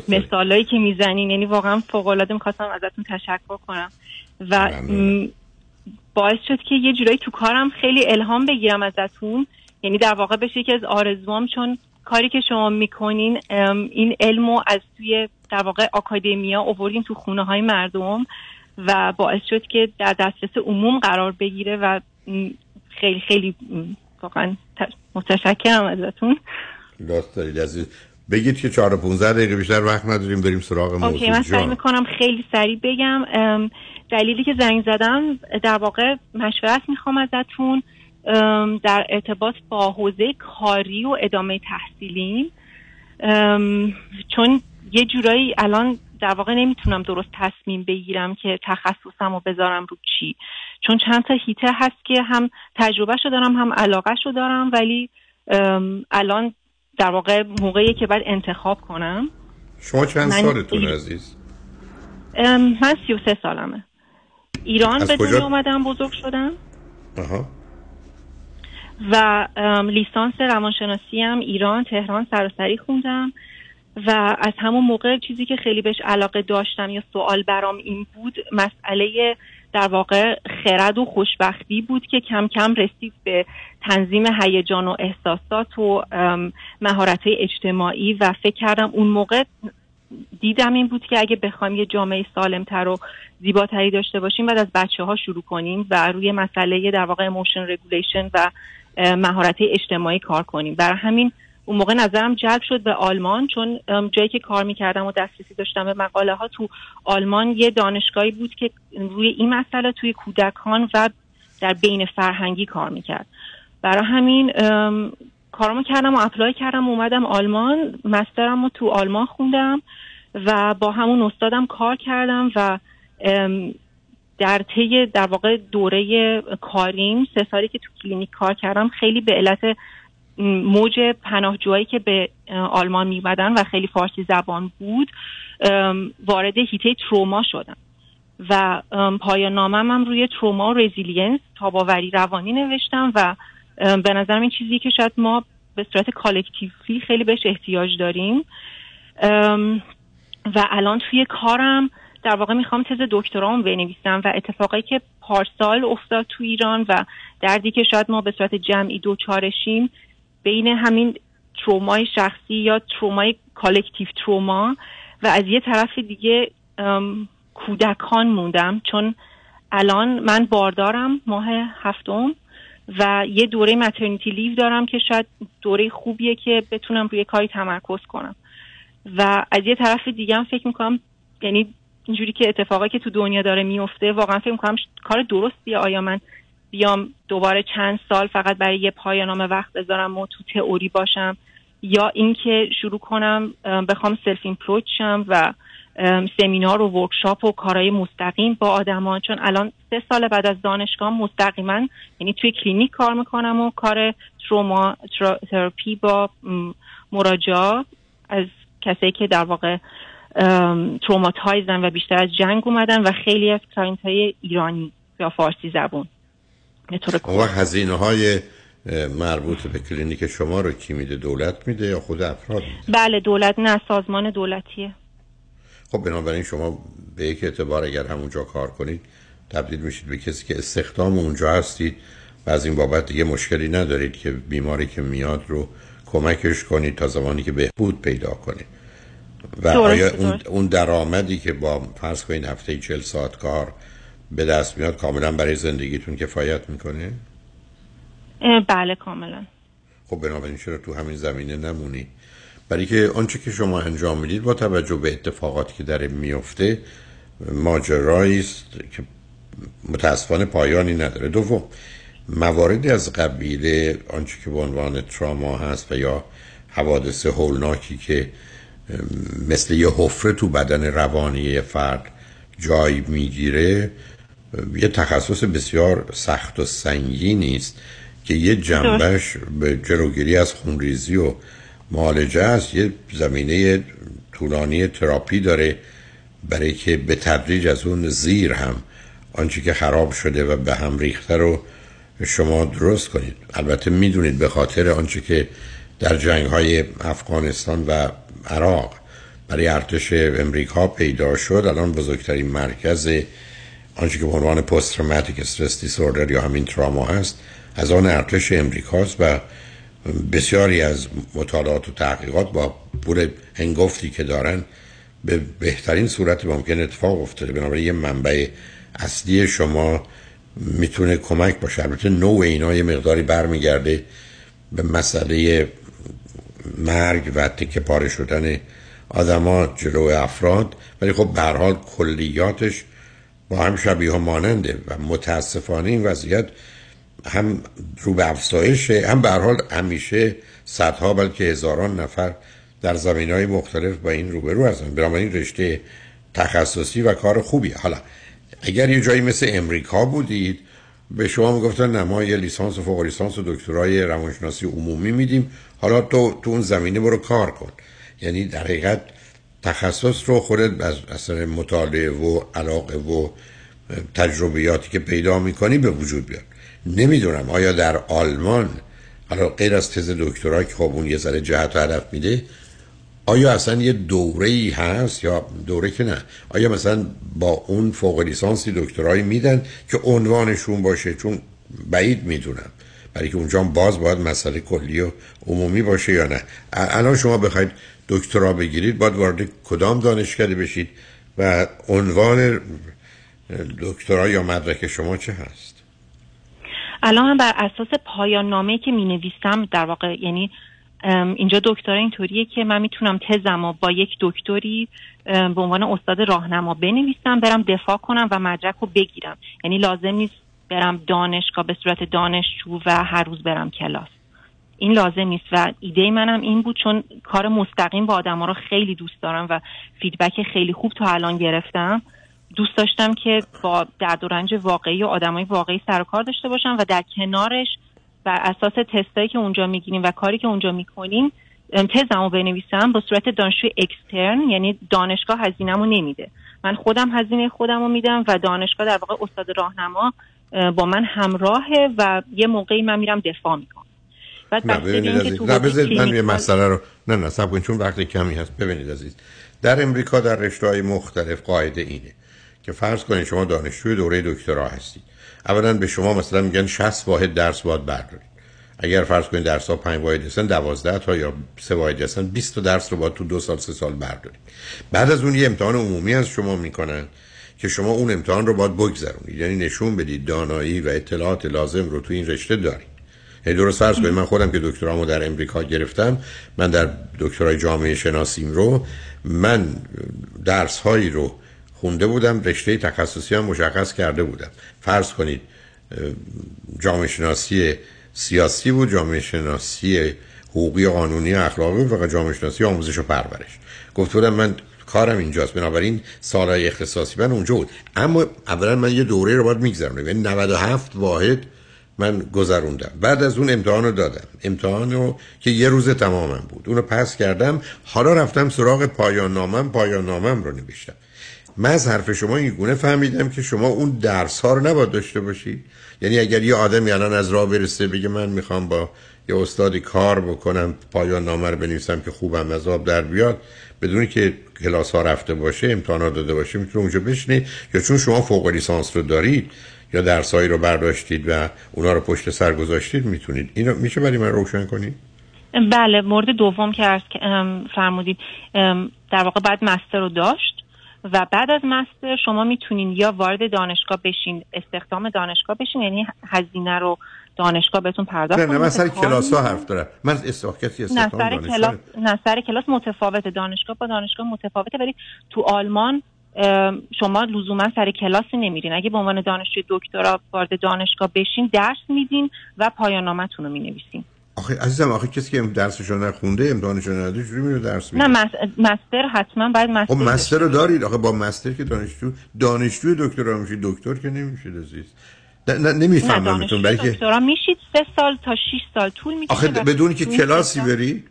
مثالایی که میزنین یعنی واقعا فوق العاده. میخواستم ازتون تشکر کنم و باعث شد که یه جورایی تو کارم خیلی الهام بگیرم ازتون، یعنی در واقع بشه یکی از آرزوام، چون کاری که شما میکنین این علمو از توی در واقع آکادمیا آوردین تو خونه های مردم و باعث شد که در دسترس عموم قرار بگیره و خیلی خیلی واقعا متشکرم ازتون. لطف دارید عزیز، بگید که چهار و پونزده دقیقه بیشتر وقت نداریم، بریم سراغ موضوع. اوکی، من سعی میکنم خیلی سریع بگم. دلیلی که زنگ زدم در واقع مشورت میخوام ازتون در ارتباط با حوزه کاری و ادامه تحصیلیم، چون یه جورایی الان در واقع نمیتونم درست تصمیم بگیرم که تخصصم رو بذارم رو چی، چون چند تا هیته هست که هم تجربهشو دارم هم علاقهشو دارم، ولی الان در واقع موقعی که باید انتخاب کنم. شما چند سالتون عزیز؟ من سی و سه سالمه. ایران به دنیا اومدم، بزرگ شدم. آها. و لیسانس روانشناسی هم ایران، تهران سراسری خوندم و از همون موقع چیزی که خیلی بهش علاقه داشتم یا سوال برام این بود، مسئله در واقع خرد و خوشبختی بود که کم کم رسید به تنظیم هیجان و احساسات و مهارت‌های اجتماعی. و فکر کردم اون موقع دیدم این بود که اگه بخوایم یه جامعه سالمتر و زیباتری داشته باشیم بعد از بچه‌ها شروع کنیم و روی مسئله در واقع ایموشن رگولیشن و مهارت‌های اجتماعی کار کنیم. برای همین اون موقع نظرم جلب شد به آلمان، چون جایی که کار میکردم و دسترسی داشتم به مقاله ها تو آلمان یه دانشگاهی بود که روی این مسئله توی کودکان و در بین فرهنگی کار میکرد. برای همین کارمو کردم و اپلای کردم و اومدم آلمان، مسترم رو تو آلمان خوندم و با همون استادم کار کردم و در طی در واقع دوره کاریم سه سالی که تو کلینیک کار کردم، خیلی به علت موج پناهجویی که به آلمان می‌آمدن و خیلی فارسی زبان بود وارد هیته تروما شدم و پایان نامم هم روی تروما و رزیلینس تاباوری روانی نوشتم و به نظرم این چیزی که شاید ما به صورت کالکتیوی خیلی بهش احتیاج داریم. و الان توی کارم در واقع میخوام تز دکترام بنویسم و اتفاقی که پارسال افتاد تو ایران و دردی که شاید ما به صورت جمعی دوچارشیم بین همین ترومای شخصی یا ترومای کالکتیو تروما و از یه طرف دیگه کودکان موندم، چون الان من باردارم ماه هفتم و یه دوره ماترنیتی لیو دارم که شاید دوره خوبیه که بتونم روی کاری تمرکز کنم. و از یه طرف دیگه هم فکر میکنم، یعنی اینجوری که اتفاقایی که تو دنیا داره میفته واقعا فکر میکنم کار درستیه. آیا من بیام دوباره چند سال فقط برای یه پایان نامه وقت بذارم و تو تئوری باشم، یا اینکه شروع کنم بخوام سلف ایمپروچ شم و سمینار و ورکشاپ و کارهای مستقیم با آدمان، چون الان سه سال بعد از دانشگاه مستقیما یعنی توی کلینیک کار میکنم و کار تروما تراپی با مراجعه از کسایی که در واقع تروماتایزن و بیشتر از جنگ اومدن و خیلی از کلاینت های ایرانی یا فارسی زبون. و هزینه های مربوط به کلینیک شما رو کی میده؟ دولت میده یا خود افراد میده؟ بله دولت، نه سازمان دولتیه. خب بنابراین شما به یک اعتبار اگر همونجا کار کنید تبدیل میشید به کسی که استخدام اونجا هستید و از این بابت دیگه مشکلی ندارید که بیماری که میاد رو کمکش کنید تا زمانی که بهبود پیدا کنید. و آیا اون درآمدی که با فرض کنید هفته چهل ساعت کار به دست میاد کاملا برای زندگیتون کفایت میکنه؟ بله کاملا. خب بنابراین چرا تو همین زمینه نمونی؟ برای که آنچه که شما انجام میدید با توجه به اتفاقاتی که در میفته ماجرایی است که متاسفانه پایانی نداره. دوم مواردی از قبیل آنچه که به عنوان تراما هست و یا حوادث هولناکی که مثل یه حفره تو بدن روانی فرد جای میگیره یه تخصص بسیار سخت و سنگینی است که یه جنبش به جلوگیری از خونریزی و معالجه است، یه زمینه طولانی تراپی داره برای که به تدریج از اون زیر هم آنچه که خراب شده و به هم ریخته رو شما درست کنید. البته میدونید به خاطر آنچه که در جنگ‌های افغانستان و عراق برای ارتش امریکا پیدا شد، الان بزرگترین مرکز آنچه که به عنوان پست تروماتیک استرس دیسوردر یا همین تراما هست از آن ارتش امریکاست و بسیاری از مطالعات و تحقیقات با پول هنگفتی که دارن به بهترین صورت ممکن اتفاق افتاده. بنابراین یه منبع اصلی شما میتونه کمک باشه. البته نوع اینا یه مقداری برمیگرده به مسئله مرگ و تکه پاره شدن آدم ها جلو افراد، ولی خب به هر حال کلیاتش با هم شبیه و ماننده و متاسفانه این وضعیت هم رو به افزایشه، هم به هر حال همیشه صدها بلکه هزاران نفر در زمینه‌های مختلف با این روبرو هستند. بنابراین رشته تخصصی و کار خوبیه. حالا اگر یه جایی مثل امریکا بودید به شما میگفتن نه ما یه لیسانس و فوق لیسانس و دکترای روانشناسی عمومی میدیم، حالا تو تو اون زمینه برو کار کن. یعنی در حقیقت تخصص رو خودت از اثر مطالعه و علاقه و تجربیاتی که پیدا میکنی به وجود بیار. نمیدونم آیا در آلمان، حالا غیر از تز دکترا که خب اون یه ذره جهت و هدف میده، آیا اصلا یه دوره‌ای هست یا دوره که نه، آیا مثلا با اون فوق لیسانسی دکترایی میدن که عنوانشون باشه؟ چون بعید میدونم، برای که اونجا هم باز باید مسئله کلی و عمومی باشه یا نه. الان شما بخواید دکترا بگیرید باید وارد کدام دانشکده بشید و عنوان دکترا یا مدرک شما چه هست؟ الان هم بر اساس پایان نامه‌ای که می نویسم در واقع، یعنی اینجا دکترا اینطوریه که من میتونم تزمو با یک دکتری به عنوان استاد راهنما بنویسم، برم دفاع کنم و مدرک رو بگیرم. یعنی لازم نیست برم دانشگاه به صورت دانشجو و هر روز برم کلاس، این لازم نیست. و ایده منم این بود، چون کار مستقیم با آدما رو خیلی دوست دارم و فیدبک خیلی خوب تا الان گرفتم، دوست داشتم که با درد و رنج واقعی و آدمای واقعی سر و کار داشته باشم و در کنارش بر اساس تستایی که اونجا میگیریم و کاری که اونجا میکنیم تزمو بنویسم به صورت دانشجو اکسترن. یعنی دانشگاه هزینه‌مو نمیده، من خودم هزینه خودمو میدم و دانشگاه در واقع استاد راهنما با من همراهه و یه موقعی من میرم دفاع میکنم. بعد ببینید من یه مسئله رو نه نه صبر کن چون وقت کمی هست. ببینید عزیز، در امریکا در رشته‌های مختلف قاعده اینه که فرض کنید شما دانشجوی دوره دکترا هستید، اولا به شما مثلا میگن شصت واحد درس باید بردارید. اگر فرض کنید درس‌ها پنج واحد هستن، دوازده تا یا سه واحد هستن، بیست تا درس رو باید تو دو سال سه سال بردارید. بعد از اون یه امتحان عمومی از شما میکنن که شما اون امتحان رو باید بگذرونید، یعنی نشون بدید دانایی و اطلاعات لازم رو تو این رشته دارید. یعنی درست فرض کنید من خودم که دکترامو در امریکا گرفتم، من در دکترای جامعه شناسیم رو من درس‌هایی رو خونده بودم، رشته تخصصی هم مشخص کرده بودم. فرض کنید جامعه شناسی سیاسی بود، جامعه شناسی حقوقی و قانونی و اخلاقی و جامعه شناسی آموزش و پرورش. گفته بودم من کارم اینجاست، بنابراین سالهای اختصاصی من اونجا بود. اما اولا من یه دوره رو باید میگذرم، یعنی نود و هفت واحد من گذروندم. بعد از اون امتحان رو دادم، امتحان رو که یه روز تمامم بود، اون رو پس کردم. حالا رفتم سراغ پایان نامم، پایان نامم رو نوشتم. من از حرف شما این گونه فهمیدم که شما اون درس ها رو نباید داشته باشید. یعنی اگر یه آدمی الان از راه برسه بگه من میخوام با یه استادی کار بکنم، پایان نامه رو بنویسم که خوبم از آب در بیاد، بدون که کلاس ها رفته باشه، امتحانا داده باشه، میتونه اونجا بشینه. یا چون شما فوق لیسانس رو دارید یا درسایی رو برداشتید و اونا رو پشت سر گذاشتید میتونید. اینو میشه برای من روشن کنید؟ بله، مورد دوم که عرض فرمودید در واقع بعد مستر رو داشت و بعد از مستر شما میتونین یا وارد دانشگاه بشین، استخدام دانشگاه بشین، یعنی هزینه رو دانشگاه بهتون پرداخت کنه. نه من سر کلاس ها حرف دارم، من استحقاقی استخدام دانشگاه کلاس... نه سر کلاس متفاوته، دانشگاه با دانشگاه متفاوته. ولی تو آلمان شما لزوما سر کلاسی نمیرین، اگه به عنوان دانشجوی دکترا وارد دانشگاه بشین درس میدین و پایان نامه‌تون رو مینویسین. آخه عزیزم، آخه کسی که درسشو نخونده امتحانشو نده چجوری میره درس میده؟ نه مستر حتما باید مستر. خب مستر رو دارید، آخه با مستر که دانشجو دانشجو دکترا میشید، دکتر که نمیشید عزیز. نه نمیفهمم میتون، بلکه دکترا میشید سه سال تا شش سال طول میکشه. آخه بدون که کلاسی برید؟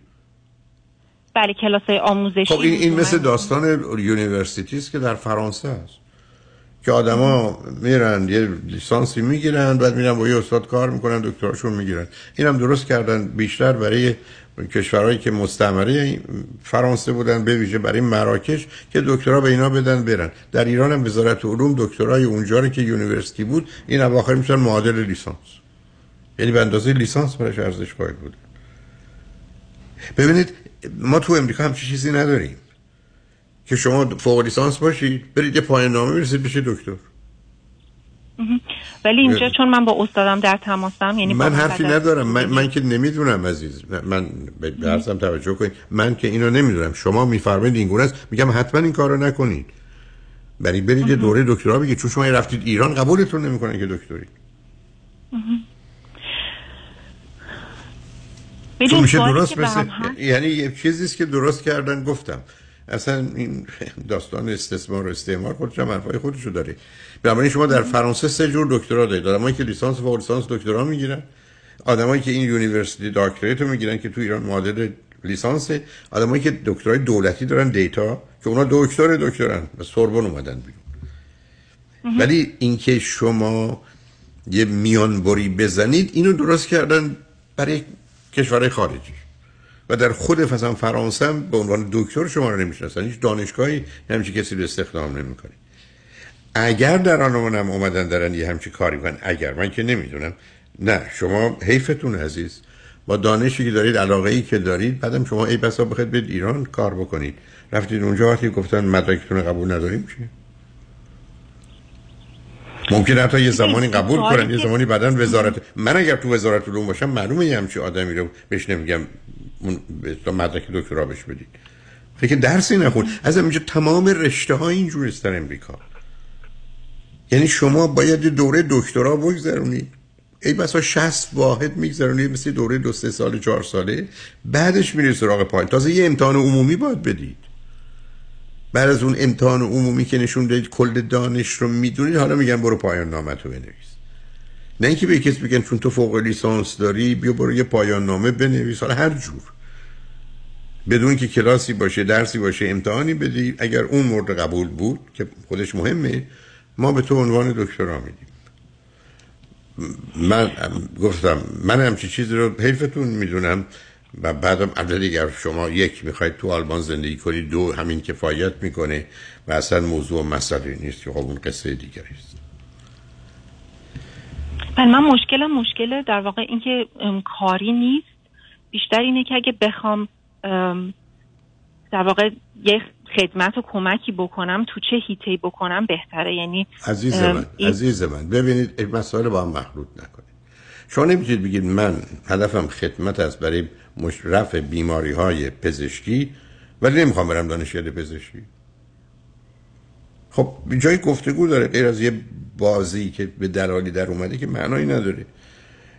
بله، کلاسای آموزشی. خب این این مثل داستان یونیورسیتیست که در فرانسه است که آدما میرن یه لیسانسی میگیرن، بعد میرن با یه استاد کار میکنن، دکتراشون میگیرن. اینم درست کردن بیشتر برای کشورهایی که مستعمره فرانسه بودن، به ویژه برای مراکش که دکترا به اینا بدن برن. در ایران هم وزارت علوم دکترای اونجا رو که یونیورسیتی بود این اواخر میشن معادل لیسانس، یعنی به اندازه لیسانس براش ارزش قائل بود. ببینید ما تو امریکا هم چیزی نداریم که شما فوق لیسانس باشید برید یه پایان نامه برسید بشید دکتر. ولی اینجا چون من با استادم در تماسم، یعنی من حرفی ندارم، من, من که نمیدونم عزیز، من به عرضم توجه کنید، من که اینو نمیدونم. شما میفرمایید اینگونه است، میگم حتما این کارو نکنید. برید برید یه دوره دکترا بگید، چون شما رفتید ایران قبولتون نمیکنن که دکتری. میشه درست بشه، یعنی یه چیزیه که درست کردن. گفتم اصلا این داستان استثمار و استعمار خودش هم حرفای خودش رو داره. به معنی شما در فرانسه سه جور دکترا دارید، آدمایی که لیسانس و فوق لیسانس دکترا میگیرن، آدمایی که این یونیورسیتی داکتریتو میگیرن که تو ایران معادل لیسانس، آدمایی که دکترای دولتی دارن دیتا که اونا دکتر دکترن و سوربن اومدن بیرون. ولی اینکه شما یه میانبری بزنید اینو درست کردن برای کشور خارجی و در خود فصل فرانسه هم به عنوان دکتر شما رو نمیشناسن، هیچ دانشگاهی همچین کسی رو استخدام نمیکنه. اگر در آنون هم اومدن دارن یه همچین کاری میکنن، اگر من که نمیدونم، نه شما حیفتون عزیز با دانشی که دارید، علاقه ای که دارید، بعدم شما ای بسا بخواید برید ایران کار بکنید، رفتید اونجا وقتی گفتن مدرکتون قبول نداریم چی؟ ممکنه حتی یه زمانی قبول کنن، یه زمانی بعدن وزارت. من اگر تو وزارت علوم باشم معلومه یه همچین آدمی رو بهش نمیگم اون تا مدرک دکترا بهش بدید، فکر درسی نخون. از اینجا تمام رشته ها اینجور است در امریکا، یعنی شما باید دوره دکترا بگذرونید، ای بسا شصت واحد میگذرونید مثل دوره دو سه ساله چهار ساله، بعدش میری سراغ پایل. تازه یه امتحان عمومی باید بدید، بعد از اون امتحان عمومی که نشون دادید کل دانش رو میدونید، حالا میگن برو پایان نامتو بنویس. نه اینکه به کسی بگن چون تو فوق لیسانس داری بیا برو یه پایان نامه بنویس، حالا هر جور، بدون که کلاسی باشه، درسی باشه، امتحانی بدی. اگر اون مورد قبول بود که خودش مهمه، ما به تو عنوان دکترا میدیم. من گفتم من همچی چیز رو حیفتون میدونم و بعدم عدد دیگر. شما یک میخواید تو آلمان زندگی کنید، دو همین کفایت میکنه و اصلا موضوع مسئله نیست که خب اون قصه دیگری است. من مشکلم مشکل در واقع این که کاری نیست، بیشتر اینه که اگه بخوام در واقع یک خدمت و کمکی بکنم تو چه حیطه‌ای بکنم بهتره. یعنی عزیز من عزیز من ببینید مسائل با هم مخلوط نکنید. شما نمیتونید بگید من هدفم خدمت است برای رفع بیماری‌های پزشکی ولی نمیخوام برم دانشکده پزشکی. خب جای گفتگو داره، غیر از یه بازی که به دلالی در اومده که معنایی نداره.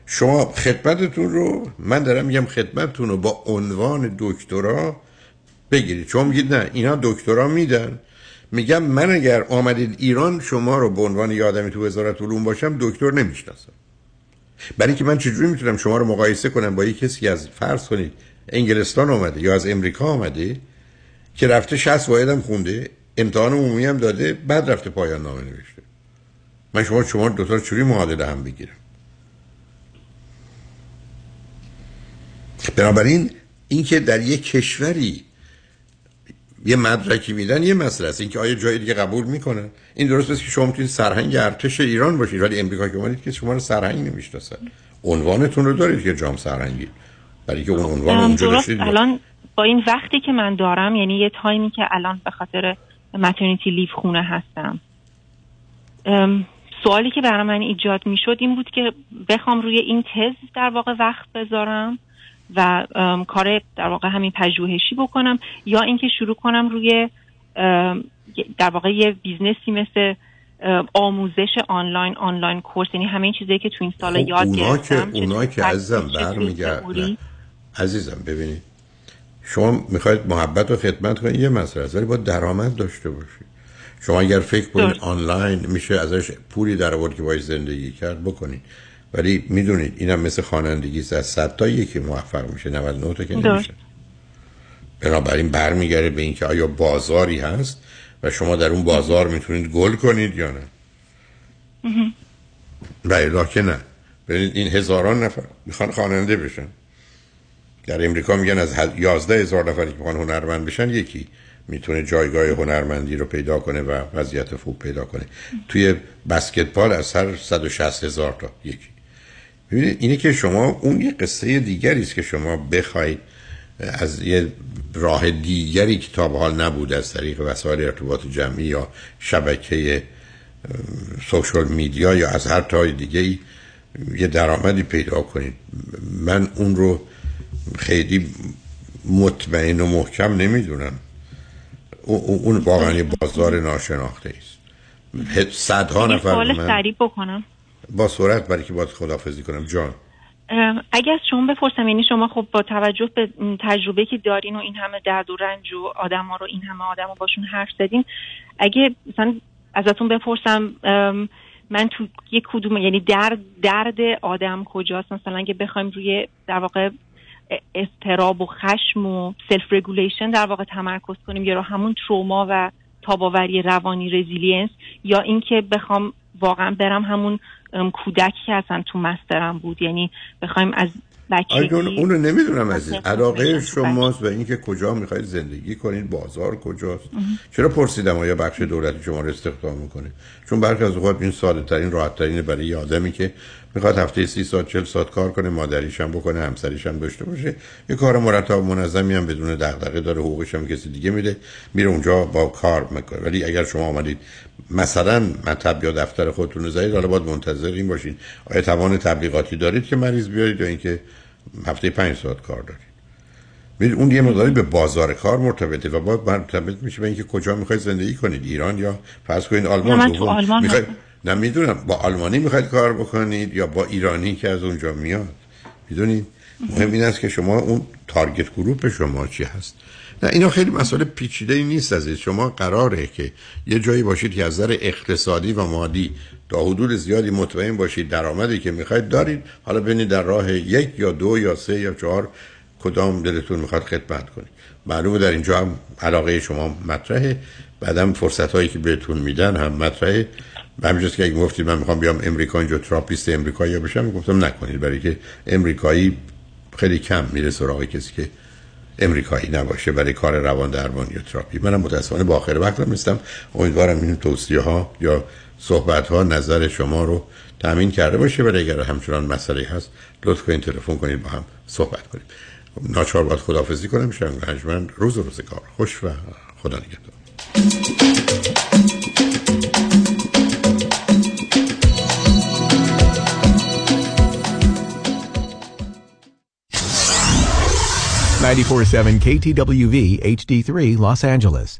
شما خدمتتون رو، من دارم میگم خدمتتون رو با عنوان دکترا بگیرید. شما میگید نه اینا دکترا میدن، میگم من اگر آمدید ایران شما رو به عنوان یه آدمی تو وزارت علوم باشم دکتر نمیشناسم. برای اینکه من چجوری میتونم شما رو مقایسه کنم با یه کسی از فرض کنید انگلستان اومده یا از امریکا اومده که رفته شصت واحد هم خونده، امتحان عمومی هم داده، بعد رفته پایان نامه نوشته. من شما شما دو تا چوری معادله هم بگیرم. بنابراین اینکه در یک کشوری یه مدرکی میدن یه مسئله است، اینکه آیا جای دیگه قبول میکنن. این درست است که شما میتونید سرهنگ ارتش ایران باشید ولی امریکا که اومدید که شما رو سرهنگ نمیشناسن. عنوانتون رو دارید که جام سرهنگی، برای که اون عنوان اونجا نشید. الان با این وقتی که من دارم، یعنی یه تایمی که الان به خاطر ماترنیتی لیو خونه هستم، سوالی که برای من ایجاد میشد این بود که بخوام روی این تز در واقع وقت بذارم و کار در واقع همین پژوهشی بکنم، یا اینکه شروع کنم روی در واقع یه بیزنسی مثل آموزش آنلاین، آنلاین کورس، یعنی همه این چیزایی که تو این سالا یاد گرفتم. اونا که عزیزم برمیگردن. عزیزم ببینید شما میخواید محبت و خدمت کنید یه مسئله است، ولی باید درآمد داشته باشید. شما اگر فکر کنید آنلاین میشه ازش پولی در آورد که باید زندگی کرد بکنید، ولی میدونید اینم مثل خوانندگی است، از صد تا یکی موفق میشه، نود و نه تا که نمیشه. بنابراین برمیگره به اینکه آیا بازاری هست و شما در اون بازار میتونید گل کنید یا نه. بله که نه. ببینید این هزاران نفر میخوان خواننده بشن. در امریکا میگن از یازده هزار نفری که میخوان هنرمند بشن یکی میتونه جایگاه هنرمندی رو پیدا کنه و وضعیت خوب پیدا کنه. توی بسکتبال از هر صد و شصت هزار تا یکی. ببینید اینه که شما اون یه قصه دیگری است که شما بخواید از یه راه دیگری که تا به حال نبوده از طریق وسایل ارتباط جمعی یا شبکه سوشال میدیا یا از هر تای دیگه‌ای یه درآمدی پیدا کنید. من اون رو خیلی مطمئن و محکم نمیدونم. اون واقعا یه بازار ناشناخته است. صدها نفر من سریع بکنم با سرعت برای که باید خداحافظی کنم. جان اگه از شما بپرسم، یعنی شما خب با توجه به تجربه که دارین و این همه درد و رنج و آدما رو این همه آدما باشون حرف زدین، اگه مثلا ازتون بپرسم من تو یک کدوم، یعنی درد درد آدم کجاست، مثلا که بخوایم روی در واقع اضطراب و خشم و سلف رگولیشن در واقع تمرکز کنیم، یا رو همون تروما و تاباوری روانی رزیلینس، یا اینکه بخوام واقعا برم همون کودکی که اصلا تو مسترم بود، یعنی بخوایم از بچگی. اونو نمیدونم عزیز، علاقه شماست و اینکه کجا میخواید زندگی کنید، بازار کجاست. اه. چرا پرسیدم آیا بخش دولتی شما رو استخدام میکنه؟ چون برخی از اوقات این ساده ترین راحت ترین برای یه آدمی که میخواد هفته سی ساعت چهل ساعت کار کنه، مادریش هم بکنه، همسریش هم داشته باشه، یه کار مرتب منظمی هم بدون دغدغه داره، حقوقش هم کسی دیگه میده، میره اونجا با کار میکنه. ولی اگر شما اومدید مثلا مطب یا دفتر خودتون رو زدید، حالا باید منتظر این باشین آیا توان تبلیغاتی دارید که مریض بیارید یا اینکه هفته پنج ساعت کار دارید. میدید اون یه مقداری به بازار کار مرتبطه و باید مرتبط میشه به اینکه کجا میخواید زندگی کنید، ایران یا فرض کنید آلمان. دوم میخواید، نمیدونم، با آلمانی میخواید کار بکنید یا با ایرانی که از اونجا میاد، میدونید مهم این است که شما اون تارگت گروپ شما چی هست. نه اینا خیلی مسئله پیچیده‌ای نیست عزیز. شما قراره که یه جایی باشید که از نظر اقتصادی و مادی تا حدود زیادی مطمئن باشید درآمدی که میخواید دارید. حالا ببینید در راه یک یا دو یا سه یا چهار کدام دلتون میخواد خدمت کنید. معلومه در اینجا هم علاقه شما مطرحه، بعدم فرصتایی که بهتون میدن هم مطرحه. همینجاست که اگه گفتید من میخوام بیام امریکا اینجا تراپیست امریکایی بشم، گفتم نکنید، برای که امریکایی خیلی کم میره سراغ کسی که امریکایی نباشه برای کار روان درمانی و تراپی. منم متاسفانه با آخر وقتم نیستم. امیدوارم این توصیه ها یا صحبت ها نظر شما رو تامین کرده باشه، ولی اگر همچنان مسئله هست لطفاً تلفن کنید با هم صحبت کنیم. ناچار باید خداحافظی کنم. شنگرجمند روز و روزگار خوش و خدا نگهدار. ninety-four point seven کی تی دبلیو وی اچ دی تری Los Angeles.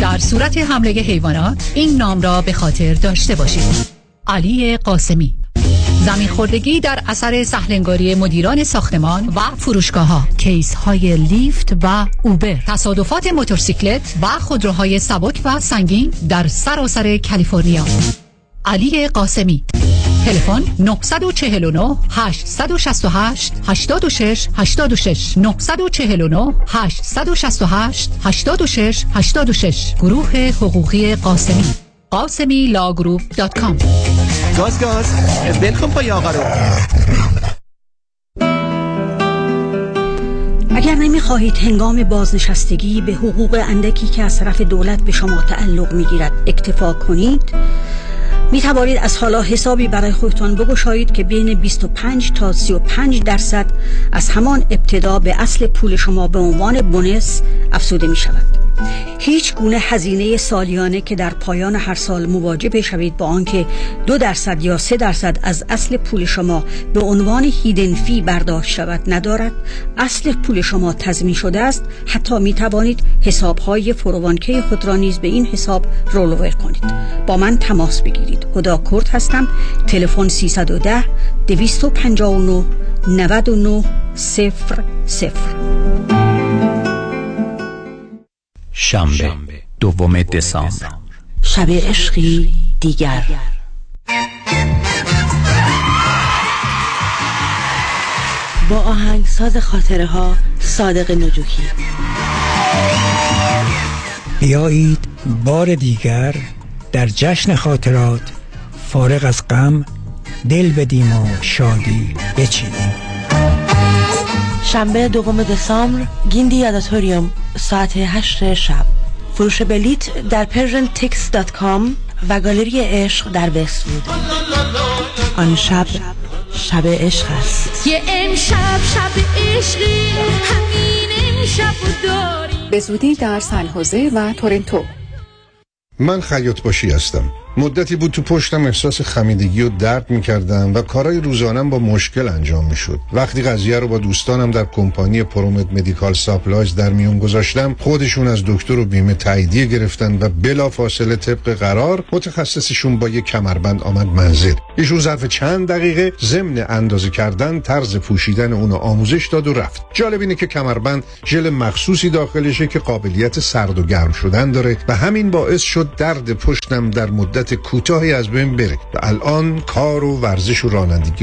در صورت حمله حیوانات این نام را به خاطر داشته باشید. علی قاسمی. زمین خوردگی در اثر سهلنگاری مدیران ساختمان و فروشگاه‌ها، کیس‌های لیفت و اوبر، تصادفات موتورسیکلت و خودروهای سبک و سنگین در سراسر کالیفرنیا. علی قاسمی. تلفن نه چهار نه هشت شش هشت هشت شش هشت شش نه چهار نه هشت شش هشت هشت شش هشت شش. گروه حقوقی قاسمی، قاسمی لا گروپ دات کام. گاز گاز. بلکن پای آقا رو. اگر نمی‌خواهید هنگام بازنشستگی به حقوق اندکی که از طرف دولت به شما تعلق می‌گیرد اکتفا کنید، می توانید از حالا حسابی برای خودتان بگشایید که بین بیست و پنج تا سی و پنج درصد از همان ابتدا به اصل پول شما به عنوان بونس افزوده می شود. هیچ گونه هزینه سالیانه که در پایان هر سال مواجه بشوید با آنکه دو درصد یا سه درصد از اصل پول شما به عنوان هیدن فی برداشت شود ندارد. اصل پول شما تضمین شده است. حتی می توانید حساب‌های فوروانکی خود را نیز به این حساب رولوور کنید. با من تماس بگیرید. هدا کرد هستم. تلفن سیصد و ده دویست و پنجاه و نه نود و نه صفر صفر. شنبه دوم دسامبر، شب عشقی دیگر. با آهنگساز خاطره ها صادق نجوکی. بیایید بار دیگر در جشن خاطرات، فارغ از غم دل بدیم و شادی بچینیم. شنبه دوم دسامبر، گیندی آدیتوریوم، ساعت هشت شب. فروش بلیت در پرژن تیکتس دات کام و گالری عشق در وست‌وود. آن شب شب عشق است یه امشب شب عشقی همین امشب رو داریم. به زودی در سن خوزه و تورنتو. من خیاط باشی هستم. مدتی بود تو پشتم احساس خمیدگی و درد می‌کردم و کارهای روزانه‌ام با مشکل انجام می‌شد. وقتی قضیه رو با دوستانم در کمپانی پرومت مدیکال ساپلایز در میون گذاشتم، خودشون از دکتر و بیمه تاییدیه گرفتن و بلافاصله طبق قرار متخصصشون با یک کمربند آمد منزل. ایشون ظرف چند دقیقه ضمن اندازه کردن طرز پوشیدن اون آموزش داد و رفت. جالب اینه که کمربند ژل مخصوصی داخلشه که قابلیت سرد و گرم شدن داره و همین باعث شد درد پشتم در مدت کوتاهی از بین بره و الان کار و ورزش و رانندگی